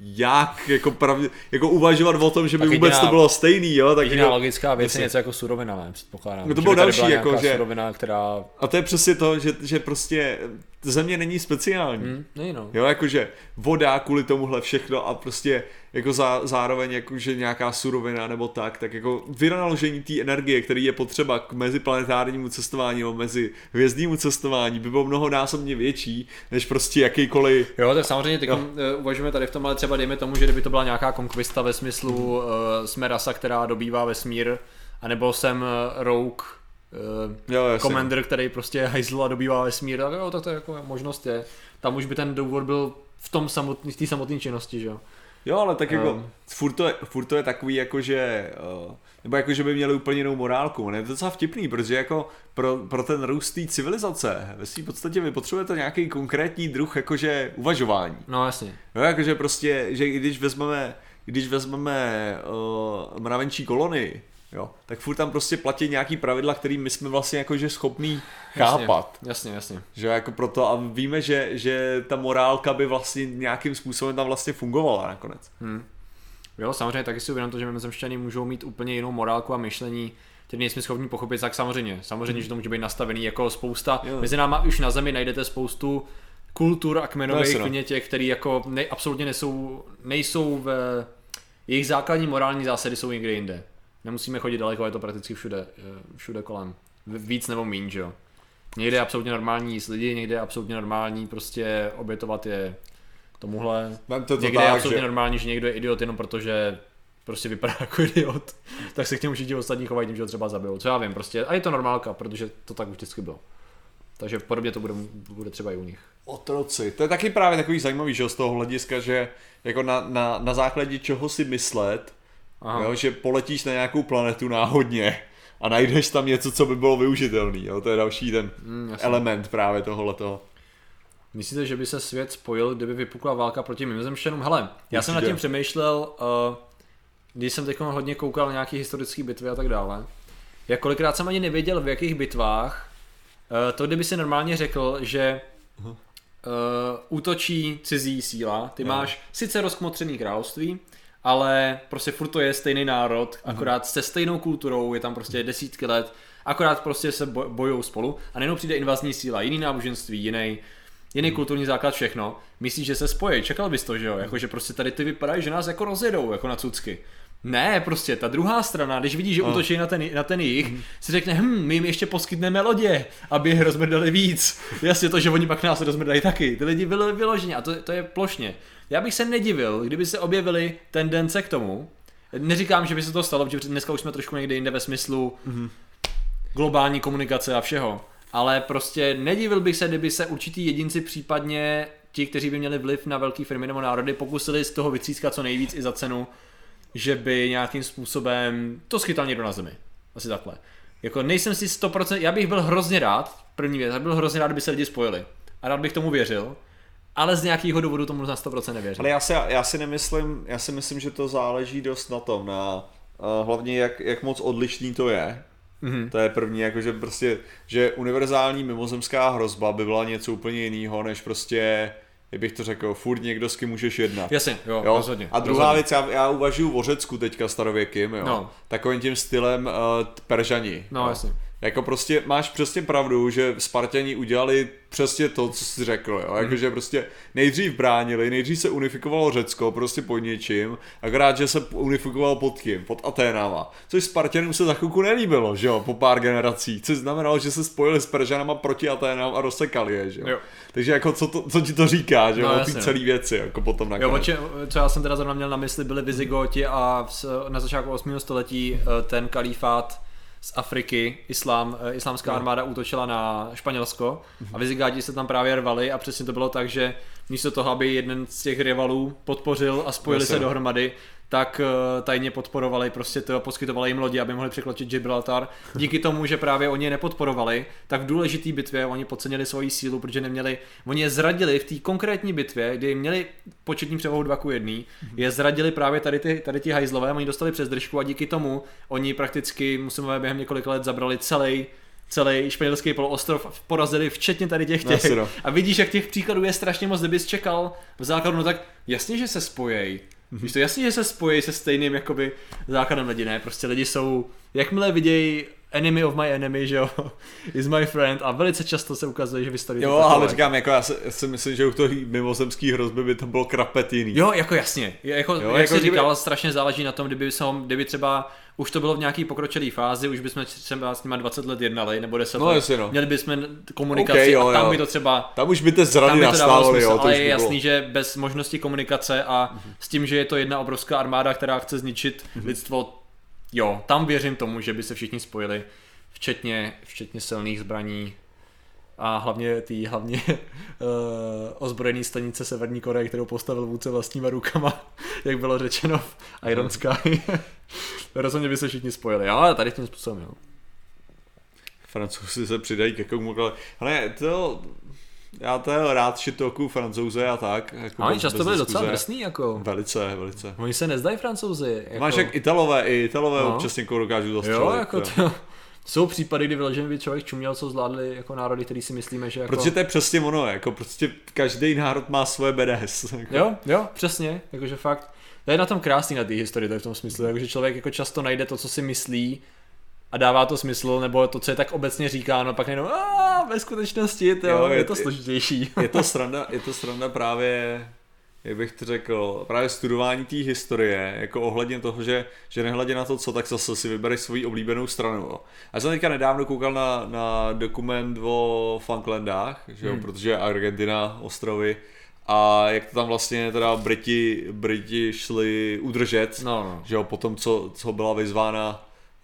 Jak jako pravdě, jako uvažovat o tom, že by vůbec jediná, to bylo stejný, jo, tak jediná jako, logická věc je něco jako surovina, ne, předpokládám. No to bylo další jako že surovina, která a to je přesně to, že prostě země není speciální. No. Jo, jakože voda kvůli tomuhle všechno a prostě jako zároveň jakože nějaká surovina nebo tak jako vynaložení té energie, který je potřeba k meziplanetárnímu cestování nebo mezi hvězdnímu cestování by bylo mnohonásobně větší, než prostě jakýkoliv. Jo, tak samozřejmě teď uvažujeme tady v tom, ale třeba dejme tomu, že kdyby to byla nějaká konkvista ve smyslu jsme rasa, která dobývá vesmír, anebo jsem rouk commander, který prostě hajzl a dobývá vesmír, tak jo, tak to je jako možnost je. Tam už by ten důvod byl v tom samotné činnosti, že jo. Jo, ale tak jako furt to je takový jako, že nebo jako, že by měli úplně jinou morálku. Ne, to je docela vtipný, protože jako pro ten růst té civilizace ve svým podstatě vy potřebujete nějaký konkrétní druh jakože uvažování. No jasně. Jo, jakože prostě, že když vezmeme mravenčí kolonii, jo, tak furt tam prostě platí nějaký pravidla, který my jsme vlastně jakože schopní chápat. Jasně. Že jako proto a víme, že ta morálka by vlastně nějakým způsobem tam vlastně fungovala nakonec. Jo, samozřejmě taky si uvědomit to, že mimozemšťané můžou mít úplně jinou morálku a myšlení, který nejsme schopni pochopit, tak samozřejmě, že to může být nastavený jako spousta. Jo. Mezi náma už na zemi najdete spoustu kultur a kmenových těch, který jako absolutně nejsou v jejich základní morální zásady jsou někde jinde. Nemusíme chodit daleko, je to prakticky všude kolem. Víc nebo míň, že jo. Někde je absolutně normální jíst lidi, někde je absolutně normální prostě obětovat je tomuhle. Někde je absolutně normální, že někdo je idiot jenom protože prostě vypadá jako idiot. Tak se k němu všichni ostatní chovají tím, že ho třeba zabijou. Co já vím prostě. A je to normálka, protože to tak už vždycky bylo. Takže podobně to bude třeba i u nich. Otroci. To je taky právě takový zajímavý, že z toho hlediska, že jako na základě čeho si myslet, jo, že poletíš na nějakou planetu náhodně a najdeš tam něco, co by bylo využitelný. Jo? To je další ten element právě tohoto. Myslíte, že by se svět spojil, kdyby vypukla válka proti mimozemšťanům? Hele, já jsem nad tím přemýšlel, když jsem teď hodně koukal na nějaké historické bitvy a tak dále. Já kolikrát jsem ani nevěděl, v jakých bitvách. To, kdyby si normálně řekl, že útočí cizí síla, ty máš sice rozkmotřený království, ale prostě furt to je stejný národ, akorát se stejnou kulturou, je tam prostě desítky let, akorát prostě se bojují spolu a nejenom přijde invazní síla, jiný náboženství, jiný kulturní základ, všechno. Myslíš, že se spojí, čekal bys to, že jo, jakože prostě tady ty vypadají, že nás jako rozjedou, jako na cucky. Ne, prostě ta druhá strana, když vidí, že útočí na ten jich, si řekne, my jim ještě poskytneme lodě, aby je rozmrdali víc. Jasně to, že oni pak nás rozmrdají taky. Ty lidi byli vyloženě a to je plošně. Já bych se nedivil, kdyby se objevily tendence k tomu. Neříkám, že by se to stalo, protože dneska už jsme trošku někde jinde ve smyslu globální komunikace a všeho. Ale prostě nedivil bych se, kdyby se určitý jedinci případně ti, kteří by měli vliv na velké firmy nebo národy, pokusili z toho vytřískat co nejvíc i za cenu, že by nějakým způsobem to schytal někdo na zemi. Asi takhle. Jako nejsem si 100%, já bych byl hrozně rád, první věc, já bych byl hrozně rád, kdyby se lidi spojili. A rád bych tomu věřil, ale z nějakého důvodu tomu na 100% nevěřím. Ale já si myslím, že to záleží dost na tom, hlavně jak moc odlišný to je. To je první, jakože prostě, že univerzální mimozemská hrozba by byla něco úplně jiného, než prostě jak bych to řekl, furt někdo s kým můžeš jednat. Jasně, jo? Rozhodně. A druhá věc, já uvažuju o Řecku teďka starověkým, jo. No. Takovým tím stylem Peržani. No, jasně. Jako prostě máš přesně pravdu, že Spartani udělali přesně to, co jsi řekl, jo. Jakože prostě nejdřív bránili, nejdřív se unifikovalo Řecko, prostě pod něčím, akorát, že se unifikovalo pod kým? Pod Aténama. Což Spartanům se za chvilku nelíbilo, že jo, po pár generací, což znamenalo, že se spojili s Peržanama proti Aténám a rozsekali je, že jo. Jo. Takže jako co ti to říká, že jo, no, o ty celý věci, jako potom nakonec. Jo, co já jsem teda zrovna měl na mysli, byli Vizigóti a na začátku 8. století ten kalifát z Afriky, islámská armáda útočila na Španělsko a Vizigáti se tam právě rvali a přesně to bylo tak, že místo toho, aby jeden z těch rivalů podpořil a spojili se dohromady, tak tajně podporovali, prostě to poskytovali jim lodi, aby mohli překročit Gibraltar. Díky tomu, že právě oni je nepodporovali, tak v důležité bitvě oni podcenili svoji sílu, protože neměli, oni je zradili v té konkrétní bitvě, kdy měli početní převahu 2:1, je zradili právě tady ti hajzlové, oni dostali přes držku a díky tomu oni prakticky muslimové během několika let zabrali celý španělský poloostrov, porazili včetně tady těch. A vidíš, jak těch příkladů je strašně moc, kdybys čekal v základu, no tak jasně, že se spojí. Víš to, jasně, že se spojí se stejným jakoby základem lidi, ne? Prostě lidi jsou, jakmile vidějí enemy of my enemy, že jo, is my friend a velice často se ukazuje, že vystaví. Jo, ale říkám, jako já si myslím, že u toho mimozemský hrozby by to bylo krapet jiný. Jo, jako jasně, jak jsi říkal, strašně záleží na tom, kdyby třeba už to bylo v nějaký pokročilý fázi, už bychom třeba s nima 20 let jednali, nebo 10 let, měli bychom komunikaci a tam by to třeba... Tam už by te zrady nastávali, jo. Ale je jasný, že bez možnosti komunikace a s tím, že je to jedna obrovská armáda, která chce zničit lidstvo, jo, tam věřím tomu, že by se všichni spojili, včetně silných zbraní a hlavně ozbrojený stanice Severní Koreje, kterou postavil vůdce vlastníma rukama, jak bylo řečeno v Iron Sky. Rozhodně by se všichni spojili, ale tady tím způsobem, jo. Francouzi se přidají ke komu, ale to... Já to rád šitoku Francouze a tak. Jako oni často byli docela drsný, jako. Velice. Oni se nezdají Francouzi. Jako... Máš jak Italové no. Občas někoho dokážu zastřelit. Jo, jako to... Jsou případy, kdy vyložený by člověk čuměl, co zvládli jako národy, který si myslíme, že jako... Protože to je přesně ono, jako prostě každý národ má svoje BDS. Jako. Jo, přesně, jakože fakt. To je na tom krásný na té historii, to je v tom smyslu, jakože člověk jako často najde to, co si myslí, a dává to smysl, nebo to, co je tak obecně říkáno, pak nejenom ve skutečnosti je to složitější. Je to sranda právě, jak bych to řekl, právě studování té historie, jako ohledně toho, že nehledě na to, co, tak zase si vybereš svoji oblíbenou stranu. Jo. Já jsem teďka nedávno koukal na dokument o Falklandách, že jo, protože Argentina, ostrovy, a jak to tam vlastně teda Briti šli udržet, že jo, po tom, co byla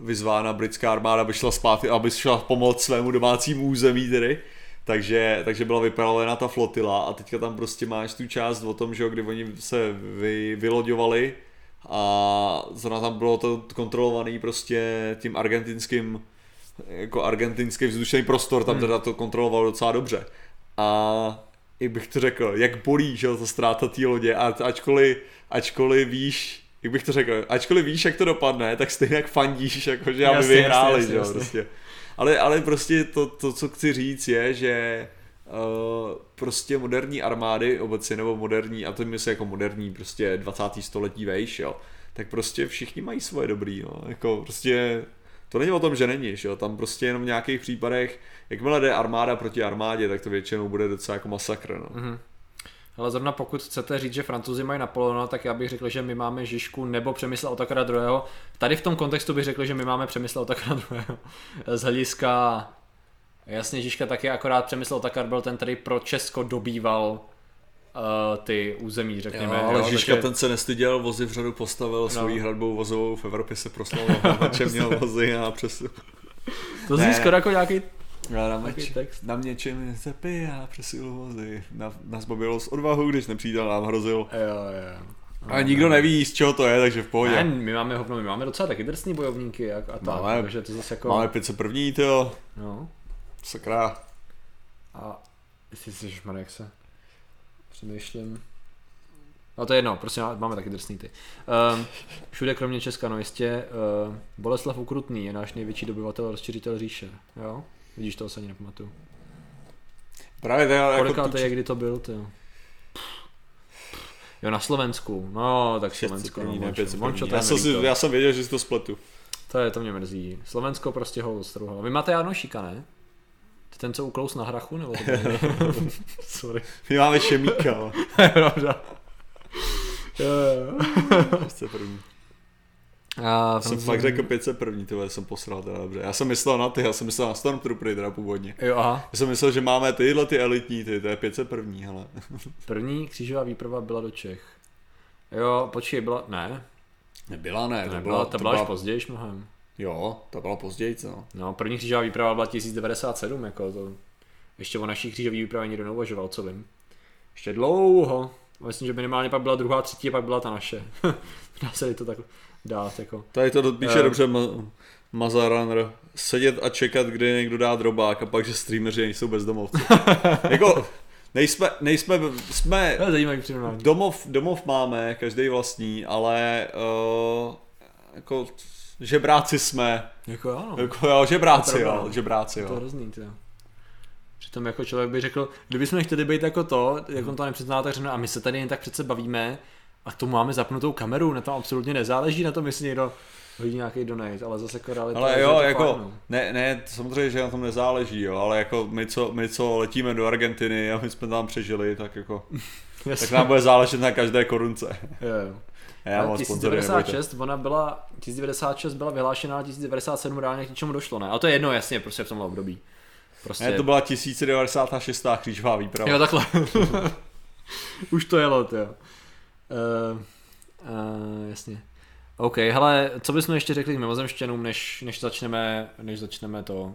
vyzvána britská armáda, aby šla zpátky, aby šla pomoct svému domácímu území tedy. Takže byla vypravena ta flotila a teďka tam prostě máš tu část o tom, že jo, kdy oni se vyloďovali a zrovna tam bylo to kontrolovaný prostě tím argentinský vzdušný prostor, tam teda to kontrolovalo docela dobře. A i bych to řekl, jak bolí, že jo, to ztráta té lodě, ačkoliv víš, jak bych to řekl, ačkoliv víš, jak to dopadne, tak stejně jak fandíš, jakože aby vyhráli, jasný, že jo, prostě. Ale prostě to, co chci říct je, že prostě moderní armády obecně, nebo moderní, a to myslím jako moderní, prostě 20. století vejš, jo, tak prostě všichni mají svoje dobrý, no, jako prostě to není o tom, že není, jo, tam prostě jenom v nějakých případech, jakmile jde armáda proti armádě, tak to většinou bude docela jako masakr, no. Mm-hmm. Ale zrovna pokud chcete říct, že Francouzi mají Napoleona, tak já bych řekl, že my máme Žižku nebo Přemysla Otakara II. Tady v tom kontextu bych řekl, že my máme Přemysla Otakara II. Z hlediska, jasně, Žižka taky, akorát Přemysl Otakar byl ten, který pro Česko dobýval ty území, řekněme. Jo, ale jo, Žižka, takže... ten se nestyděl, vozy v řadu postavil, svojí hradbou vozovou v Evropě se proslavil, na čem měl vozy a přesu. To zní skoro jako nějaký... Na mě čím zapijá, přesil vozy, nás bavilo s odvahou, když nepřítel nám hrozil. Jo. A nikdo neví, z čeho to je, takže v pohodě. Ne, my máme docela taky drsný bojovníky a tak, takže to zase jako... Máme 501, tyjo. No. Sakra. A ježišmarja, jak se přemýšlím. No to je jedno, prostě máme taky drsný ty. Všude kromě Česka, no jistě. Boleslav Ukrutný je náš největší dobyvatel a rozšiřitel říše, jo? Vidíš, toho se ani nepamatuju. Právě to je... Kolika jako to je, kdy to byl, tyjo? Jo, na Slovensku. No, tak Slovensko. Já jsem věděl, že jsi to spletu. To mě mrzí. Slovensko prostě ho ostruhalo. Vy máte Janošíka, ne? Ty ten, co uklous na hrachu? Nebo sorry. My máme Šemíka. Je pravda. Já jsem fakt řekl 501, tyhle, jsem posral teda dobře. Já jsem myslel na ty, já jsem myslel na Stormtroopery teda původně. Jo, aha. Já jsem myslel, že máme tyhle ty elitní, ty, to je 501, hele. První křížová výprava byla do Čech. Jo, počkej, byla, ne. Nebyla, ne. To byla až později mnohem. Jo, to byla později, co? No, první křížová výprava byla 1097, jako to. Ještě o naší křížové výpravě nikdo neuvažoval, co vím. Ještě dlouho. Myslím, že minimálně pak byla druhá, třetí a pak byla ta naše. Dá se to tak dát, jako. Tady to píše dobře Mazarunner. Sedět a čekat, kdy někdo dá drobák a pak, že streameři nejsou bezdomovci. Jako, nejsme, domov máme, každý vlastní, ale jako žebráci jsme. Jako ano. Jako jo, žebráci, jo. To je hrozný, ty jo. Přitom jako člověk by řekl, kdybychom chtěli být jako to, jak on to nepřizná, tak řekne, a my se tady jen tak přece bavíme a k tomu máme zapnutou kameru, na tom absolutně nezáleží, na tom, jestli někdo hodí nějaký donate, ale zase jako realita. Ale jo, jako, fajn, no. ne, samozřejmě, že na tom nezáleží, jo, ale jako my, co letíme do Argentiny a my jsme tam přežili, tak jako, tak nám bude záležet na každé korunce. Jo. Já 1096, ona byla, 1096 byla vyhlášená, 1097 reálně k něčemu došlo, ne? A to je jedno, jasně, prostě v tomhle období. Prostě... Ne, to byla 1096. křížová výprava. Jo, takhle. Už to jelo, to jo. Jasně. OK, hele, co bychom ještě řekli k mimozemštěnům, než začneme to...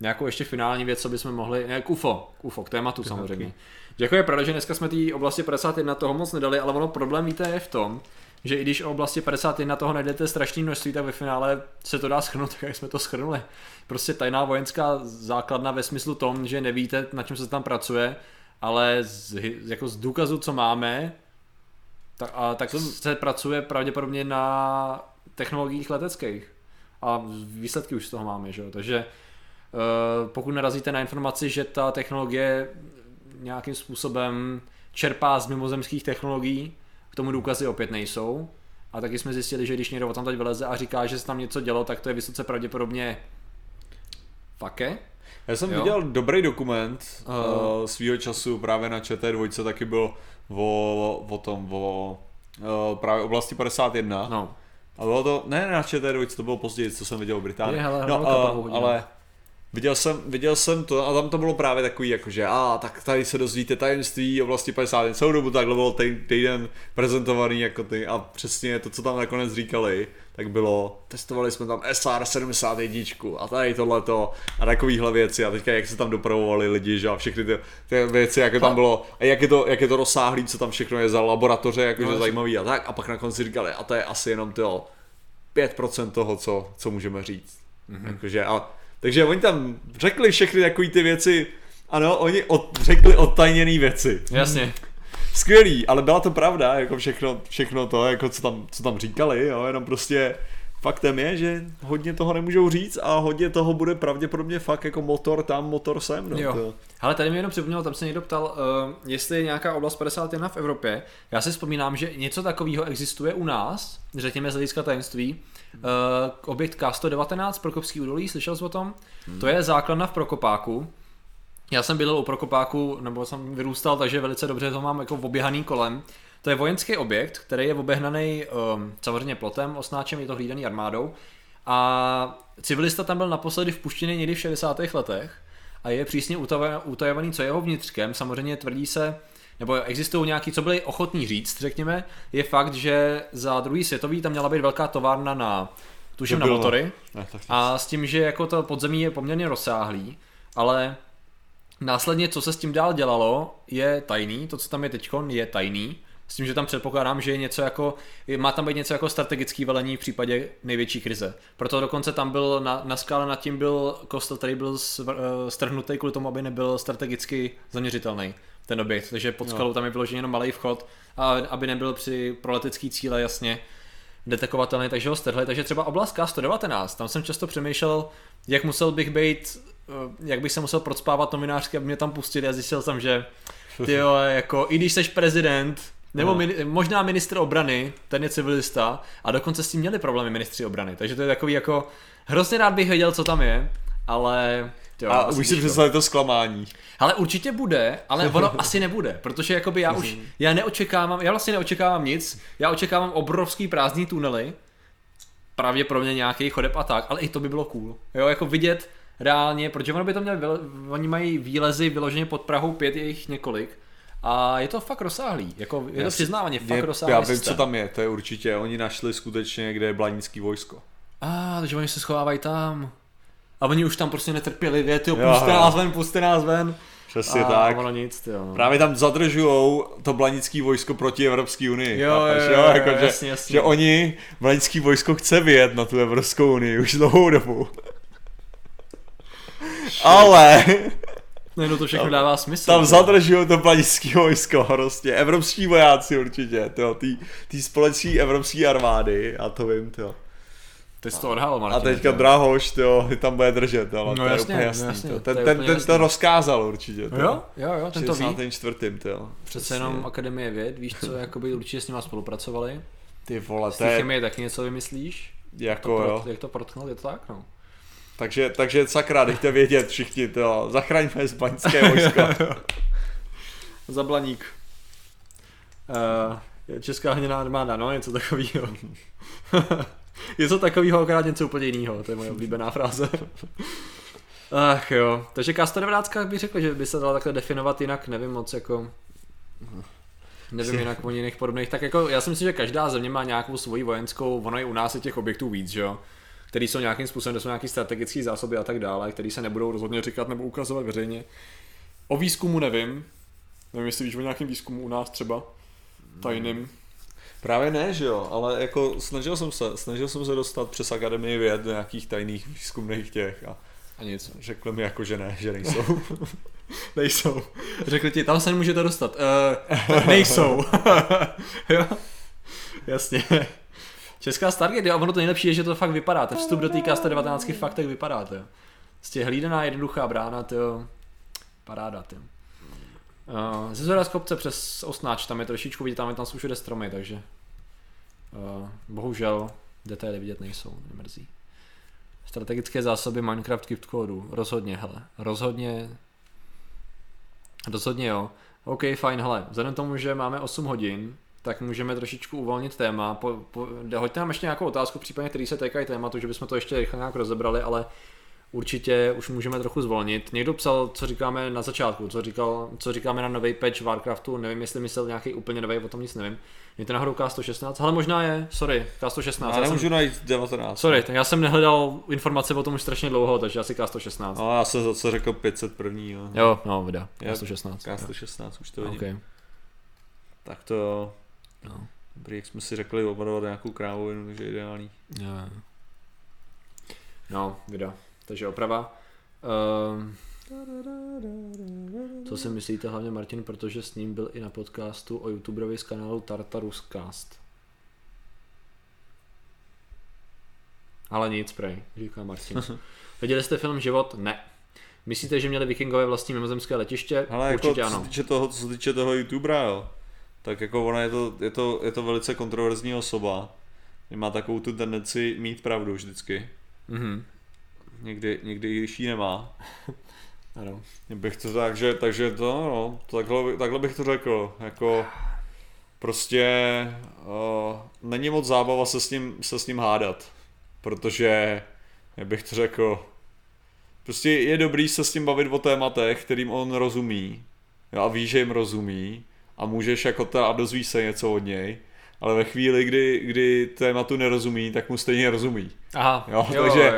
Nějakou ještě finální věc, co bychom mohli... Ne, k UFO, k tématu samozřejmě. Jako je pravda, že dneska jsme té oblasti 51 toho moc nedali, ale ono problém, víte, je v tom, že i když o oblasti 51 toho najdete strašné množství, tak ve finále se to dá shrnout, tak jak jsme to shrnuli. Prostě tajná vojenská základna ve smyslu tom, že nevíte, na čem se tam pracuje, ale jako z důkazu, co máme, tak se pracuje pravděpodobně na technologiích leteckých. A výsledky už z toho máme, že jo. Takže pokud narazíte na informaci, že ta technologie nějakým způsobem čerpá z mimozemských technologií, k tomu důkazy opět nejsou. A taky jsme zjistili, že když někdo odtamtud vyleze a říká, že se tam něco dělo, tak to je vysoce pravděpodobně fake. Já jsem viděl dobrý dokument svýho času právě na ČT2, taky byl o tom právě oblasti 51. No. A bylo to, ne na ČT2, to bylo později, co jsem viděl v Británii. Ale Viděl jsem to a tam to bylo právě takový jakože tak tady se dozvíte tajemství oblasti 51, celou dobu takhle bylo týden prezentovaný jako ty a přesně to, co tam nakonec říkali, tak bylo, testovali jsme tam SR-71 a tady tohleto a takovýhle věci a teďka jak se tam dopravovali lidi, že a všechny ty věci, jak tam bylo a jak je to rozsáhlý, co tam všechno je za laboratoře, jakože zajímavý a tak a pak na konci říkali a to je asi jenom 5% toho, co můžeme říct, jakože takže oni tam řekli všechny takový ty věci, ano, oni řekli odtajněný věci. Jasně. Skvělý, ale byla to pravda, jako všechno to, jako co tam říkali, jo, jenom prostě faktem je, že hodně toho nemůžou říct a hodně toho bude pravděpodobně fakt jako motor tam, motor sem. No, jo. Hele, tady mi jenom připomnělo, tam se někdo ptal, jestli je nějaká oblast 51 v Evropě. Já si vzpomínám, že něco takového existuje u nás, řekněme z hlediska tajemství, objekt K119, Prokopský údolí, slyšel jsi o tom? To je základna v Prokopáku. Já jsem bydlel u Prokopáku, nebo jsem vyrůstal, takže velice dobře to mám jako oběhaný kolem. To je vojenský objekt, který je obehnaný samozřejmě plotem, osnáčem, je to hlídaný armádou a civilista tam byl naposledy vpuštěný někdy v 60. letech a je přísně utajovaný, co je jeho vnitřkem. Samozřejmě tvrdí se, nebo existují nějaký, co byli ochotní říct, řekněme, je fakt, že za druhý světový tam měla být velká továrna na motory a s tím, že jako to podzemí je poměrně rozsáhlý, ale následně, co se s tím dál dělalo, je tajný, to, co tam je teďkon, je tajný. S tím, že tam předpokládám, že je něco jako, má tam být něco jako strategický velení v případě největší krize. Proto dokonce tam byl na skále nad tím byl kostel, který byl strhnutý kvůli tomu, aby nebyl strategicky zaměřitelný ten objekt. Takže pod skalou tam je vyložený jenom malý vchod, a aby nebyl při proletický cíle jasně detekovatelný, takže ho strhli. Takže třeba oblast K119, tam jsem často přemýšlel, jak bych se musel procpávat novinářky, aby mě tam pustili a zjistil jsem, že tyjo, jako i když seš prezident, Nebo možná ministr obrany, ten je civilista a dokonce s tím měli problémy ministři obrany, takže to je takový jako, hrozně rád bych věděl, co tam je, ale... Jo, a už si představili to zklamání. Ale určitě bude, ale ono asi nebude, protože jakoby já vlastně neočekávám nic, já očekávám obrovský prázdný tunely, pravděpodobně nějaký chodeb a tak, ale i to by bylo cool, jo, jako vidět reálně, protože ono by to měli, oni mají výlezy vyloženě pod Prahou 5, je jich několik. A je to fakt rozsáhlý, jako je to přiznávaně fakt rozsáhlý. Já vím, co tam je, to je určitě, oni našli skutečně, kde je blanický vojsko. Takže oni se schovávají tam. A oni už tam prostě netrpěli, puste nás ven. Přesně tak. Právě tam zadržujou to blanický vojsko proti Evropské unii. Jo, jasně. Že oni, blanický vojsko chce vyjet na tu Evropskou unii už dlouhou dobu. Ale... No to všechno tam, dává smysl. Tam zadržují to blanický vojsko, prostě. Evropští vojáci určitě, ty společní evropské armády, a to vím, to. Teď jsi to odhalil, Martin. A teďka Drahoš, ty tam bude držet, ale no to jasně, je úplně jasný. Ten to rozkázal určitě. Jo, ten to ví. 64. Přece jenom Akademie věd, víš co, jakoby určitě s nima spolupracovali. Ty vole, s chemie taky něco vymyslíš? Jako jo. Jak to protknout, je to tak, no. Takže sakra, dejte vědět všichni, to zachraňme z baňské vojska. Za Blaník. Česká hněná armáda, no něco takovýho. Něco takovýho, akorát něco úplně jinýho, to je moje oblíbená fráze. Ach jo, takže K119 bych řekl, že by se dala takhle definovat jinak, nevím moc jako... Nevím jinak o jiných podobných, tak jako já si myslím, že každá země má nějakou svoji vojenskou, ono je u nás je těch objektů víc, že jo? Který jsou nějakým způsobem, to jsou nějaké strategické zásoby a tak dále, který se nebudou rozhodně říkat nebo ukazovat veřejně. O výzkumu nevím, jestli víš o nějakém výzkumu u nás třeba, tajným. Právě ne, že jo, ale jako snažil jsem se dostat přes Akademii věd do nějakých tajných výzkumných těch a nic. Řekl mi jako, že ne, že nejsou. Nejsou. Řekl ti, tam se nemůžete dostat. Nejsou. Jo, jasně. Česká Stargate, a ono to nejlepší je, že to fakt vypadá, ten vstup do té K119 fakt tak vypadá, to z těch hlídená jednoduchá brána, to paráda, to ze zhora z kopce přes Osnáč, tam je trošičku vidět, tam jsou všude stromy, takže bohužel detaily vidět nejsou, mě mrzí. Strategické zásoby Minecraft gift kódu, rozhodně jo, ok, fajn, hele, vzhledem tomu, že máme 8 hodin, tak můžeme trošičku uvolnit téma. Hoďte nám ještě nějakou otázku, případně který se týkají tématu, že bychom to ještě rychle nějak rozebrali, ale určitě už můžeme trochu zvolnit. Někdo psal, co říkáme na začátku, co říkáme na nový patch Warcraftu, nevím, jestli myslel nějaký úplně nový, o tom nic nevím. Je to náhodou K116, ale možná je, sorry, K116. Já nemůžu najít 19. Sorry, tak já jsem nehledal informace o tom už strašně dlouho, takže asi K116. No, já jsem zase řekl 501. Jo, no, videa, K116. K116, už to vidím. Okay. Tak to... No. Dobrý, jak jsme si řekli, obadovat nějakou krávovinu, takže ideální. No, vida. Takže oprava. Co si myslíte hlavně Martin, protože s ním byl i na podcastu o youtuberovi z kanálu Tartaruscast. Ale nic, prej, říká Martin. Viděli jste film Život? Ne. Myslíte, že měli vikingové vlastní mimozemské letiště? Hele, určitě jako, ano. Co se týče toho youtubera, jo. Tak jako ona je to velice kontroverzní osoba. Má takovou tu tendenci mít pravdu vždycky. Mm-hmm. Někdy když ji nemá. Ano. Bych to takže to, no, takhle bych to řekl. Jako prostě není moc zábava se s ním hádat. Protože, jak bych to řekl, prostě je dobrý se s ním bavit o tématech, kterým on rozumí. Jo, a ví, že jim rozumí. A můžeš jako a dozvíš se něco od něj, ale ve chvíli, kdy tématu nerozumí, tak mu stejně rozumí. Aha, jo, takže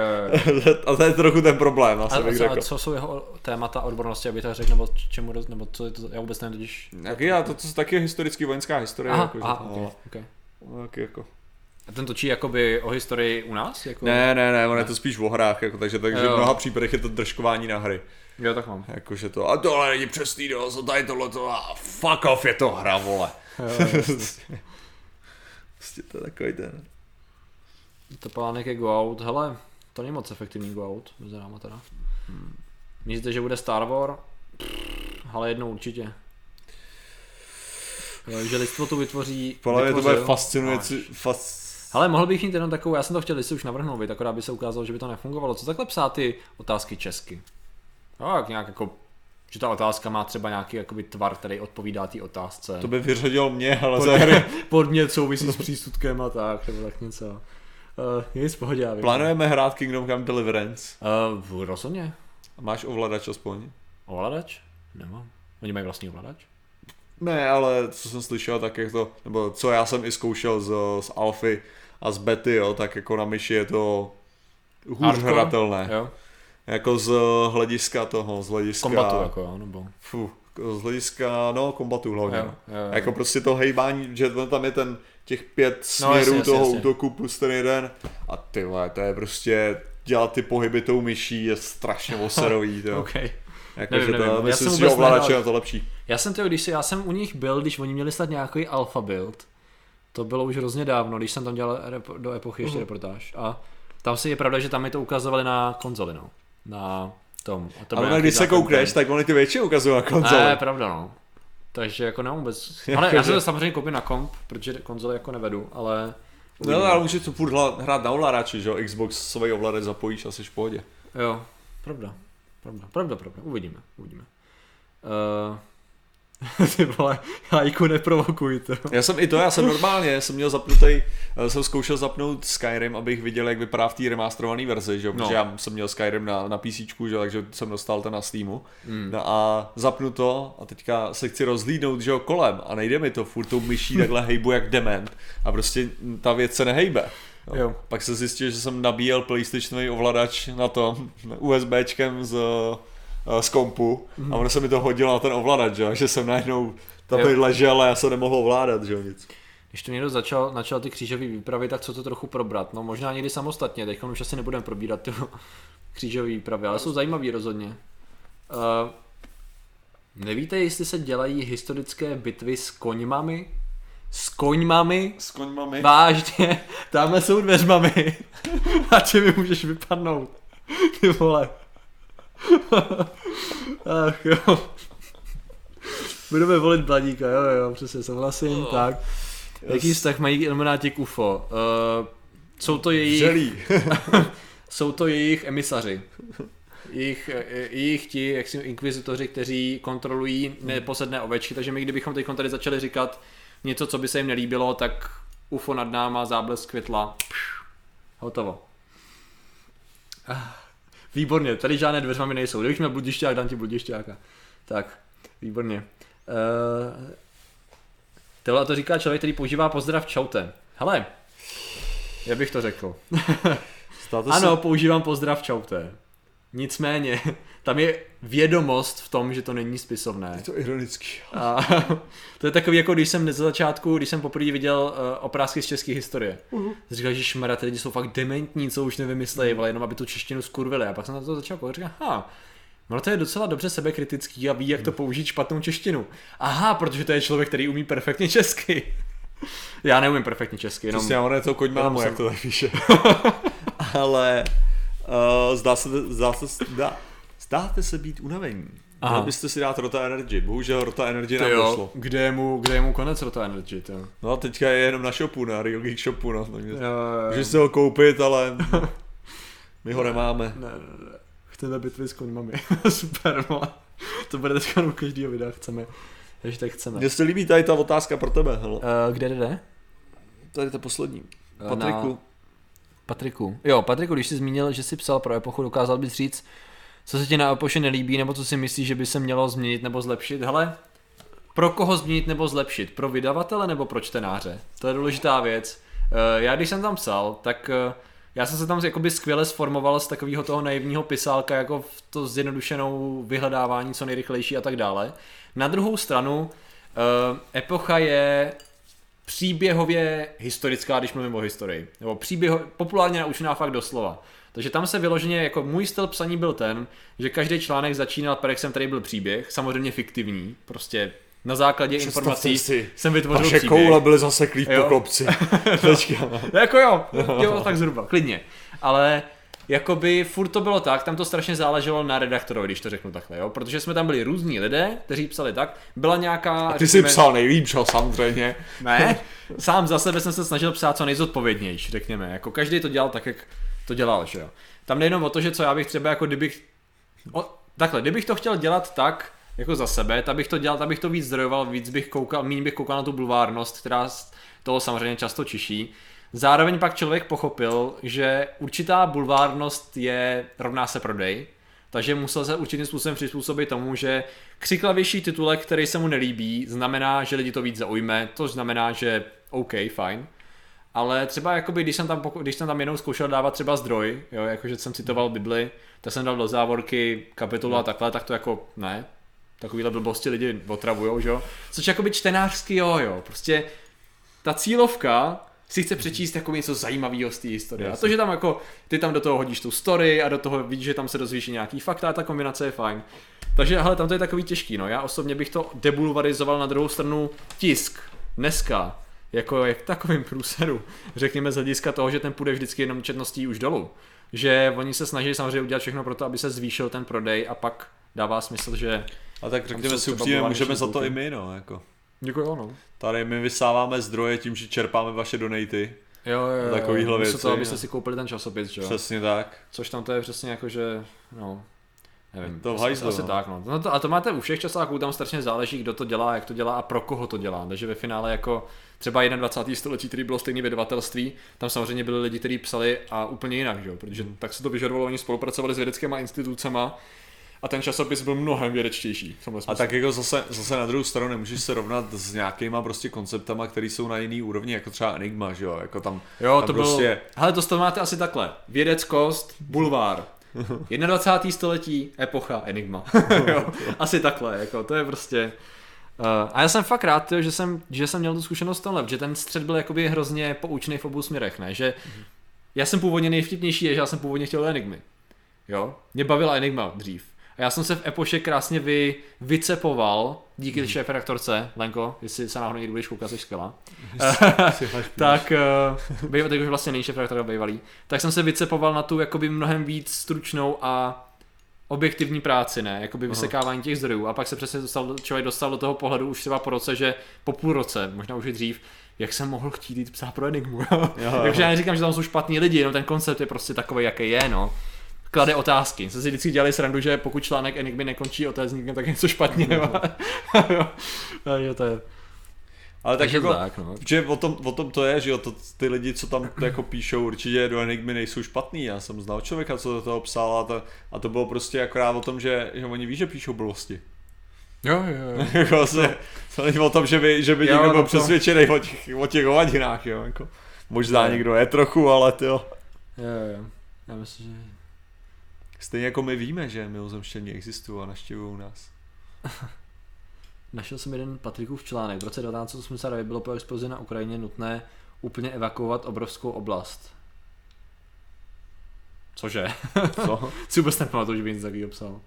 jo. A to je trochu ten problém, asi bych řekl. A co jsou jeho témata odbornosti, aby to řekl, nebo co je to, já vůbec nevím, totiž... To je taky historicky vojenská historie. Okay. Jako. A ten točí jakoby o historii u nás? Jako... Ne, on je to spíš o hrách, jako, takže v mnoha případech je to držkování na hry. Jo, tak mám. Jakože to, a tohle není přesný, co tady tohleto, a fuck off, je to hra, vole. Prostě to je takový ten. To pánek je go out, hele, to není moc efektivní go out, mezi náma teda. Myslíte, že bude Star Wars? Ale jednou určitě. že lidstvo tu vytvoří... Polavě to bude fascinující... Ale mohl bych jít jenom takovou, já jsem to chtěl si už navrhnout, akorát by se ukázalo, že by to nefungovalo. Co takhle psát ty otázky česky? Tak nějak jako... Že ta otázka má třeba nějaký jakoby tvar, který odpovídá té otázce. To by vyřadil mě, ale podmět souvisí s přísudkem a tak, nebo tak něco. Nic, pohodě, já vím. Plánujeme hrát Kingdom Come Deliverance? Rozhodně. A máš ovladač aspoň? Ovladač? Nemám. Oni mají vlastní ovladač? Ne, ale co jsem slyšel, tak jak to, nebo co já jsem i zkoušel z Alfy a z Bety, jo, tak jako na myši je to hůř hardcore? Hratelné. Jo. Jako z hlediska toho, z hlediska... Kombatu jako jo, nebo... Fuh, z hlediska, no, kombatu hlavně. Jo. Jako prostě to hejbání, že tam je ten těch 5 směrů jasně. útoku plus ten jeden. A ty vole, to je prostě, dělat ty pohyby tou myší je strašně oserový, to okay. Jako, nevím. Myslím si, že ovladače je to lepší. Já jsem u nich byl, když oni měli snad nějaký alfa build. To bylo už hrozně dávno, když jsem tam dělal do Epochy ještě reportáž. A tam si je pravda, že tam mi to ukazovali na konzoli, no. Na tom. To ale když se koukneš, tak oni ty větší ukazují na konzoli. Ne, pravda no. Takže jako nemám vůbec. Ale já se to samozřejmě koupím na komp, protože konzole jako nevedu, ale... No ale můžeš to furt hrát na ovladači, že jo? Xbox svůj ovladač zapojíš a jsi v pohodě. Jo, pravda. Uvidíme. Ty vole, hajku neprovokuj to. Já jsem normálně, jsem zkoušel zapnout Skyrim, abych viděl, jak vypadá v té remasterované verzi, že jo, protože já jsem měl Skyrim na PCčku, že jo, takže jsem dostal to na Steamu. No a zapnu to a teďka se chci rozhlídnout, že jo, kolem a nejde mi to, furt tou myší takhle hejbu jak dement a prostě ta věc se nehejbe. Jo. Pak se zjistil, že jsem nabíjel PlayStationový ovladač na tom USBčkem z kompu a ono se mi to hodilo na ten ovladač, že jsem najednou tady ležel a já se nemohl ovládat, že nic. Když to někdo začal ty křížové výpravy, tak co to trochu probrat, no možná někdy samostatně, teď už asi nebudeme probírat ty křížové výpravy, ale jsou zajímavý rozhodně. Nevíte, jestli se dělají historické bitvy s koňmami? S koňmami? Vážně, tamhle jsou dveřmami a ty mi můžeš vypadnout, ty vole. Ach jo. Budeme volit Bladíka, jo, přesně souhlasím, tak. Jaký vztah mají Illuminati k UFO? Jsou to jejich emisaři. Jejich ti, jak si inkvizitoři, kteří kontrolují neposedné ovečky, takže my kdybychom teď tady začali říkat něco, co by se jim nelíbilo, tak UFO nad náma, záblesk světla. Hotovo. Výborně, tady žádné dveřmami nejsou. Kdybych měl bludišťák, dám ti bludišťáka. Tak, výborně. Tohle to říká člověk, který používá pozdrav čaute. Hele, já bych to řekl. Ano, používám pozdrav čaute. Nicméně, tam je vědomost v tom, že to není spisovné. Je to ironický. A to je takový, jako když jsem za začátku, když jsem poprvé viděl oprázky z české historie. Říkal, že šmera, ty lidi jsou fakt dementní, co už nevymyslejí, ale jenom aby tu češtinu skurvili. A pak jsem na to začal koukat, říkal, no to je docela dobře sebekritický a ví, jak to použít špatnou češtinu. Aha, protože to je člověk, který umí perfektně česky. Já neumím perfektně česky, jenom... Přesně, ono je to koňmámo, jak to tak píše. Ale... Zdáte se být unavení. Měli byste si dát Rota Energy. Bohužel Rota Energy nám došlo. Kde je mu konec Rota Energy? To? No teďka je jenom na shopu, na Real Geek shopu. No. Můžeš si ho koupit, ale my ho nemáme. Ne. Chceme bitvy s koňmami. Super, to bude teďka u každého videa. Chceme. Mně se líbí tady ta otázka pro tebe. Kde jde? Tady ta poslední. Patriku, když jsi zmínil, že jsi psal pro Epochu, dokázal bys říct, co se ti na Epoše nelíbí, nebo co si myslíš, že by se mělo změnit nebo zlepšit? Hele, pro koho změnit nebo zlepšit? Pro vydavatele nebo pro čtenáře? To je důležitá věc. Já když jsem tam psal, tak já jsem se tam jakoby skvěle sformoval z takového toho naivního pisálka, jako to zjednodušenou vyhledávání co nejrychlejší a tak dále. Na druhou stranu, Epocha je... příběhově historická, když mluvím o historii. Nebo populárně naučená fakt doslova. Takže tam se vyloženě, jako můj styl psaní byl ten, že každý článek začínal perexem, který byl příběh, samozřejmě fiktivní, prostě na základě informací jsem vytvořil příběh. Naše koule byly zaseklý po kopci. Jako jo, tak zhruba, klidně. Ale jakoby furt to bylo tak, tam to strašně záleželo na redaktorovi, když to řeknu takhle, jo, protože jsme tam byli různí lidé, kteří psali tak, byla nějaká... A ty jsi psal nejlíp, čo, samozřejmě. Ne, sám za sebe jsem se snažil psát co nejzodpovědnější, řekněme, jako každý to dělal tak, jak to dělal, že jo. Tam nejenom o to, že co já bych třeba, jako kdybych... Takhle, kdybych to chtěl dělat tak, jako za sebe, tak bych to dělal, tak bych to víc zdrojoval, méně bych koukal na tu bulvárnost, která toho samozřejmě často čiší. Zároveň pak člověk pochopil, že určitá bulvárnost je rovná se prodej, takže musel se určitým způsobem přizpůsobit tomu, že křiklavější titulek, který se mu nelíbí, znamená, že lidi to víc zaujme, to znamená, že OK, fajn. Ale třeba jakoby, když jsem tam jednou zkoušel dávat třeba zdroj, jo, jakože jsem citoval Bibli, tak jsem dal do závorky kapitolu a takhle, tak to jako ne, takovýhle blbosti lidi otravujou, že jo. Což jakoby čtenářský, jo, prostě ta cílovka si chce přečíst jako něco zajímavého z té historie. Jasně. A to, že tam jako, ty tam do toho hodíš tu story a do toho vidíš, že tam se dozvíš nějaký fakta a ta kombinace je fajn. Takže hele, tam to je takový těžký, no. Já osobně bych to debulvarizoval, na druhou stranu tisk dneska, jako jak takovým průseru, řekněme z hlediska toho, že ten půjde vždycky jenom četností už dolů. Že oni se snaží samozřejmě udělat všechno pro to, aby se zvýšil ten prodej a pak dává smysl, že... A tak řekněme si upřímně, můžeme za to i my, no, jako. Děkuji, ano. Tady my vysáváme zdroje tím, že čerpáme vaše donaty. Jo, takovýhle věci. To, abyste si koupili ten časopis, jo. Přesně tak. Což tam to je přesně jako, že, no, nevím. To hajzlo, asi no. Tak, no. No to, a to máte u všech časáků, tam strašně záleží, kdo to dělá, jak to dělá a pro koho to dělá. Takže ve finále jako třeba 21. století, který bylo stejný vydavatelství, tam samozřejmě byli lidi, kteří psali a úplně jinak, jo. Protože tak se to vyžadovalo, oni spolupracovali s vědeckýma institucema. A ten časopis byl mnohem vědečtější. A tak jako zase na druhou stranu nemůžeš se rovnat s nějakýma prostě konceptama, které jsou na jiný úrovni, jako třeba Enigma, že jo? Jako tam to prostě... bylo... Hele, to máte asi takhle. Vědeckost, bulvár. 21. století, epocha, Enigma. Jo? Asi takhle, jako to je prostě... A já jsem fakt rád, že jsem měl tu zkušenost tohle, že ten střed byl jakoby hrozně poučný v obou směrech, ne? Že já jsem původně nejvtipnější, že já jsem původně chtěl Enigmy. Jo? Mě bavila Enigma dřív. A já jsem se v epoše krásně vycepoval díky šéfredaktorce, Lenko, jestli se náhodou někdy budeš koukat, jsi skvělá. Tak, teď už vlastně není šéfredaktorka bývalý. Tak jsem se vycepoval na tu jakoby mnohem víc stručnou a objektivní práci, ne? Jakoby vysekávání těch zdrojů. A pak se přesně člověk dostal do toho pohledu už třeba po roce, že po půl roce, možná už i dřív, jak jsem mohl chtít jít psát pro Enigmu. Takže já neříkám, že tam jsou špatní lidi, no ten koncept je prostě takový, jaký je, no. Klade otázky. Jsme si vždycky dělali srandu, že pokud článek Enigmy nekončí otázníkem, tak něco špatně nemá. Jo, to je... Ale tak jako, tak, no. Že o tom to je, že jo, to, ty lidi, co tam jako píšou, určitě do Enigmy nejsou špatný. Já jsem znal člověka, co do toho psal a to bylo prostě akorát o tom, že oni ví, že píšou blbosti. Jo. Jako se, no. O tom, že by jo, někdo byl přesvědčený o těch hovadinách, jo. Jako, možná jo. Někdo je trochu, ale tyjo. Jo. Já myslím, že... Stejně jako my víme, že mimozemštění existují a navštěvují nás. Našel jsem jeden Patrikův článek. V roce 1989 bylo po explozi na Ukrajině nutné úplně evakuovat obrovskou oblast. Cože? Co? Si vůbec nepamatuju, že by nic takovýho psal.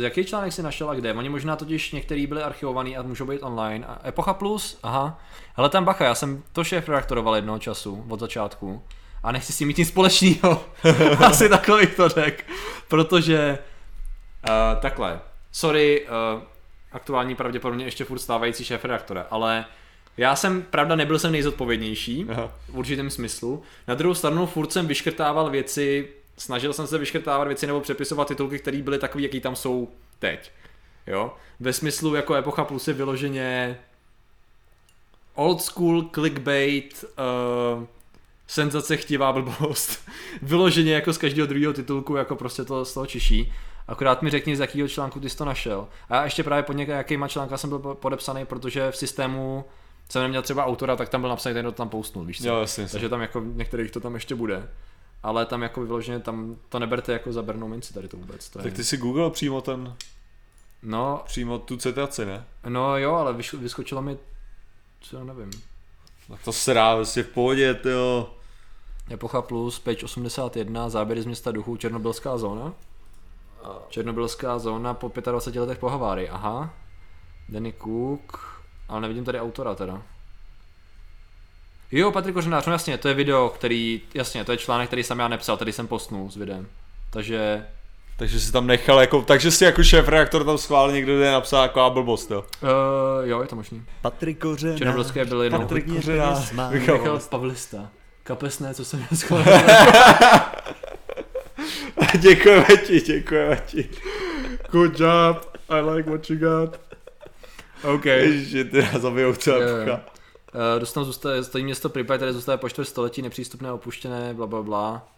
Jaký článek si našel a kde? Oni možná totiž některý byli archivovaný a můžou být online. A Epocha Plus? Aha. Hele, tam bacha, já jsem to šéfredaktoroval jednoho času, od začátku. A nechci s tím mít nic společného. Asi takhle bych to řekl. Protože takhle. Sorry, aktuální pravděpodobně ještě furt stávající šéfredaktora, ale já jsem, pravda, nebyl jsem nejzodpovědnější. Aha. V určitém smyslu. Na druhou stranu furt jsem vyškrtával věci, snažil jsem se vyškrtávat věci nebo přepisovat titulky, které byly takový, jaký tam jsou teď. Jo? Ve smyslu jako Epocha Plus je vyloženě old school, clickbait, senzace chtivá blbost. Vyloženě jako z každého druhého titulku, jako prostě to z toho čiší. Akorát mi řekni, z jakého článku ty jsi to našel. A já ještě právě pod nějakýma článka jsem byl podepsaný, protože v systému jsem neměl třeba autora, tak tam byl napsaný, ten to tam postnul, víš co? Jo, jasně. Takže tam jako některých to tam ještě bude. Ale tam jako vyloženě, tam to neberte jako za bernou minci tady to vůbec. To je... Tak ty si googlil přímo ten... No. Přímo tu citaci, ne? No jo, ale vyskočilo mi... Co nevím. Tak to srá, vlastně v pohodě, tyjo. Epocha Plus, page 81, záběry z města duchů, Černobylská zóna. Černobylská zóna po 25 letech po havárii, aha. Danny Cook, ale nevidím tady autora teda. Jo, Patrik Kořenář, no jasně, to je video, který, jasně, to je článek, který jsem já nepsal, tady jsem postnul s videem. Takže... takže si tam nechal jako, takže si jako šéfredaktor tam schválil někdo, kde napsal jako a blbost, jo? Jo, je to možný. Patrik Kořenář, Černobylské byl jednou. Patrik Kořenář, Michal Pavlista. Kapesné, co jsem schválil. Děkujeme ti, děkujeme ti. Good job, I like what you got. OK. Ježiši, ty nás zabijou celá pucha. Dostanu stojí město Pripyat, které zůstává po 4 století, nepřístupné, opuštěné, blablabla.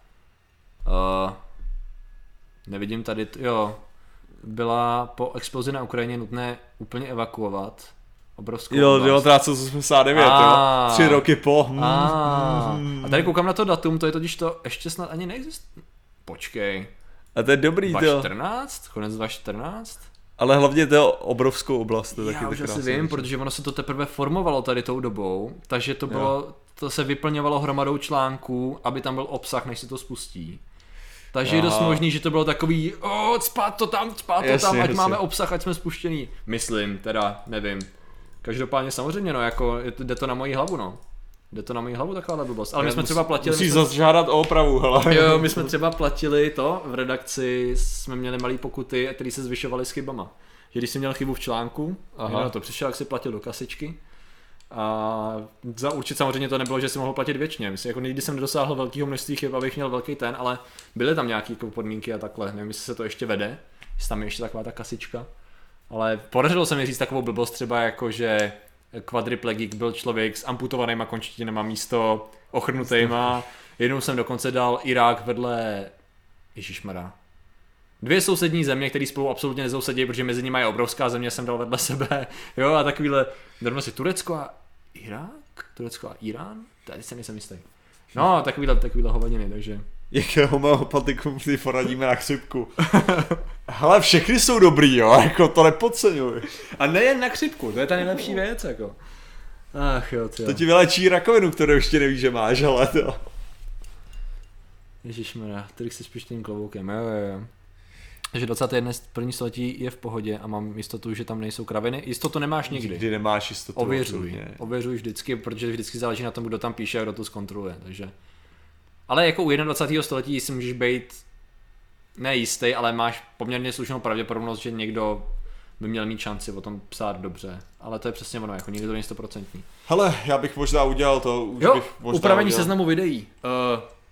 Nevidím tady, jo. Byla po explozi na Ukrajině nutné úplně evakuovat. Obrovskou jo, 1989, jo. 3 roky po. A tady koukám na to datum, to je totiž to, ještě snad ani neexistuje. Počkej. A to je dobrý, to. 2014? Konec 2014? Ale hlavně to je obrovskou oblast. To je já už asi vím, věc, protože ono se to teprve formovalo tady tou dobou, takže to bylo, to se vyplňovalo hromadou článků, aby tam byl obsah, než se to spustí. Takže je dost možný, že to bylo takový, cpát to tam, ať máme obsah, ať jsme spuštěný. Myslím, teda, nevím. Každopádně samozřejmě, no, jako, jde to na moji hlavu, no. Jde to na moji hlavu taková blbost. Ale my jsme třeba platili... Musíš zažádat o opravu, hele. Jo, my jsme třeba platili to, v redakci jsme měli malé pokuty, které se zvyšovaly s chybama. Že když jsi měl chybu v článku, na to přišel, jak jsi platil do kasičky. A za určitě samozřejmě to nebylo, že si mohl platit věčně. Myslím, jako nikdy jsem nedosáhl velkého množství chyb, abych měl velký ten, ale byly tam nějaké podmínky a takhle. Nevím, jestli se to ještě vede, jestli tam je ještě taková ta kasička. Ale podařilo se mi říct takovou blbost třeba jako, že kvadriplegik byl člověk s amputovanýma končetinama místo ochrnutejma. Jednou jsem dokonce dal Irák vedle... Ježišmarja. 2 sousední země, které spolu absolutně nezousedí, protože mezi nimi je obrovská země, jsem dal vedle sebe. Jo, a takovýhle... Dávno si Turecko a Irák? Turecko a Irán? Tady se nejsem jistý. No, takovýhle hovadiny, takže... Jaké homeopatikum si poradíme na chřipku. Hele, všechny jsou dobrý, jo, jako to nepodceňuji. A nejen na chřipku, to je ta nejlepší věc, jako. Ach jo, to ti vylečí rakovinu, kterou ještě nevíš, že máš, ale to. Ježišmarja, trik se spíš tím kloboukem, jo. Takže 21. století je v pohodě a mám jistotu, že tam nejsou kraviny. Jistotu nemáš nikdy. Nikdy nemáš jistotu. Ověřuj vždycky, protože vždycky záleží na tom, kdo tam píše a kdo to zkontroluje, takže... Ale jako u 21. století si můžeš být nejistý, ale máš poměrně slušnou pravděpodobnost, že někdo by měl mít šanci o tom psát dobře. Ale to je přesně ono, jako nikdy to není 100%. Hele, já bych možná udělal to. Už jo, bych možná upravení udělal. Seznamu videí.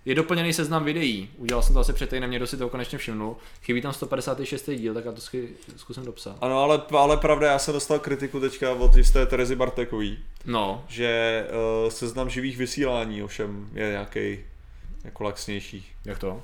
Je doplněný seznam videí. Udělal jsem to asi předtejnem, někdo si toho konečně všimnul. Chybí tam 156. díl, tak já to zkusím dopsat. Ano, ale pravda, já jsem dostal kritiku teďka od jisté Terezy Bartekové. No. Že seznam živých vysílání ovšem je nějaký. Jako laxnější. Jak to?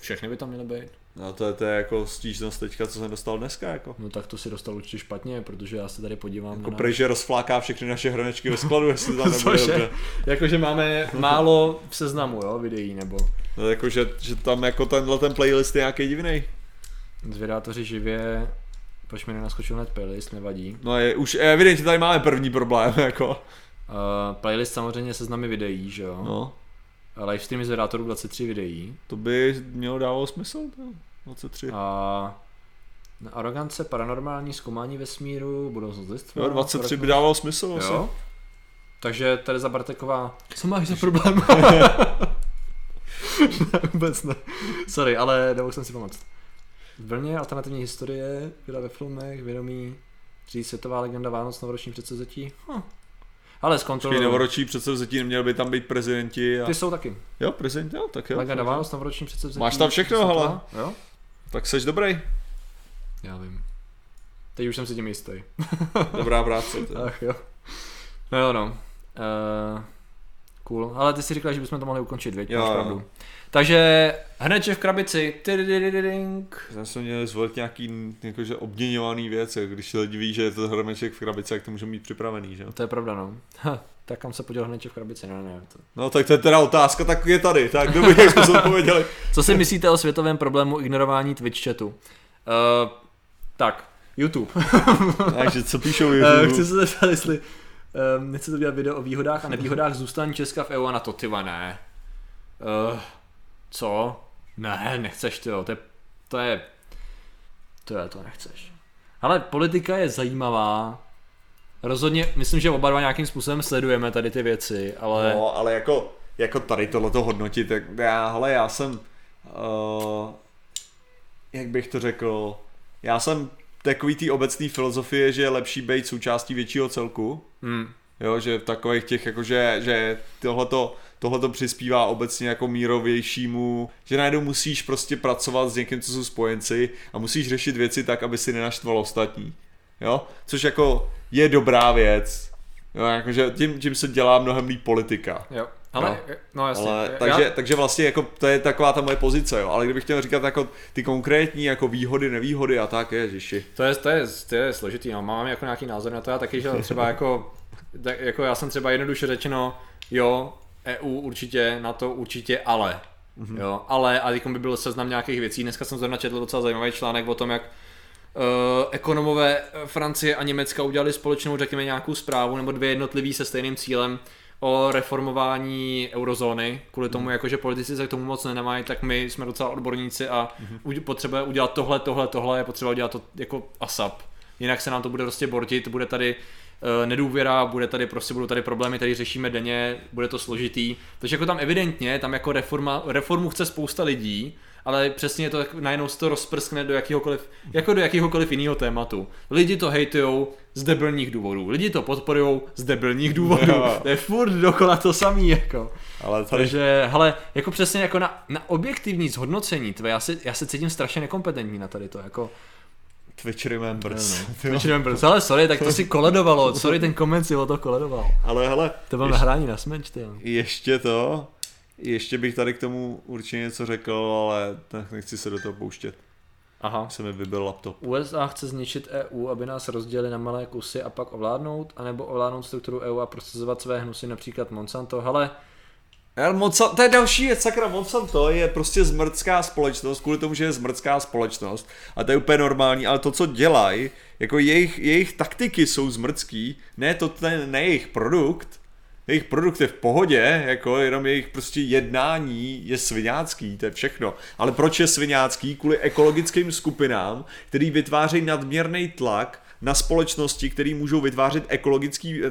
Všechny by tam měly být. No to je jako stížnost teďka, co jsem dostal dneska jako. No tak to si dostal určitě špatně, protože já se tady podívám jako na... Jako že rozfláká všechny naše hranečky ve skladu, jestli to tam nebude dobře. Jakože máme málo v seznamu, jo, videí nebo... No jakože že tam jako ten playlist je nějaký divnej. Zvědátoři živě... Proč mi nenaskočil hned playlist, nevadí. No je už evidentně tady máme první problém jako. Playlist samozřejmě seznamy videí, že jo. No. Livestreamy z Vedátorů 23 videí. To by mělo dávalo smysl, to 23. A na arogance, paranormální, zkoumání vesmíru, budoucnost lidstva. 23 by dávalo smysl, jo. Asi. Takže Tereza Barteková, co máš za problém? Ne, vůbec ne. Sorry, ale nemohl jsem si pomoct. Vlně alternativní historie, byla ve filmech, vědomí, tří světová legenda Vánoc, novoroční předsevzetí. Ale zkontroluji. Novoroční předsevzetí neměl by tam být prezidenti. A... Ty jsou taky. Jo, prezident, jo, tak jo. Legenda Vánoc, novoroční předsevzetí. Máš tam všechno, hele. Jo? Tak seš dobrý. Já vím. Teď už jsem si tím jistý. Dobrá práce. Ach jo. No. Cool. Ale ty si říkal, že bychom to mohli ukončit, věď? Máš pravdu. Takže hnedče v krabici. Zase jsme měli zvolit nějaký jakože obměňovaný věc, když lidi ví, že je to hrneček v krabici, jak to můžeme mít připravený, že? To je pravda, no. Tak kam se podělal hnedče v krabici, ne. To... No tak to je teda otázka, tak je tady, tak dobrý, jak jsme se odpověděli. Co si myslíte o světovém problému ignorování Twitch chatu? Tak, YouTube. Takže co píšou YouTube? Chci se zeptat, jestli nechci to dělat video o výhodách a nevýhodách zůstání Česka v EU a na to, tyva, ne. Co? Ne, nechceš, tyjo, to nechceš. Ale politika je zajímavá, Rozhodně, myslím, že oba dva nějakým způsobem sledujeme tady ty věci, ale... No, ale jako tady tohleto hodnotit, tak já jsem... jak bych to řekl... Já jsem takový té obecné filozofie, že je lepší být součástí většího celku. Jo, že v takových těch, jakože, že tohleto přispívá obecně jako mírovějšímu, že najednou musíš prostě pracovat s někým, co jsou spojenci, a musíš řešit věci tak, aby si nenaštval ostatní. Jo? Což jako je dobrá věc. Jo, jakože tím se dělá mnohem líp politika. Jo. Ale, no jasně. Ale, takže vlastně jako to je taková ta moje pozice, jo. Ale kdybych chtěl říkat jako ty konkrétní jako výhody, nevýhody a tak, ježiši. To je složitý, no. Mám jako nějaký názor na to, já taky, že třeba jako, tak, jako já jsem třeba jednoduše řečeno, jo, EU určitě, NATO určitě, ale. Mm-hmm. Jo, ale a by byl seznam nějakých věcí. Dneska jsem zrovna četl docela zajímavý článek o tom, jak ekonomové Francie a Německa udělali společnou, řekněme, nějakou zprávu nebo dvě jednotlivý se stejným cílem o reformování eurozóny, kvůli tomu, jakože politici se k tomu moc nenemají, tak my jsme docela odborníci a potřebuje udělat tohle, je potřeba udělat to jako ASAP. Jinak se nám to bude prostě bortit, bude tady nedůvěra, budou tady problémy, tady řešíme denně, bude to složitý. Takže jako tam evidentně, tam jako reformu chce spousta lidí, ale přesně je to najednou se to rozprskne do jakéhokoliv jiného tématu. Lidi to hejtujou z debilních důvodů, lidi to podporujou z debilních důvodů, to je furt dokola to samý jako. Ale tady... Takže, hele, jako přesně jako na objektivní zhodnocení, já se cítím strašně nekompetentní na tady to, jako. Twitch remembers, ale sorry, tak to si koledovalo, sorry, ten koment si o to koledoval. Ale hele. To bylo nahrání na smeč, ty. Ještě bych tady k tomu určitě něco řekl, ale nechci se do toho pouštět. Aha. Se mi vybil laptop. USA chce zničit EU, aby nás rozdělili na malé kusy a pak ovládnout, anebo ovládnout strukturu EU a prosazovat své hnusy, například Monsanto. Hele, to je další věc, sakra, Monsanto je prostě zmrdská společnost, kvůli tomu, že je zmrdská společnost, a to je úplně normální, ale to, co dělají, jako jejich taktiky jsou zmrdský, ne jejich produkt. Jejich produkt je v pohodě, jako jenom jejich prostě jednání je sviňácký, to je všechno. Ale proč je sviňácký? Kvůli ekologickým skupinám, který vytvářejí nadměrný tlak na společnosti, které můžou vytvářet ekologický,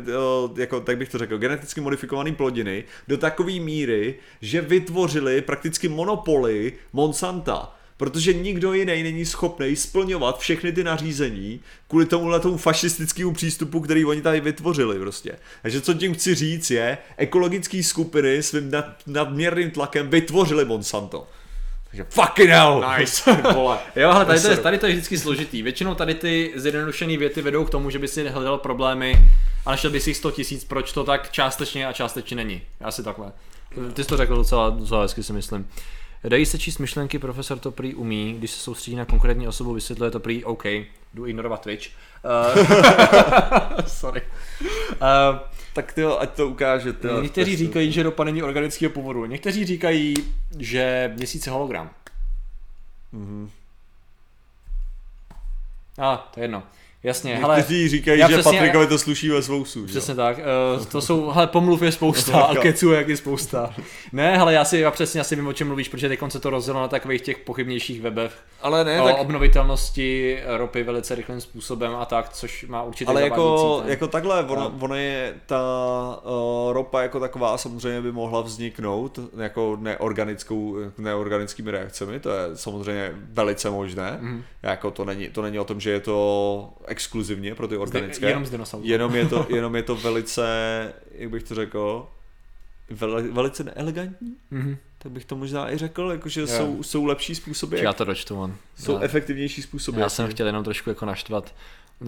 jako, tak bych to řekl, geneticky modifikované plodiny do takové míry, že vytvořili prakticky monopoly Monsanta. Protože nikdo jiný není schopný splňovat všechny ty nařízení kvůli tomu fašistickému přístupu, který oni tady vytvořili prostě. Takže co tím chci říct je, ekologické skupiny svým nadměrným tlakem vytvořili Monsanto. Takže fucking hell! Nice! Jo, ale tady to je vždycky složitý. Většinou tady ty zjednodušené věty vedou k tomu, že by si hledal problémy a našel by si 100 000, proč to tak částečně a částečně není. Asi takhle. Ty jsi to řekl docela hezky, si myslím. Dají se číst myšlenky, profesor to prý umí, když se soustředí na konkrétní osobu, vysvětluje to prý, OK, jdu ignorovat Twitch. Sorry. Tak tyjo, ať to ukáže. Někteří říkají, že ropa není organického původu, někteří říkají, že měsíc je hologram. To je jedno. Jasně, někteří říkají, že Patrikovi to sluší ve svousu. Přesně tak, to jsou, hele, pomluv je spousta a keců jak je spousta. Ne, hele, já přesně asi vím, o čem mluvíš, protože teď se to rozdělilo na takových těch pochybnějších webech. Ale ne, obnovitelnosti ropy velice rychlým způsobem a tak, což má určitě. Ale jako takhle, ono je ta ropa jako taková samozřejmě by mohla vzniknout jako neorganickými reakcemi, to je samozřejmě velice možné. Jako to není o tom, že je to exkluzivně pro ty organické. Jenom je to velice, jak bych to řekl, velice neelegantní. Tak bych to možná i řekl, jakože jsou lepší způsoby. Já to dočtu, on. Jsou efektivnější způsoby. Já jsem chtěl jenom trošku jako naštvat,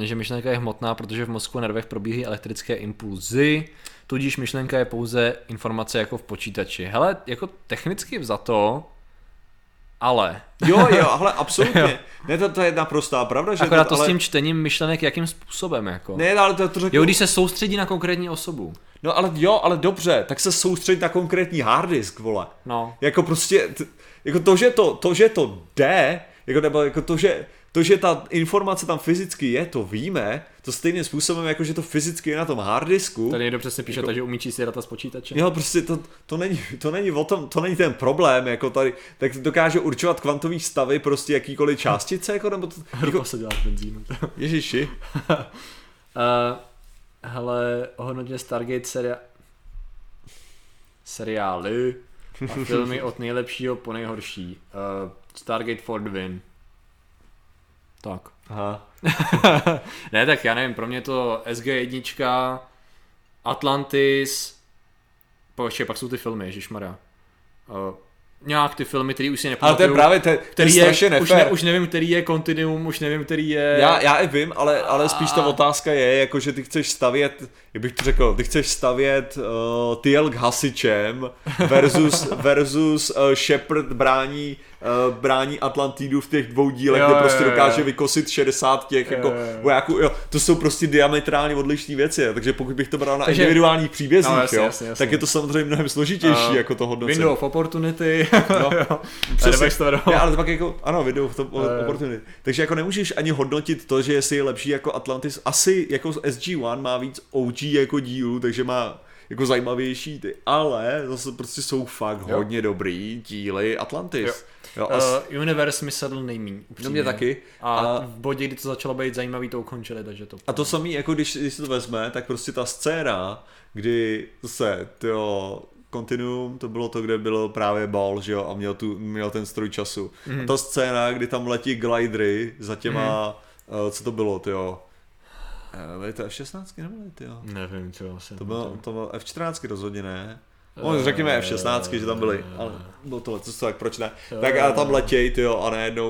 že myšlenka je hmotná, protože v mozku a nervech probíhají elektrické impulzy, tudíž myšlenka je pouze informace jako v počítači. Hele, jako technicky vzato, ale. Jo, ale absolutně. Jo. Ne, to je naprostá pravda, že akorát to ale... s tím čtením myšlenek jakým způsobem, jako. Ne, ale to řekl... Jo, když se soustředí na konkrétní osobu. No, ale jo, ale dobře, tak se soustředí na konkrétní harddisk, vole. No. Jako prostě, jako to, že to jde, jako nebo jako to, že ta informace tam fyzicky je, to víme, to stejným způsobem, jako že to fyzicky je na tom harddisku. Tady někdo přesně píše, jako, že umí číst data z počítače. Jo, prostě to není o tom, to není ten problém, jako tady, tak dokáže určovat kvantový stavy prostě jakýkoliv částice, jako nebo to... Hrupa se dělá benzínu. Ježiši. Hele, ohodnotně Stargate seriály a filmy od nejlepšího po nejhorší. Stargate for the win. Tak. Aha. Ne, tak já nevím, pro mě to SG1, Atlantis, pak jsou ty filmy, ježišmarja. Nějak ty filmy, který už si nepamatuju. Ale to je právě, který je strašně nefér. Už nevím, který je kontinuum, už nevím, který je... Já i vím, ale spíš ta otázka je, jakože ty chceš stavět, jak bych to řekl, ty chceš stavět Tyl k hasičem versus Shepard brání Atlantidu v těch dvou dílech, kde prostě dokáže vykosit 60 těch jako vojáků. To jsou prostě diametrálně odlišné věci, takže pokud bych to bral na individuálních příbězích, no, jasně. Tak je to samozřejmě mnohem složitější jako to hodnocení. Window of Opportunity. Ale to pak jako, ano, Window of Opportunity. Takže jako nemůžeš ani hodnotit to, že jestli je lepší jako Atlantis, asi jako SG-1 má víc OG jako dílů, takže má jako zajímavější ty, ale zase prostě jsou fakt hodně dobrý díly Atlantis. Universe mi sedl nejmíň. No mě taky. A v bodě, kdy to začalo být zajímavý, to ukončili, takže to... A to samý, jako když se to vezme, tak prostě ta scéna, kdy se to Continuum, to bylo to, kde bylo právě Ball, že jo, a měl ten stroj času. A ta scéna, kdy tam letí glidery za těma, co to bylo, tyjo, byly to F-16 nebyly, tyjo? Nevím, co asi. To bylo F-14 rozhodně ne. Řekněme F-16, že tam byly, ale bylo tohle, co tak proč ne. Tak a tam letěj, tyjo, a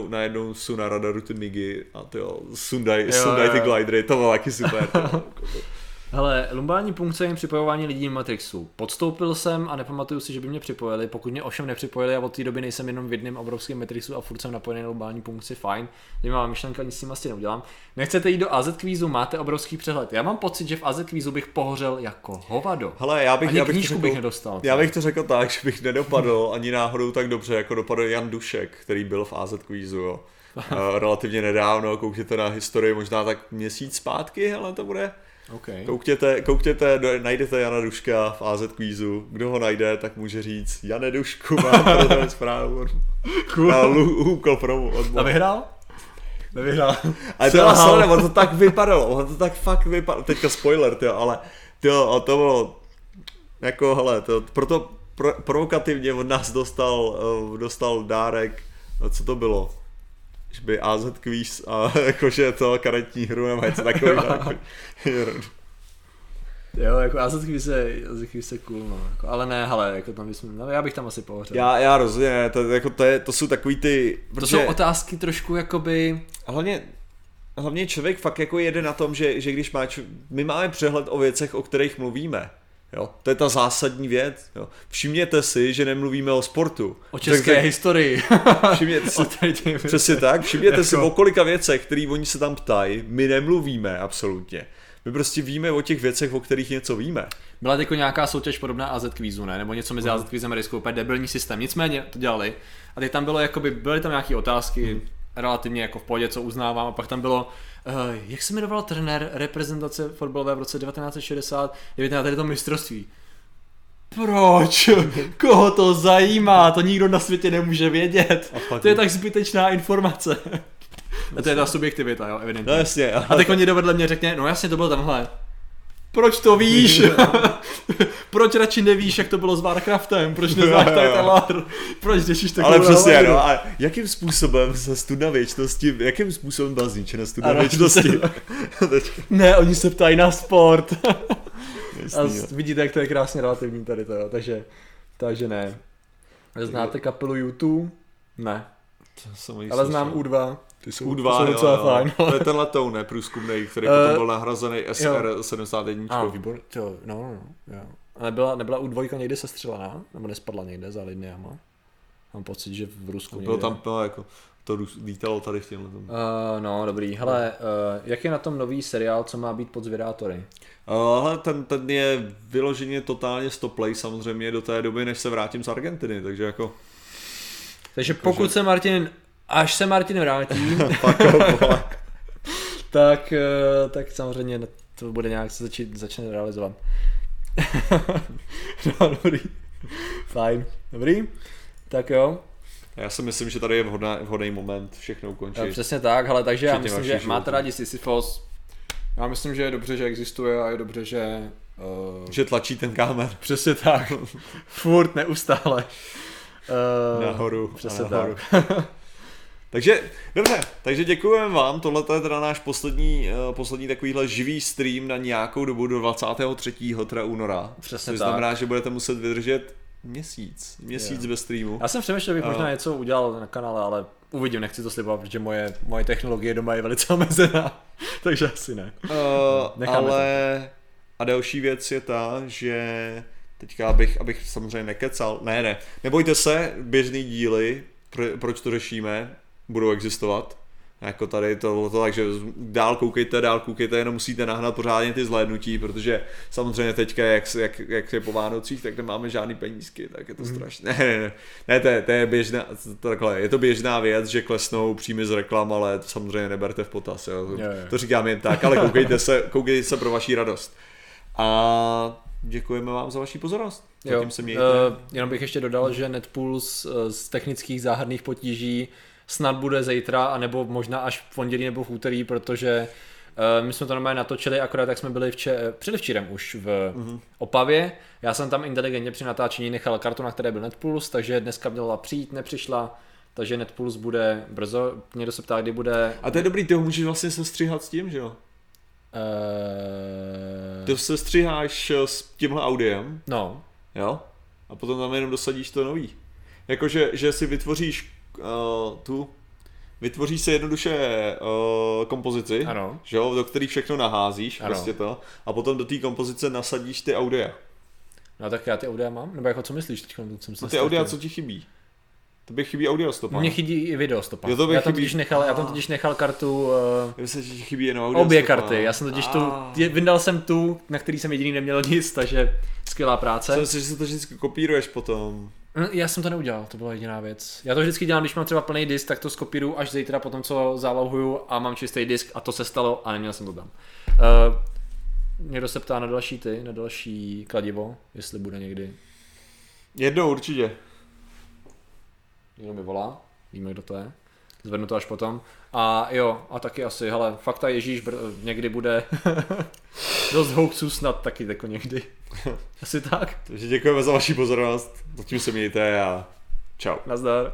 najednou jsou na radaru ty migy a tyjo, sundaj ty glidery, to bylo taky super. Hele, lumbální punkce je připojování lidí v Matrixu. Podstoupil jsem a nepamatuju si, že by mě připojili, pokud mě ovšem nepřipojili a od té doby nejsem jenom v jedném obrovském Matrixu a furt jsem napojený na lumbální punkci, fajn. Zajímavá myšlenka, nic s tím asi neudělám. Nechcete jít do AZ kvízu, máte obrovský přehled. Já mám pocit, že v AZ kvízu bych pohořel jako hovado. Hele, já bych knížku bych nedostal. Já bych to řekl tak, že bych nedopadl ani náhodou tak dobře, jako dopadl Jan Dušek, který byl v AZ kvízu, jo. Relativně nedávno, koukněte na historii, možná tak měsíc zpátky, ale to bude. Okay. Koukněte, najdete Jana Duška v AZ kvízu, kdo ho najde, tak může říct, Jane Dušku, mám pro tebe zprávu. Úkol promu. A vyhrál? Nevyhrál. Ale to tak vypadalo, teďka spoiler, tyjo, ale tyjo, a to bylo, jako hele, to, proto provokativně od nás dostal dárek, co to bylo? Že by AZ kvíz a jakože to karetní hru nebo něco takového. Jo, jako AZ kvíz je cool, no. Jako, ale ne, hele, jako tam bychom, no, já bych tam asi pohořel. Já rozumím, to jsou takový ty... Protože... To jsou otázky trošku jakoby... Hlavně člověk fakt jako jede na tom, že když má... My máme přehled o věcech, o kterých mluvíme. Jo, to je ta zásadní věc. Jo. Všimněte si, že nemluvíme o sportu. O české historii. Všimněte si, přesně tak. Všimněte si, o kolika věcech, které oni se tam ptají, my nemluvíme absolutně. My prostě víme o těch věcech, o kterých něco víme. Byla jako nějaká soutěž podobná AZ kvízu, ne? Nebo něco mezi AZ kvízem a Riskou, úplně debilní systém. Nicméně to dělali. A teď tam bylo jakoby, byly tam nějaké otázky relativně jako v pohodě, co uznávám. A pak tam bylo... jak se jmenoval trenér reprezentace fotbalové v roce 1969 na tady to mistrovství? Proč? Koho to zajímá? To nikdo na světě nemůže vědět. To je tak zbytečná informace. A to je ta subjektivita, jo, evidentně. No jasně. A teď někdo vedle mě řekne, no jasně, to bylo tenhle. Proč to víš? Proč radši nevíš, jak to bylo s Warcraftem? Proč neznáš ten lore? Proč děšíš takovou lore? Ale přesně, no, a jakým způsobem se studna věčnosti, jakým způsobem byla zničena studna věčnosti? Ne, oni se ptají na sport. Jasný, a vidíte, jak to je krásně relativní tady to, jo, takže ne. Znáte kapelu U2? Ne. Ale znám U2. Ty jsou U2, to docela fajn. To je ten letoun, ne, průzkumnej, který potom byl nahrazený SR-71. A, výbor, jo, no. A nebyla U2 někde sestřelená? Nebo nespadla někde za liniama? Mám pocit, že v Rusku někde. Bylo tam jako, to lítalo tady v těmhle tomu. No, dobrý. Hele, jak je na tom nový seriál, co má být pod Zvědátory? Hele, ten je vyloženě totálně stoplej samozřejmě do té doby, než se vrátím z Argentiny, takže jako... Takže pokud se Martin vrátí, tak samozřejmě to bude nějak se začne realizovat. No, dobrý. Fajn. Dobrý? Tak jo. Já si myslím, že tady je vhodný moment všechno ukončit. Přesně tak, hele, takže já myslím, že máte rádi Sisyfos. Já myslím, že je dobře, že existuje a je dobře, že tlačí ten kámen. Přesně tak. Furt neustále. Nahoru. Přesně nahoru. Tak. Takže, dobře, takže děkujeme vám, tohle je teda náš poslední takovýhle živý stream na nějakou dobu do 23. února. Přesně tak. To znamená, že budete muset vydržet měsíc bez streamu. Já jsem přemýšlel, že bych možná něco udělal na kanále, ale uvidím, nechci to slibovat, protože moje technologie doma je velice omezená, takže asi ne. A další věc je ta, že teďka abych samozřejmě nekecal, ne, nebojte se, běžný díly, proč to řešíme, budou existovat. Jako tady tohleto, takže dál koukejte, jenom musíte nahnat pořádně ty zhlédnutí, protože samozřejmě teďka, jak je po Vánocích, tak nemáme žádný penízky, tak je to strašné. Ne, to je běžná, takhle, je to běžná věc, že klesnou příjmy z reklam, ale to samozřejmě neberte v potaz, jo. To říkám jen tak, ale koukejte se pro vaši radost. A děkujeme vám za vaši pozornost. Zatím se mějte. Jenom bych ještě dodal, že NetPuls z technických záhadných potíží snad bude zítra, anebo možná až v pondělí nebo v úterý, protože my jsme to normálně natočili, akorát tak jsme byli předevčírem už v Opavě. Já jsem tam inteligentně při natáčení nechal kartu, na které byl NetPuls, takže dneska měla přijít, nepřišla, takže NetPuls bude brzo. Někdo se ptá, kdy bude... A to je dobrý, ty ho můžeš vlastně sestříhat s tím, že jo? To se stříháš s tímhle audiem. No. Jo? A potom tam jenom dosadíš to nový. Jakože, že si vytvoříš vytvoří se jednoduše kompozici, ano. Že, do kterých všechno naházíš, ano. Prostě to, a potom do té kompozice nasadíš ty audia. No tak já ty audia mám, nebo jako co myslíš teď? No ty audia, co ti chybí? Tobě chybí audio stopa. Mně chybí i video stopa. Já tam totiž nechal kartu. Myslím, že chybí jenom audio obě stopa. Karty. Já jsem totiž vyndal jsem tu, na který jsem jediný neměl nic, takže skvělá práce. Myslím si, že se to vždycky kopíruješ potom. Já jsem to neudělal, to byla jediná věc. Já to vždycky dělám, když mám třeba plný disk, tak to skopíruju až zítra potom, co zálohuju a mám čistý disk a to se stalo a neměl jsem to tam. Někdo se ptá na další kladivo, jestli bude někdy. Jednou určitě. Někdo mi volá, víme, kdo to je. Zvednu to až potom. A jo, a taky asi, hele, fakta Ježíš, někdy bude dost hoaxů snad taky jako někdy. Asi tak. Takže děkujeme za vaši pozornost, zatím se mějte a čau. Nazdar.